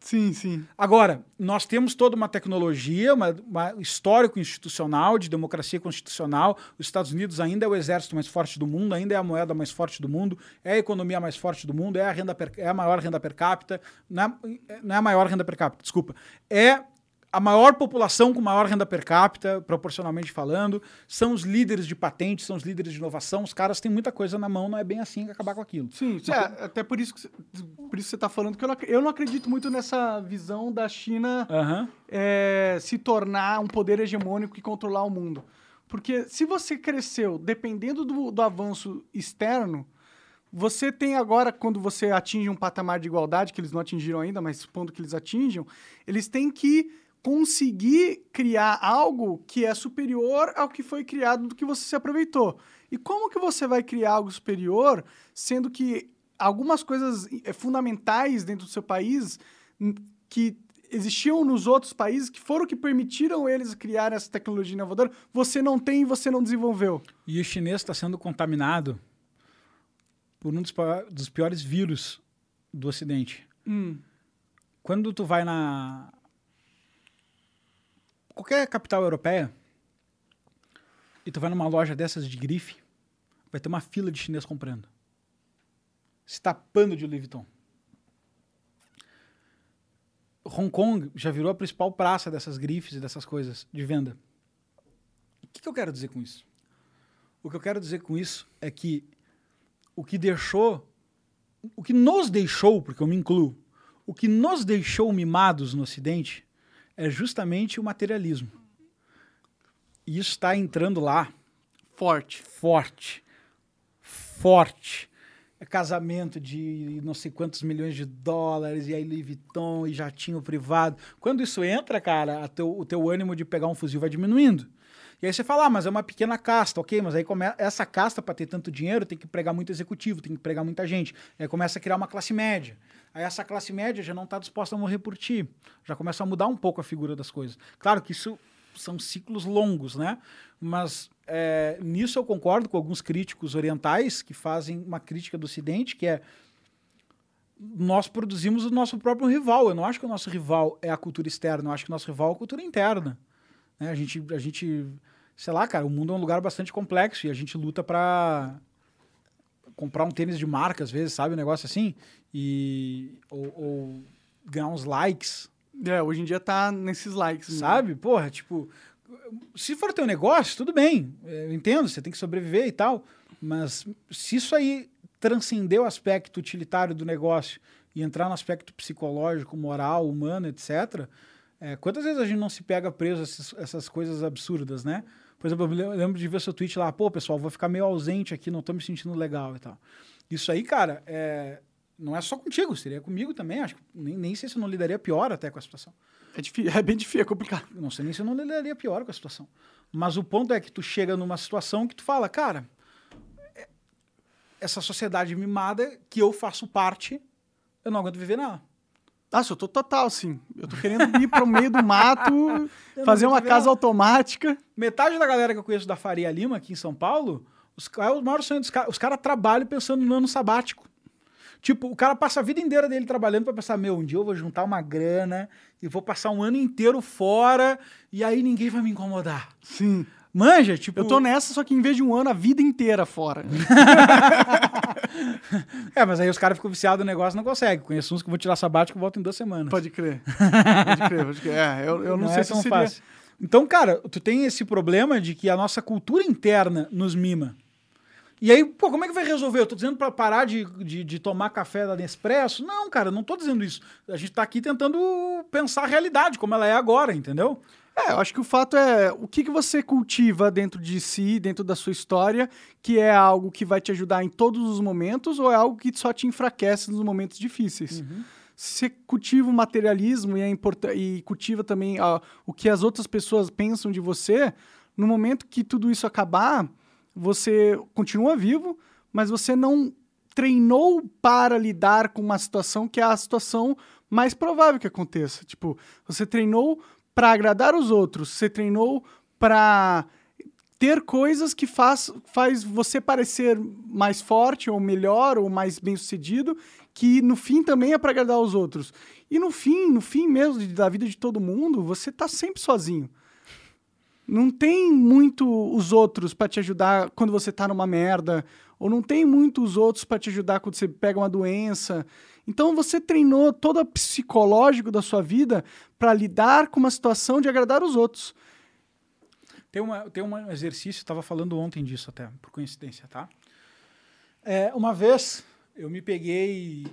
Sim, sim. Agora, nós temos toda uma tecnologia, um histórico institucional de democracia constitucional. Os Estados Unidos ainda é o exército mais forte do mundo, ainda é a moeda mais forte do mundo, é a economia mais forte do mundo, é a maior renda per capita. Não é a maior renda per capita, desculpa. É a maior população com maior renda per capita, proporcionalmente falando. São os líderes de patente, são os líderes de inovação. Os caras têm muita coisa na mão, não é bem assim que acabar com aquilo. Sim, mas... até por isso que você está falando que eu não acredito muito nessa visão da China se tornar um poder hegemônico e controlar o mundo. Porque se você cresceu dependendo do avanço externo, você tem agora, quando você atinge um patamar de igualdade, que eles não atingiram ainda, mas supondo que eles atinjam, eles têm que... conseguir criar algo que é superior ao que foi criado do que você se aproveitou. E como que você vai criar algo superior, sendo que algumas coisas fundamentais dentro do seu país que existiam nos outros países, que foram que permitiram eles criar essa tecnologia inovadora, você não tem e você não desenvolveu. E o chinês está sendo contaminado por um dos piores vírus do Ocidente. Quando tu vai na... qualquer capital europeia e tu vai numa loja dessas de grife, vai ter uma fila de chinês comprando. Se tapando de Louis Vuitton. Hong Kong já virou a principal praça dessas grifes e dessas coisas de venda. O que eu quero dizer com isso? O que eu quero dizer com isso é que o que deixou... o que nos deixou, porque eu me incluo, o que nos deixou mimados no Ocidente é justamente o materialismo. E isso está entrando lá. Forte. Forte. Forte. É casamento de não sei quantos milhões de dólares, e aí Louis Vuitton, e jatinho privado. Quando isso entra, cara, o teu ânimo de pegar um fuzil vai diminuindo. E aí você fala, ah, mas é uma pequena casta, ok, mas aí começa essa casta, para ter tanto dinheiro, tem que pregar muito executivo, tem que pregar muita gente. Aí começa a criar uma classe média. Aí essa classe média já não está disposta a morrer por ti. Já começa a mudar um pouco a figura das coisas. Claro que isso são ciclos longos, né? Mas nisso eu concordo com alguns críticos orientais que fazem uma crítica do Ocidente, que é nós produzimos o nosso próprio rival. Eu não acho que o nosso rival é a cultura externa, eu acho que o nosso rival é a cultura interna. Né? A gente sei lá, cara, o mundo é um lugar bastante complexo e a gente luta para comprar um tênis de marca, às vezes, sabe? Um negócio assim. Ou ganhar uns likes. É, hoje em dia tá nesses likes. Sabe? Né? Porra, tipo... se for teu negócio, tudo bem. Eu entendo, você tem que sobreviver e tal. Mas se isso aí transcender o aspecto utilitário do negócio e entrar no aspecto psicológico, moral, humano, etc... quantas vezes a gente não se pega preso a essas coisas absurdas, né? Por exemplo, eu lembro de ver seu tweet lá, pô, pessoal, vou ficar meio ausente aqui, não tô me sentindo legal e tal. Isso aí, cara, não é só contigo, seria comigo também, acho que nem sei se eu não lidaria pior até com a situação. É difícil, é bem difícil, é complicado. Não sei nem se eu não lidaria pior com a situação. Mas o ponto é que tu chega numa situação que tu fala, cara, essa sociedade mimada que eu faço parte, eu não aguento viver nela. Nossa, eu tô total, sim. Eu tô querendo ir pro meio do mato, fazer uma casa automática. Metade da galera que eu conheço da Faria Lima, aqui em São Paulo, é o maior sonho dos caras. Os caras trabalham pensando no ano sabático. Tipo, o cara passa a vida inteira dele trabalhando pra pensar, meu, um dia eu vou juntar uma grana e vou passar um ano inteiro fora e aí ninguém vai me incomodar. Sim. Manja, tipo... eu tô nessa, só que em vez de um ano, a vida inteira fora. Mas aí os caras ficam viciados no negócio e não conseguem. Conheço uns que vão tirar sabático e voltam em 2 semanas. Pode crer. Pode crer. Eu não sei se seria fácil. Então, cara, tu tem esse problema de que a nossa cultura interna nos mima. E aí, pô, como é que vai resolver? Eu tô dizendo pra parar de tomar café da Nespresso? Não, cara, não tô dizendo isso. A gente tá aqui tentando pensar a realidade, como ela é agora, entendeu? Eu acho que o fato é o que você cultiva dentro de si, dentro da sua história, que é algo que vai te ajudar em todos os momentos ou é algo que só te enfraquece nos momentos difíceis. Uhum. Se você cultiva o materialismo e cultiva também o que as outras pessoas pensam de você, no momento que tudo isso acabar, você continua vivo, mas você não treinou para lidar com uma situação que é a situação mais provável que aconteça. Tipo, você treinou para agradar os outros, você treinou para ter coisas que faz você parecer mais forte, ou melhor, ou mais bem-sucedido, que no fim também é para agradar os outros. E no fim mesmo da vida de todo mundo, você tá sempre sozinho. Não tem muito os outros para te ajudar quando você tá numa merda, ou não tem muito os outros para te ajudar quando você pega uma doença. Então você treinou todo o psicológico da sua vida para lidar com uma situação de agradar os outros. Tem um exercício, estava falando ontem disso até, por coincidência, tá? Uma vez eu me peguei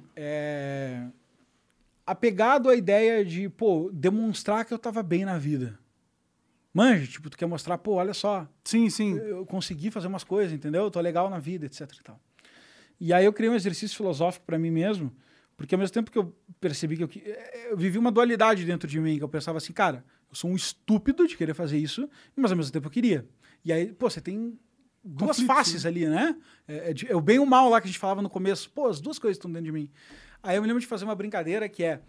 apegado à ideia de, demonstrar que eu estava bem na vida. Manja, tipo, tu quer mostrar, olha só. Sim. Eu consegui fazer umas coisas, entendeu? Eu tô legal na vida, etc e tal. E aí eu criei um exercício filosófico para mim mesmo, porque ao mesmo tempo que eu percebi que eu vivi uma dualidade dentro de mim, que eu pensava assim, cara, eu sou um estúpido de querer fazer isso, mas ao mesmo tempo eu queria. E aí, você tem duas faces ali, né? É o bem e o mal lá que a gente falava no começo. Pô, as duas coisas estão dentro de mim. Aí eu me lembro de fazer uma brincadeira que é...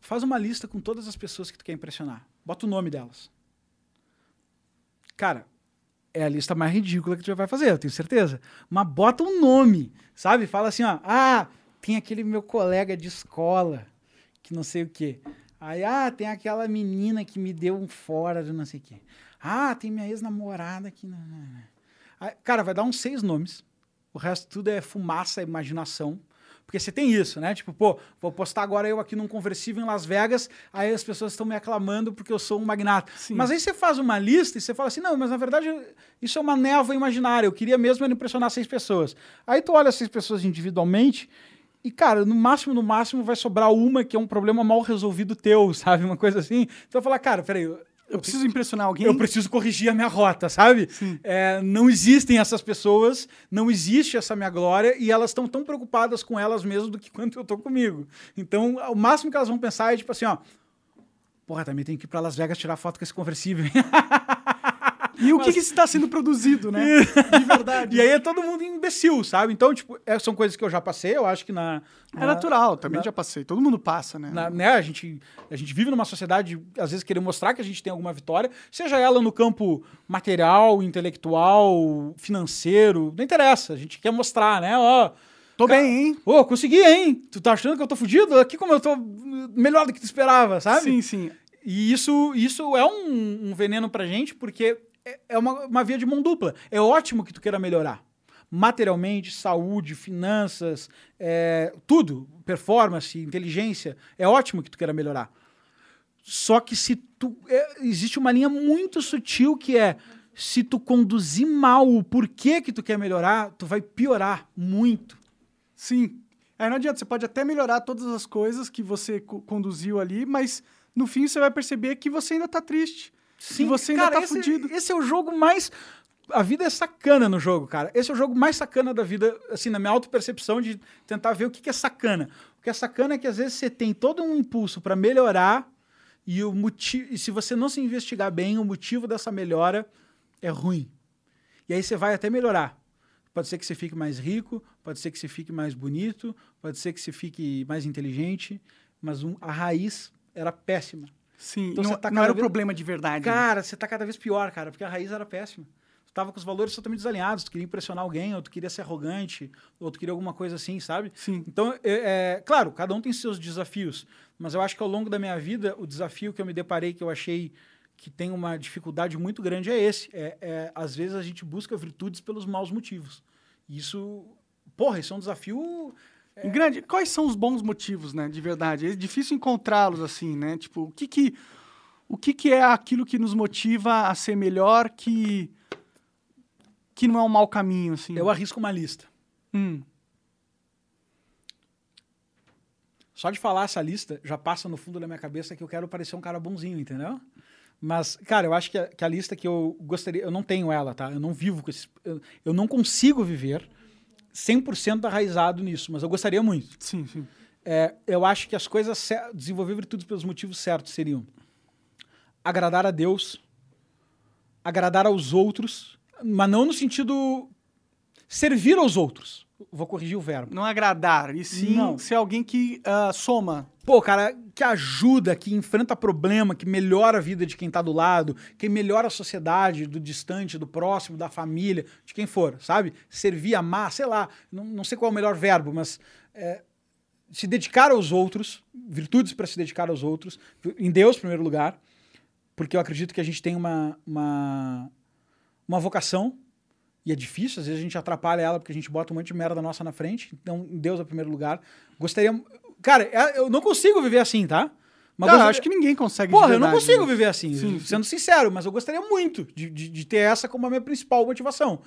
Faz uma lista com todas as pessoas que tu quer impressionar. Bota o nome delas. Cara, é a lista mais ridícula que tu já vai fazer, eu tenho certeza. Mas bota um nome, sabe? Fala assim, ó... Ah, tem aquele meu colega de escola que não sei o quê. Aí, ah, tem aquela menina que me deu um fora de não sei o quê. Ah, tem minha ex-namorada que... Aí, cara, vai dar uns 6 nomes. O resto tudo é fumaça, é imaginação. Porque você tem isso, né? Tipo, pô, vou postar agora eu aqui num conversível em Las Vegas, aí as pessoas estão me aclamando porque eu sou um magnata. Sim. Mas aí você faz uma lista e você fala assim, não, mas na verdade isso é uma névoa imaginária, eu queria mesmo impressionar 6 pessoas. Aí tu olha as 6 pessoas individualmente e, cara, no máximo vai sobrar uma que é um problema mal resolvido teu, sabe? Uma coisa assim. Então eu falo, cara, peraí... Eu preciso impressionar alguém? Eu preciso corrigir a minha rota, sabe? É, não existem essas pessoas, não existe essa minha glória, e elas estão tão preocupadas com elas mesmas do que quanto eu tô comigo. Então, o máximo que elas vão pensar é tipo assim, ó... Porra, também tenho que ir pra Las Vegas tirar foto com esse conversível. E o que está sendo produzido, né? De verdade. E aí é todo mundo imbecil, sabe? Então, tipo, são coisas que eu já passei, eu acho que É natural, também já passei. Todo mundo passa, né? A gente vive numa sociedade, às vezes, querer mostrar que a gente tem alguma vitória, seja ela no campo material, intelectual, financeiro, não interessa. A gente quer mostrar, né? Ó... Tô bem, hein? Ô, consegui, hein? Tu tá achando que eu tô fudido? Aqui como eu tô melhor do que tu esperava, sabe? Sim, sim. E isso é um veneno pra gente, porque... É uma via de mão dupla. É ótimo que tu queira melhorar. Materialmente, saúde, finanças, tudo. Performance, inteligência. É ótimo que tu queira melhorar. Só que se tu... existe uma linha muito sutil que é... Se tu conduzir mal o porquê que tu quer melhorar, tu vai piorar muito. Sim. Aí não adianta. Você pode até melhorar todas as coisas que você conduziu ali, mas no fim você vai perceber que você ainda tá triste. Sim, e você ainda tá fudido. Esse é o jogo mais... A vida é sacana no jogo, cara. Esse é o jogo mais sacana da vida, assim, na minha auto-percepção de tentar ver o que é sacana. O que é sacana é que, às vezes, você tem todo um impulso para melhorar e se você não se investigar bem, o motivo dessa melhora é ruim. E aí você vai até melhorar. Pode ser que você fique mais rico, pode ser que você fique mais bonito, pode ser que você fique mais inteligente, mas a raiz era péssima. Sim, então, não era o problema de verdade. Cara, você tá cada vez pior, cara, porque a raiz era péssima. Tu tava com os valores totalmente desalinhados, tu queria impressionar alguém, ou tu queria ser arrogante, ou tu queria alguma coisa assim, sabe? Sim. Então, claro, cada um tem seus desafios, mas eu acho que ao longo da minha vida, o desafio que eu me deparei, que eu achei que tem uma dificuldade muito grande é esse. Às vezes a gente busca virtudes pelos maus motivos. E isso, porra, isso é um desafio... Grande, quais são os bons motivos, né, de verdade? É difícil encontrá-los, assim, né? Tipo, o que é aquilo que nos motiva a ser melhor que não é um mau caminho, assim? Eu arrisco uma lista. Só de falar essa lista, já passa no fundo da minha cabeça que eu quero parecer um cara bonzinho, entendeu? Mas, cara, eu acho que a lista que eu gostaria... Eu não tenho ela, tá? Eu não vivo com esse... Eu não consigo viver... 100% arraizado nisso, mas eu gostaria muito. Sim, sim. Eu acho que as coisas... Desenvolver virtudes pelos motivos certos seriam agradar a Deus, agradar aos outros, mas não no sentido... Servir aos outros. Vou corrigir o verbo. Não agradar, e sim ser alguém que soma. Pô, cara, que ajuda, que enfrenta problema, que melhora a vida de quem tá do lado, que melhora a sociedade, do distante, do próximo, da família, de quem for, sabe? Servir, amar, sei lá, não sei qual é o melhor verbo, mas se dedicar aos outros, virtudes para se dedicar aos outros, em Deus, em primeiro lugar, porque eu acredito que a gente tem uma vocação. E é difícil, às vezes a gente atrapalha ela porque a gente bota um monte de merda nossa na frente. Então, Deus é o primeiro lugar. Gostaria... Cara, eu não consigo viver assim, tá? Mas cara, acho que ninguém consegue. Porra, eu não consigo viver assim, sendo sincero. Mas eu gostaria muito de ter essa como a minha principal motivação.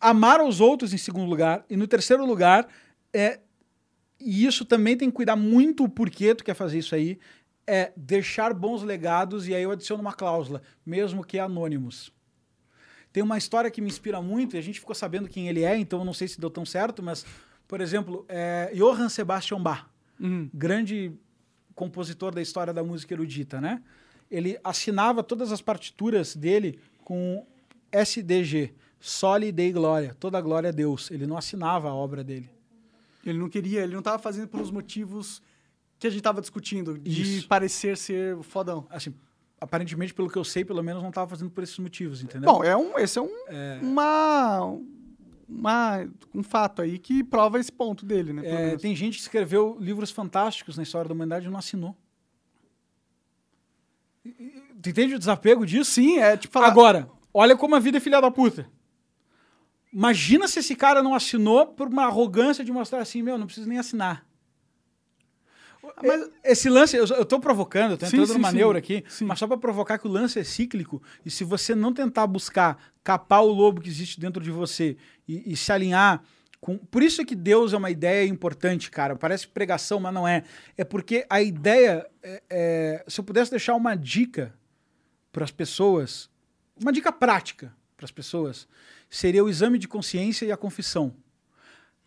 Amar os outros em segundo lugar. E no terceiro lugar, e isso também tem que cuidar muito o porquê tu quer fazer isso aí, é deixar bons legados, e aí eu adiciono uma cláusula, mesmo que anônimos. Tem uma história que me inspira muito, e a gente ficou sabendo quem ele é, então eu não sei se deu tão certo, mas, por exemplo, Johann Sebastian Bach, grande compositor da história da música erudita, né? Ele assinava todas as partituras dele com SDG, Só lhe dei glória, toda a glória a Deus. Ele não assinava a obra dele. Ele não queria, ele não estava fazendo pelos motivos que a gente estava discutindo, de parecer ser fodão. Assim, aparentemente, pelo que eu sei, pelo menos não estava fazendo por esses motivos, entendeu? Bom, esse é um fato aí que prova esse ponto dele, né? É, tem gente que escreveu livros fantásticos na história da humanidade e não assinou. Tu entende o desapego disso? Sim, é tipo falar... Agora, olha como a vida é filha da puta. Imagina se esse cara não assinou por uma arrogância de mostrar assim, meu, não preciso nem assinar. Mas esse lance, eu tô provocando, eu tô entrando numa neura aqui, mas só para provocar que o lance é cíclico, e se você não tentar buscar capar o lobo que existe dentro de você e se alinhar com... Por isso é que Deus é uma ideia importante, cara. Parece pregação, mas não é. É porque a ideia... Se eu pudesse deixar uma dica para as pessoas, uma dica prática para as pessoas, seria o exame de consciência e a confissão.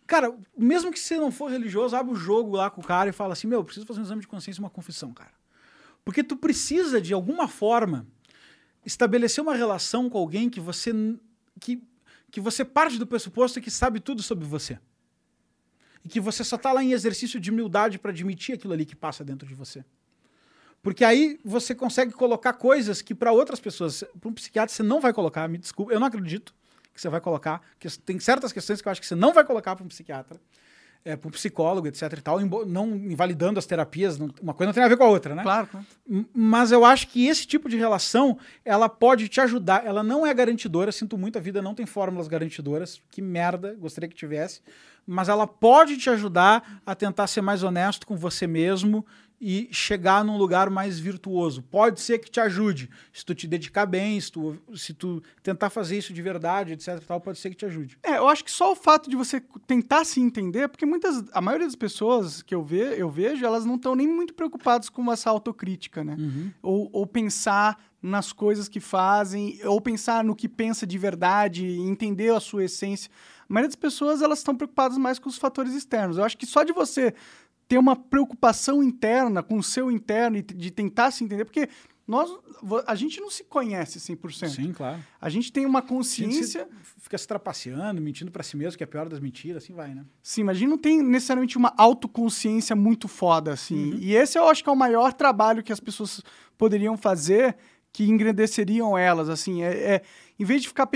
Cara, mesmo que você não for religioso, abre o jogo lá com o cara e fala assim, meu, preciso fazer um exame de consciência e uma confissão, cara. Porque tu precisa, de alguma forma, estabelecer uma relação com alguém que você, que você parte do pressuposto que sabe tudo sobre você. E que você só tá lá em exercício de humildade para admitir aquilo ali que passa dentro de você. Porque aí você consegue colocar coisas que para outras pessoas, para um psiquiatra você não vai colocar, me desculpa, eu não acredito que você vai colocar, que tem certas questões que eu acho que você não vai colocar para um psiquiatra, para um psicólogo, etc e tal, não invalidando as terapias, uma coisa não tem a ver com a outra, né? Claro. Mas eu acho que esse tipo de relação, ela pode te ajudar, ela não é garantidora, sinto muito, a vida não tem fórmulas garantidoras, que merda, gostaria que tivesse, mas ela pode te ajudar a tentar ser mais honesto com você mesmo e chegar num lugar mais virtuoso. Pode ser que te ajude. Se tu te dedicar bem, se tu tentar fazer isso de verdade, etc, tal, pode ser que te ajude. Eu acho que só o fato de você tentar se entender, porque a maioria das pessoas que eu vejo, elas não estão nem muito preocupadas com essa autocrítica, né? Uhum. Ou pensar nas coisas que fazem, ou pensar no que pensa de verdade, entender a sua essência. A maioria das pessoas, elas estão preocupadas mais com os fatores externos. Eu acho que só de você... ter uma preocupação interna com o seu interno e de tentar se entender, porque a gente não se conhece 100%. Sim, claro. A gente tem uma consciência... Fica se trapaceando, mentindo para si mesmo, que é a pior das mentiras, assim vai, né? Sim, mas a gente não tem necessariamente uma autoconsciência muito foda, assim. Uhum. E esse eu acho que é o maior trabalho que as pessoas poderiam fazer, que engrandeceriam elas, assim. Em vez de ficar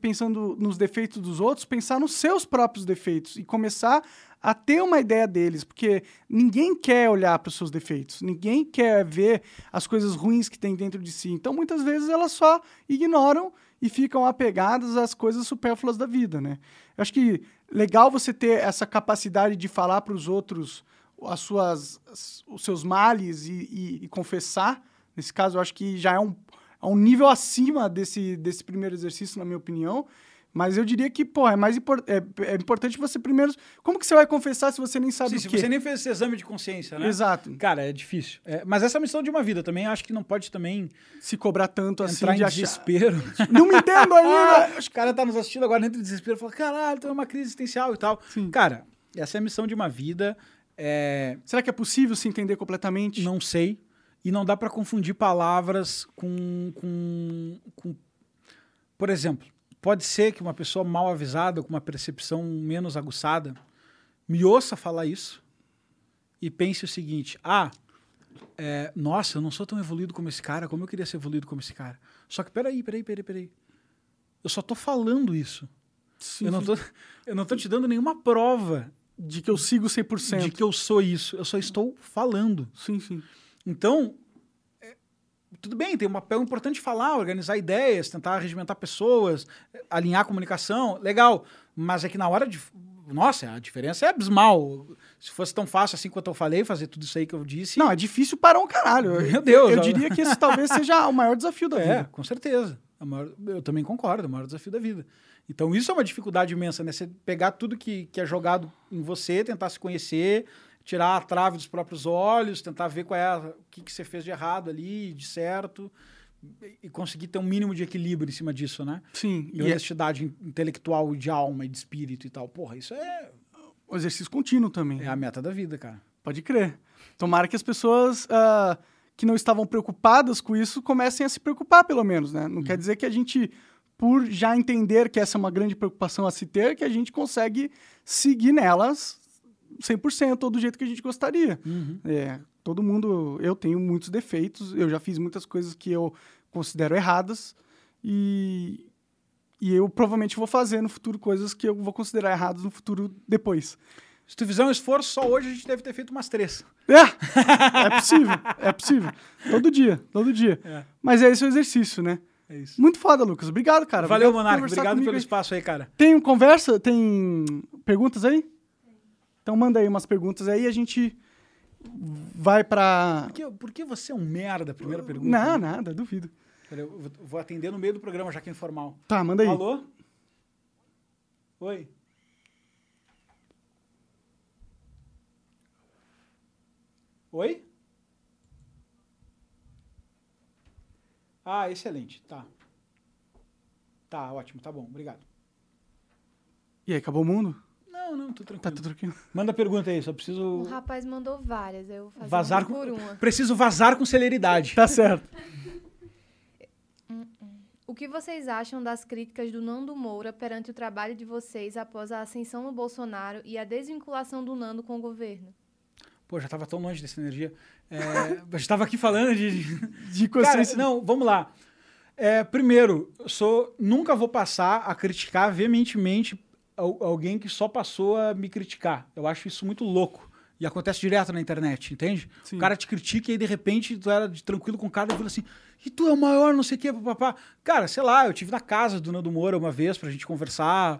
pensando nos defeitos dos outros, pensar nos seus próprios defeitos e começar... a ter uma ideia deles, porque ninguém quer olhar para os seus defeitos, ninguém quer ver as coisas ruins que tem dentro de si. Então, muitas vezes, elas só ignoram e ficam apegadas às coisas supérfluas da vida, né? Eu acho que legal você ter essa capacidade de falar para os outros os seus males e confessar. Nesse caso, eu acho que já é um nível acima desse primeiro exercício, na minha opinião. Mas eu diria que, pô, é importante você primeiro... Como que você vai confessar se você nem sabe o quê? Se você nem fez esse exame de consciência, né? Exato. Cara, é difícil. Mas essa é a missão de uma vida também. Acho que não pode também... se cobrar tanto assim de achar... desespero. Não me entendo ainda! Os caras estão nos assistindo agora, entra em desespero e fala, caralho, tô numa crise existencial e tal. Sim. Cara, essa é a missão de uma vida. Será que é possível se entender completamente? Não sei. E não dá para confundir palavras com... Por exemplo... Pode ser que uma pessoa mal avisada, com uma percepção menos aguçada, me ouça falar isso e pense o seguinte, nossa, eu não sou tão evoluído como esse cara, como eu queria ser evoluído como esse cara. Só que peraí, eu só tô falando isso. Sim. Eu não tô te dando nenhuma prova de que eu sigo 100%. De que eu sou isso, eu só estou falando. Sim, sim. Então... tudo bem, tem um papel importante falar, organizar ideias, tentar regimentar pessoas, alinhar a comunicação, legal. Mas é que na hora de... Nossa, a diferença é abismal. Se fosse tão fácil assim quanto eu falei, fazer tudo isso aí que eu disse... Não, é difícil para um caralho. Meu Deus. Eu diria que esse talvez seja o maior desafio da vida. Com certeza. Eu também concordo, é o maior desafio da vida. Então isso é uma dificuldade imensa, né? Você pegar tudo que é jogado em você, tentar se conhecer... tirar a trave dos próprios olhos, tentar ver o que você fez de errado ali, de certo, e conseguir ter um mínimo de equilíbrio em cima disso, né? Sim. E honestidade intelectual, de alma e de espírito e tal. Porra, isso é... o exercício contínuo também. É a meta da vida, cara. Pode crer. Tomara que as pessoas que não estavam preocupadas com isso comecem a se preocupar, pelo menos, né? Não quer dizer que a gente por já entender que essa é uma grande preocupação a se ter, que a gente consegue seguir nelas 100% ou do jeito que a gente gostaria. Uhum. É, todo mundo... Eu tenho muitos defeitos, eu já fiz muitas coisas que eu considero erradas e eu provavelmente vou fazer no futuro coisas que eu vou considerar erradas no futuro depois. Se tu fizer um esforço, só hoje a gente deve ter feito umas 3. É possível, é possível. Todo dia. É. Mas é esse o exercício, né? É isso. Muito foda, Lucas. Obrigado, cara. Valeu, Monark. Obrigado pelo espaço aí, cara. Tem conversa? Tem perguntas aí? Então manda aí umas perguntas aí e a gente vai pra... Por que você é um merda? Primeira pergunta. Não, nada, duvido. Eu vou atender no meio do programa, já que é informal. Tá, manda aí. Alô? Oi? Oi? Ah, excelente. Tá. Tá, ótimo. Tá bom. Obrigado. E aí, acabou o mundo? Não. Tô tranquilo. Tá, tô tranquilo. Manda pergunta aí. Só preciso... O rapaz mandou várias. Eu vou fazer uma por uma. Preciso vazar com celeridade. Tá certo. O que vocês acham das críticas do Nando Moura perante o trabalho de vocês após a ascensão do Bolsonaro e a desvinculação do Nando com o governo? Pô, já estava tão longe dessa energia. Eu estava aqui falando de consciência. Cara, não, vamos lá. Primeiro, nunca vou passar a criticar veementemente alguém que só passou a me criticar. Eu acho isso muito louco. E acontece direto na internet, entende? Sim. O cara te critica e aí, de repente, tu era tranquilo com o cara e fala assim, e tu é o maior, não sei o quê, papapá. Cara, sei lá, eu estive na casa do Nando Moura uma vez pra gente conversar.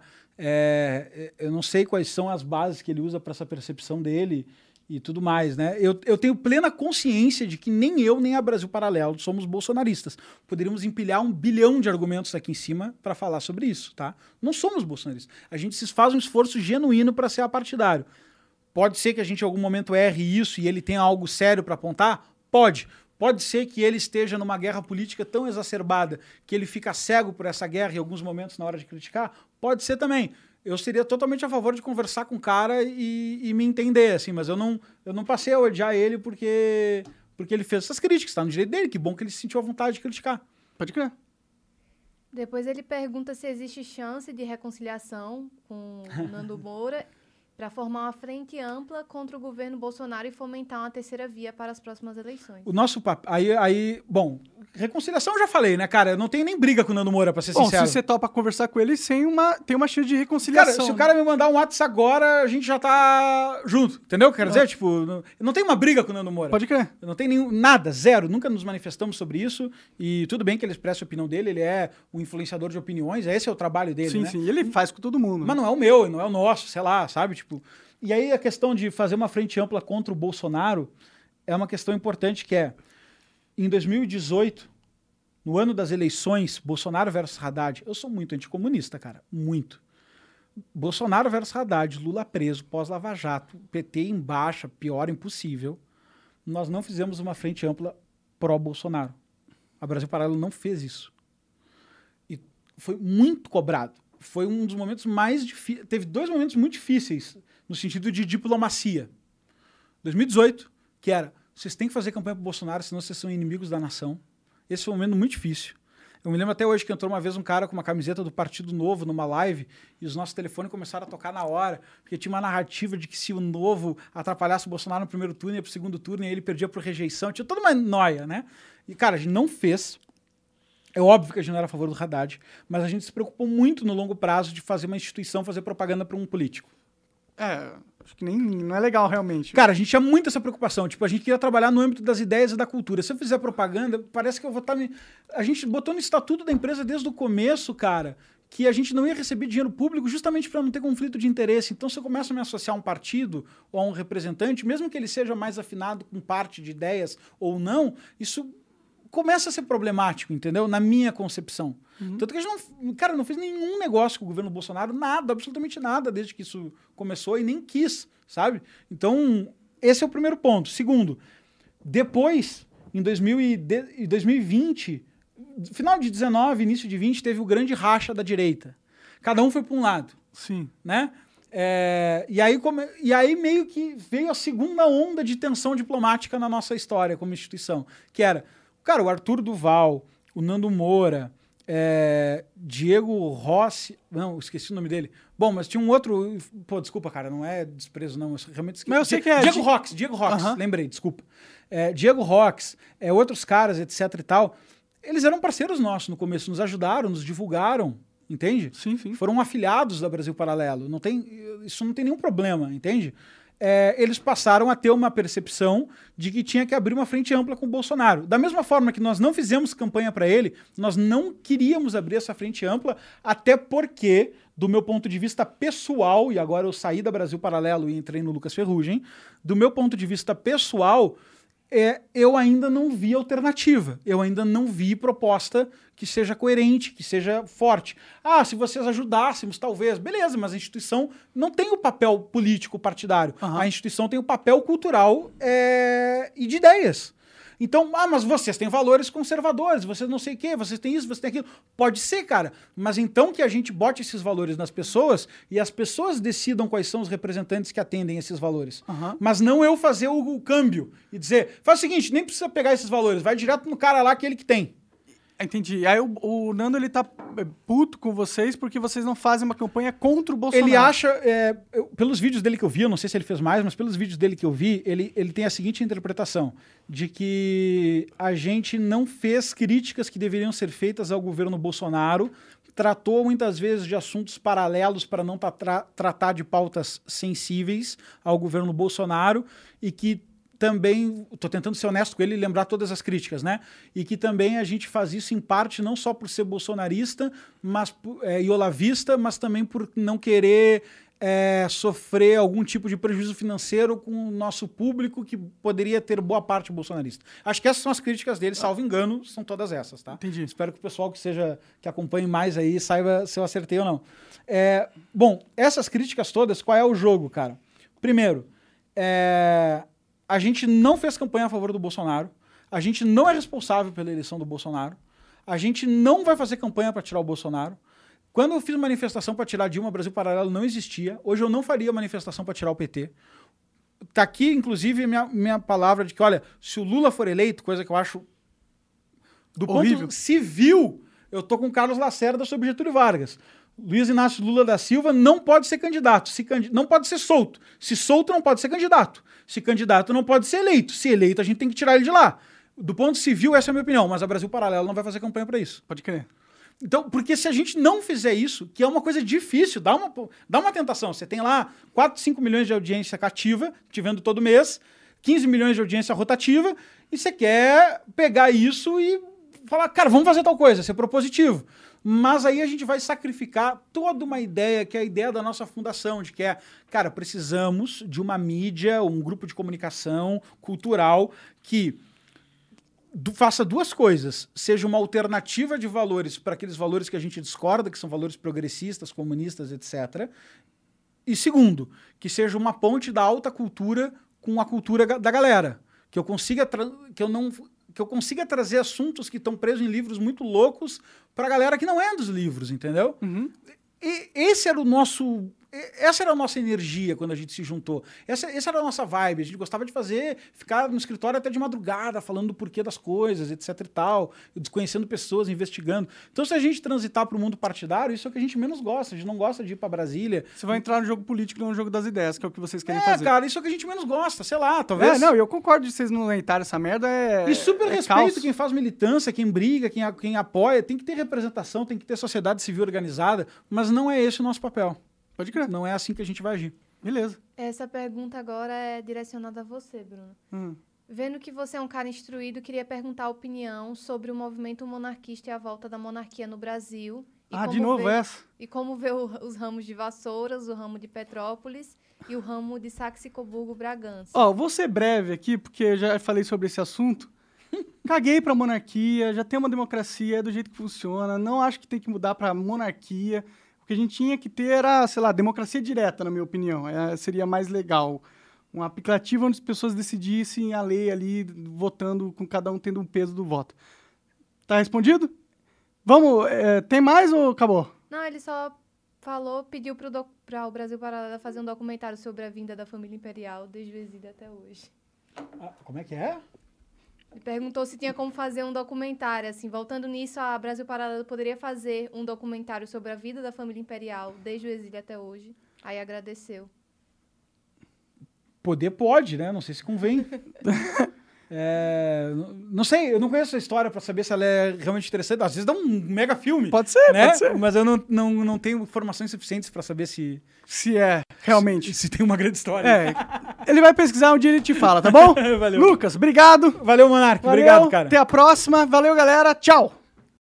Eu não sei quais são as bases que ele usa para essa percepção dele e tudo mais, né? Eu tenho plena consciência de que nem eu, nem a Brasil Paralelo somos bolsonaristas. Poderíamos empilhar 1 bilhão de argumentos aqui em cima para falar sobre isso, tá? Não somos bolsonaristas. A gente faz um esforço genuíno para ser apartidário. Pode ser que a gente em algum momento erre isso e ele tenha algo sério para apontar? Pode. Pode ser que ele esteja numa guerra política tão exacerbada que ele fica cego por essa guerra em alguns momentos na hora de criticar? Pode ser também. Eu seria totalmente a favor de conversar com o cara e me entender, assim, mas eu não passei a odiar ele porque ele fez essas críticas, tá no direito dele, que bom que ele se sentiu à vontade de criticar. Pode crer. Depois ele pergunta se existe chance de reconciliação com o Nando Moura para formar uma frente ampla contra o governo Bolsonaro e fomentar uma terceira via para as próximas eleições. O nosso papo... Bom, reconciliação eu já falei, né, cara? Eu não tenho nem briga com o Nando Moura, pra ser sincero. Bom, se você topa conversar com ele, tem uma chance de reconciliação. Cara, se o cara me mandar um WhatsApp agora, a gente já tá junto, entendeu o que eu quero dizer? Tipo, não tem uma briga com o Nando Moura. Pode crer. Eu não tenho nada, zero. Nunca nos manifestamos sobre isso. E tudo bem que ele expressa a opinião dele, ele é um influenciador de opiniões, esse é o trabalho dele, né? Sim, ele faz com todo mundo. Mas não é o meu, não é o nosso, sei lá, sabe? Tipo, e aí a questão de fazer uma frente ampla contra o Bolsonaro é uma questão importante que é, em 2018, no ano das eleições, Bolsonaro versus Haddad, eu sou muito anticomunista, cara, muito. Bolsonaro versus Haddad, Lula preso, pós-Lava Jato, PT em baixa, pior impossível, nós não fizemos uma frente ampla pró-Bolsonaro. A Brasil Paralelo não fez isso. E foi muito cobrado. Foi um dos momentos mais difíceis. Teve 2 momentos muito difíceis no sentido de diplomacia. 2018, que era, vocês têm que fazer campanha pro Bolsonaro, senão vocês são inimigos da nação. Esse foi um momento muito difícil. Eu me lembro até hoje que entrou uma vez um cara com uma camiseta do Partido Novo numa live e os nossos telefones começaram a tocar na hora, porque tinha uma narrativa de que se o Novo atrapalhasse o Bolsonaro no primeiro turno e ia pro segundo turno e aí ele perdia por rejeição. Tinha toda uma noia, né? E, cara, a gente não fez... É óbvio que a gente não era a favor do Haddad, mas a gente se preocupou muito no longo prazo de fazer uma instituição, fazer propaganda para um político. Acho que não é legal realmente. Cara, a gente tinha muito essa preocupação. Tipo, a gente queria trabalhar no âmbito das ideias e da cultura. Se eu fizer propaganda, parece que eu vou estar... A gente botou no estatuto da empresa desde o começo, cara, que a gente não ia receber dinheiro público justamente para não ter conflito de interesse. Então, se eu começo a me associar a um partido ou a um representante, mesmo que ele seja mais afinado com parte de ideias ou não, isso... começa a ser problemático, entendeu? Na minha concepção. Uhum. Tanto que a gente não fez nenhum negócio com o governo Bolsonaro, nada, absolutamente nada, desde que isso começou e nem quis, sabe? Então, esse é o primeiro ponto. Segundo, depois, em 2020, final de 19, início de 20, teve o grande racha da direita. Cada um foi para um lado. Sim. Né? E aí meio que veio a segunda onda de tensão diplomática na nossa história como instituição, que era... Cara, o Arthur Duval, o Nando Moura, Diego Rox, não, esqueci o nome dele. Bom, mas tinha um outro... Pô, desculpa, cara, não é desprezo, não. Eu realmente esqueci. Mas eu sei que é... Diego Rox, uhum. Lembrei, desculpa. Diego Rox, outros caras, etc e tal. Eles eram parceiros nossos no começo, nos ajudaram, nos divulgaram, entende? Sim, sim. Foram afiliados da Brasil Paralelo. Não tem, isso não tem nenhum problema, entende? Eles passaram a ter uma percepção de que tinha que abrir uma frente ampla com o Bolsonaro. Da mesma forma que nós não fizemos campanha para ele, nós não queríamos abrir essa frente ampla, até porque, do meu ponto de vista pessoal, e agora eu saí da Brasil Paralelo e entrei no Lucas Ferrugem, do meu ponto de vista pessoal, eu ainda não vi alternativa, eu ainda não vi proposta que seja coerente, que seja forte. Ah, se vocês ajudássemos, talvez, beleza, mas a instituição não tem o papel político partidário, uhum. A instituição tem o papel cultural e de ideias. Então, ah, mas vocês têm valores conservadores, vocês não sei o quê, vocês têm isso, vocês têm aquilo. Pode ser, cara, mas então que a gente bote esses valores nas pessoas e as pessoas decidam quais são os representantes que atendem esses valores. Uhum. Mas não eu fazer o câmbio e dizer, faz o seguinte, nem precisa pegar esses valores, vai direto no cara lá que ele que tem. Entendi. Aí o Nando, ele tá puto com vocês porque vocês não fazem uma campanha contra o Bolsonaro. Ele acha... pelos vídeos dele que eu vi, eu não sei se ele fez mais, mas pelos vídeos dele que eu vi, ele tem a seguinte interpretação, de que a gente não fez críticas que deveriam ser feitas ao governo Bolsonaro, tratou muitas vezes de assuntos paralelos para não tratar de pautas sensíveis ao governo Bolsonaro e que... também, estou tentando ser honesto com ele e lembrar todas as críticas, né? E que também a gente faz isso em parte não só por ser bolsonarista mas, e olavista, mas também por não querer sofrer algum tipo de prejuízo financeiro com o nosso público que poderia ter boa parte bolsonarista. Acho que essas são as críticas dele, salvo engano, são todas essas, tá? Entendi. Espero que o pessoal que acompanhe mais aí saiba se eu acertei ou não. Bom, essas críticas todas, qual é o jogo, cara? Primeiro, a gente não fez campanha a favor do Bolsonaro, a gente não é responsável pela eleição do Bolsonaro, a gente não vai fazer campanha para tirar o Bolsonaro. Quando eu fiz manifestação para tirar Dilma, Brasil Paralelo não existia. Hoje eu não faria manifestação para tirar o PT. Está aqui, inclusive, minha palavra de que, olha, se o Lula for eleito, coisa que eu acho do ponto civil, eu tô com Carlos Lacerda sobre Getúlio Vargas. Luiz Inácio Lula da Silva não pode ser candidato, não pode ser solto. Se solto, não pode ser candidato. Se candidato, não pode ser eleito. Se eleito, a gente tem que tirar ele de lá. Do ponto civil, essa é a minha opinião, mas a Brasil Paralelo não vai fazer campanha para isso. Pode crer. Então, porque se a gente não fizer isso, que é uma coisa difícil, dá uma tentação. Você tem lá 4, 5 milhões de audiência cativa, te vendo todo mês, 15 milhões de audiência rotativa, e você quer pegar isso e falar, cara, vamos fazer tal coisa, ser propositivo. Mas aí a gente vai sacrificar toda uma ideia, que é a ideia da nossa fundação, de que cara, precisamos de uma mídia, um grupo de comunicação cultural que faça duas coisas. Seja uma alternativa de valores para aqueles valores que a gente discorda, que são valores progressistas, comunistas, etc. E segundo, que seja uma ponte da alta cultura com a cultura da galera. Que eu consiga trazer assuntos que estão presos em livros muito loucos para a galera que não é dos livros, entendeu? Uhum. E essa era a nossa energia quando a gente se juntou. Essa era a nossa vibe. A gente gostava de ficar no escritório até de madrugada, falando do porquê das coisas, etc e tal, desconhecendo pessoas, investigando. Então, se a gente transitar para o mundo partidário, isso é o que a gente menos gosta. A gente não gosta de ir para Brasília. Você vai entrar no jogo político, não no jogo das ideias, que é o que vocês querem fazer. Cara, isso é o que a gente menos gosta, sei lá, talvez. Não, eu concordo de vocês não leitarem essa merda. E super respeito caos. Quem faz militância, quem briga, quem apoia. Tem que ter representação, tem que ter sociedade civil organizada, mas não é esse o nosso papel. Pode crer. Não é assim que a gente vai agir. Beleza. Essa pergunta agora é direcionada a você, Bruno. Vendo que você é um cara instruído, queria perguntar a opinião sobre o movimento monarquista e a volta da monarquia no Brasil. E como vê os ramos de Vassouras, o ramo de Petrópolis e o ramo de Saxe-Coburgo-Bragança. Vou ser breve aqui, porque eu já falei sobre esse assunto. Caguei pra monarquia, já tem uma democracia, é do jeito que funciona. Não acho que tem que mudar pra monarquia. O que a gente tinha que ter era, sei lá, democracia direta, na minha opinião. Seria mais legal. Um aplicativo onde as pessoas decidissem a lei ali, votando, com cada um tendo um peso do voto. Tá respondido? Vamos, tem mais ou acabou? Não, ele só falou, pediu para o Brasil Paralelo fazer um documentário sobre a vinda da família imperial, desde Vezida até hoje. Como é que é? Ele perguntou se tinha como fazer um documentário, assim, voltando nisso, a Brasil Paralelo poderia fazer um documentário sobre a vida da família imperial, desde o exílio até hoje. Aí agradeceu. Poder pode, né? Não sei se convém. Não sei, eu não conheço a história pra saber se ela é realmente interessante. Às vezes dá um mega filme. Pode ser, né? Pode ser. Mas eu não tenho informações suficientes pra saber se é realmente. Se tem uma grande história. É. Ele vai pesquisar, um dia ele te fala, tá bom? Valeu. Lucas, obrigado. Valeu, Monark. Obrigado, cara. Até a próxima. Valeu, galera. Tchau.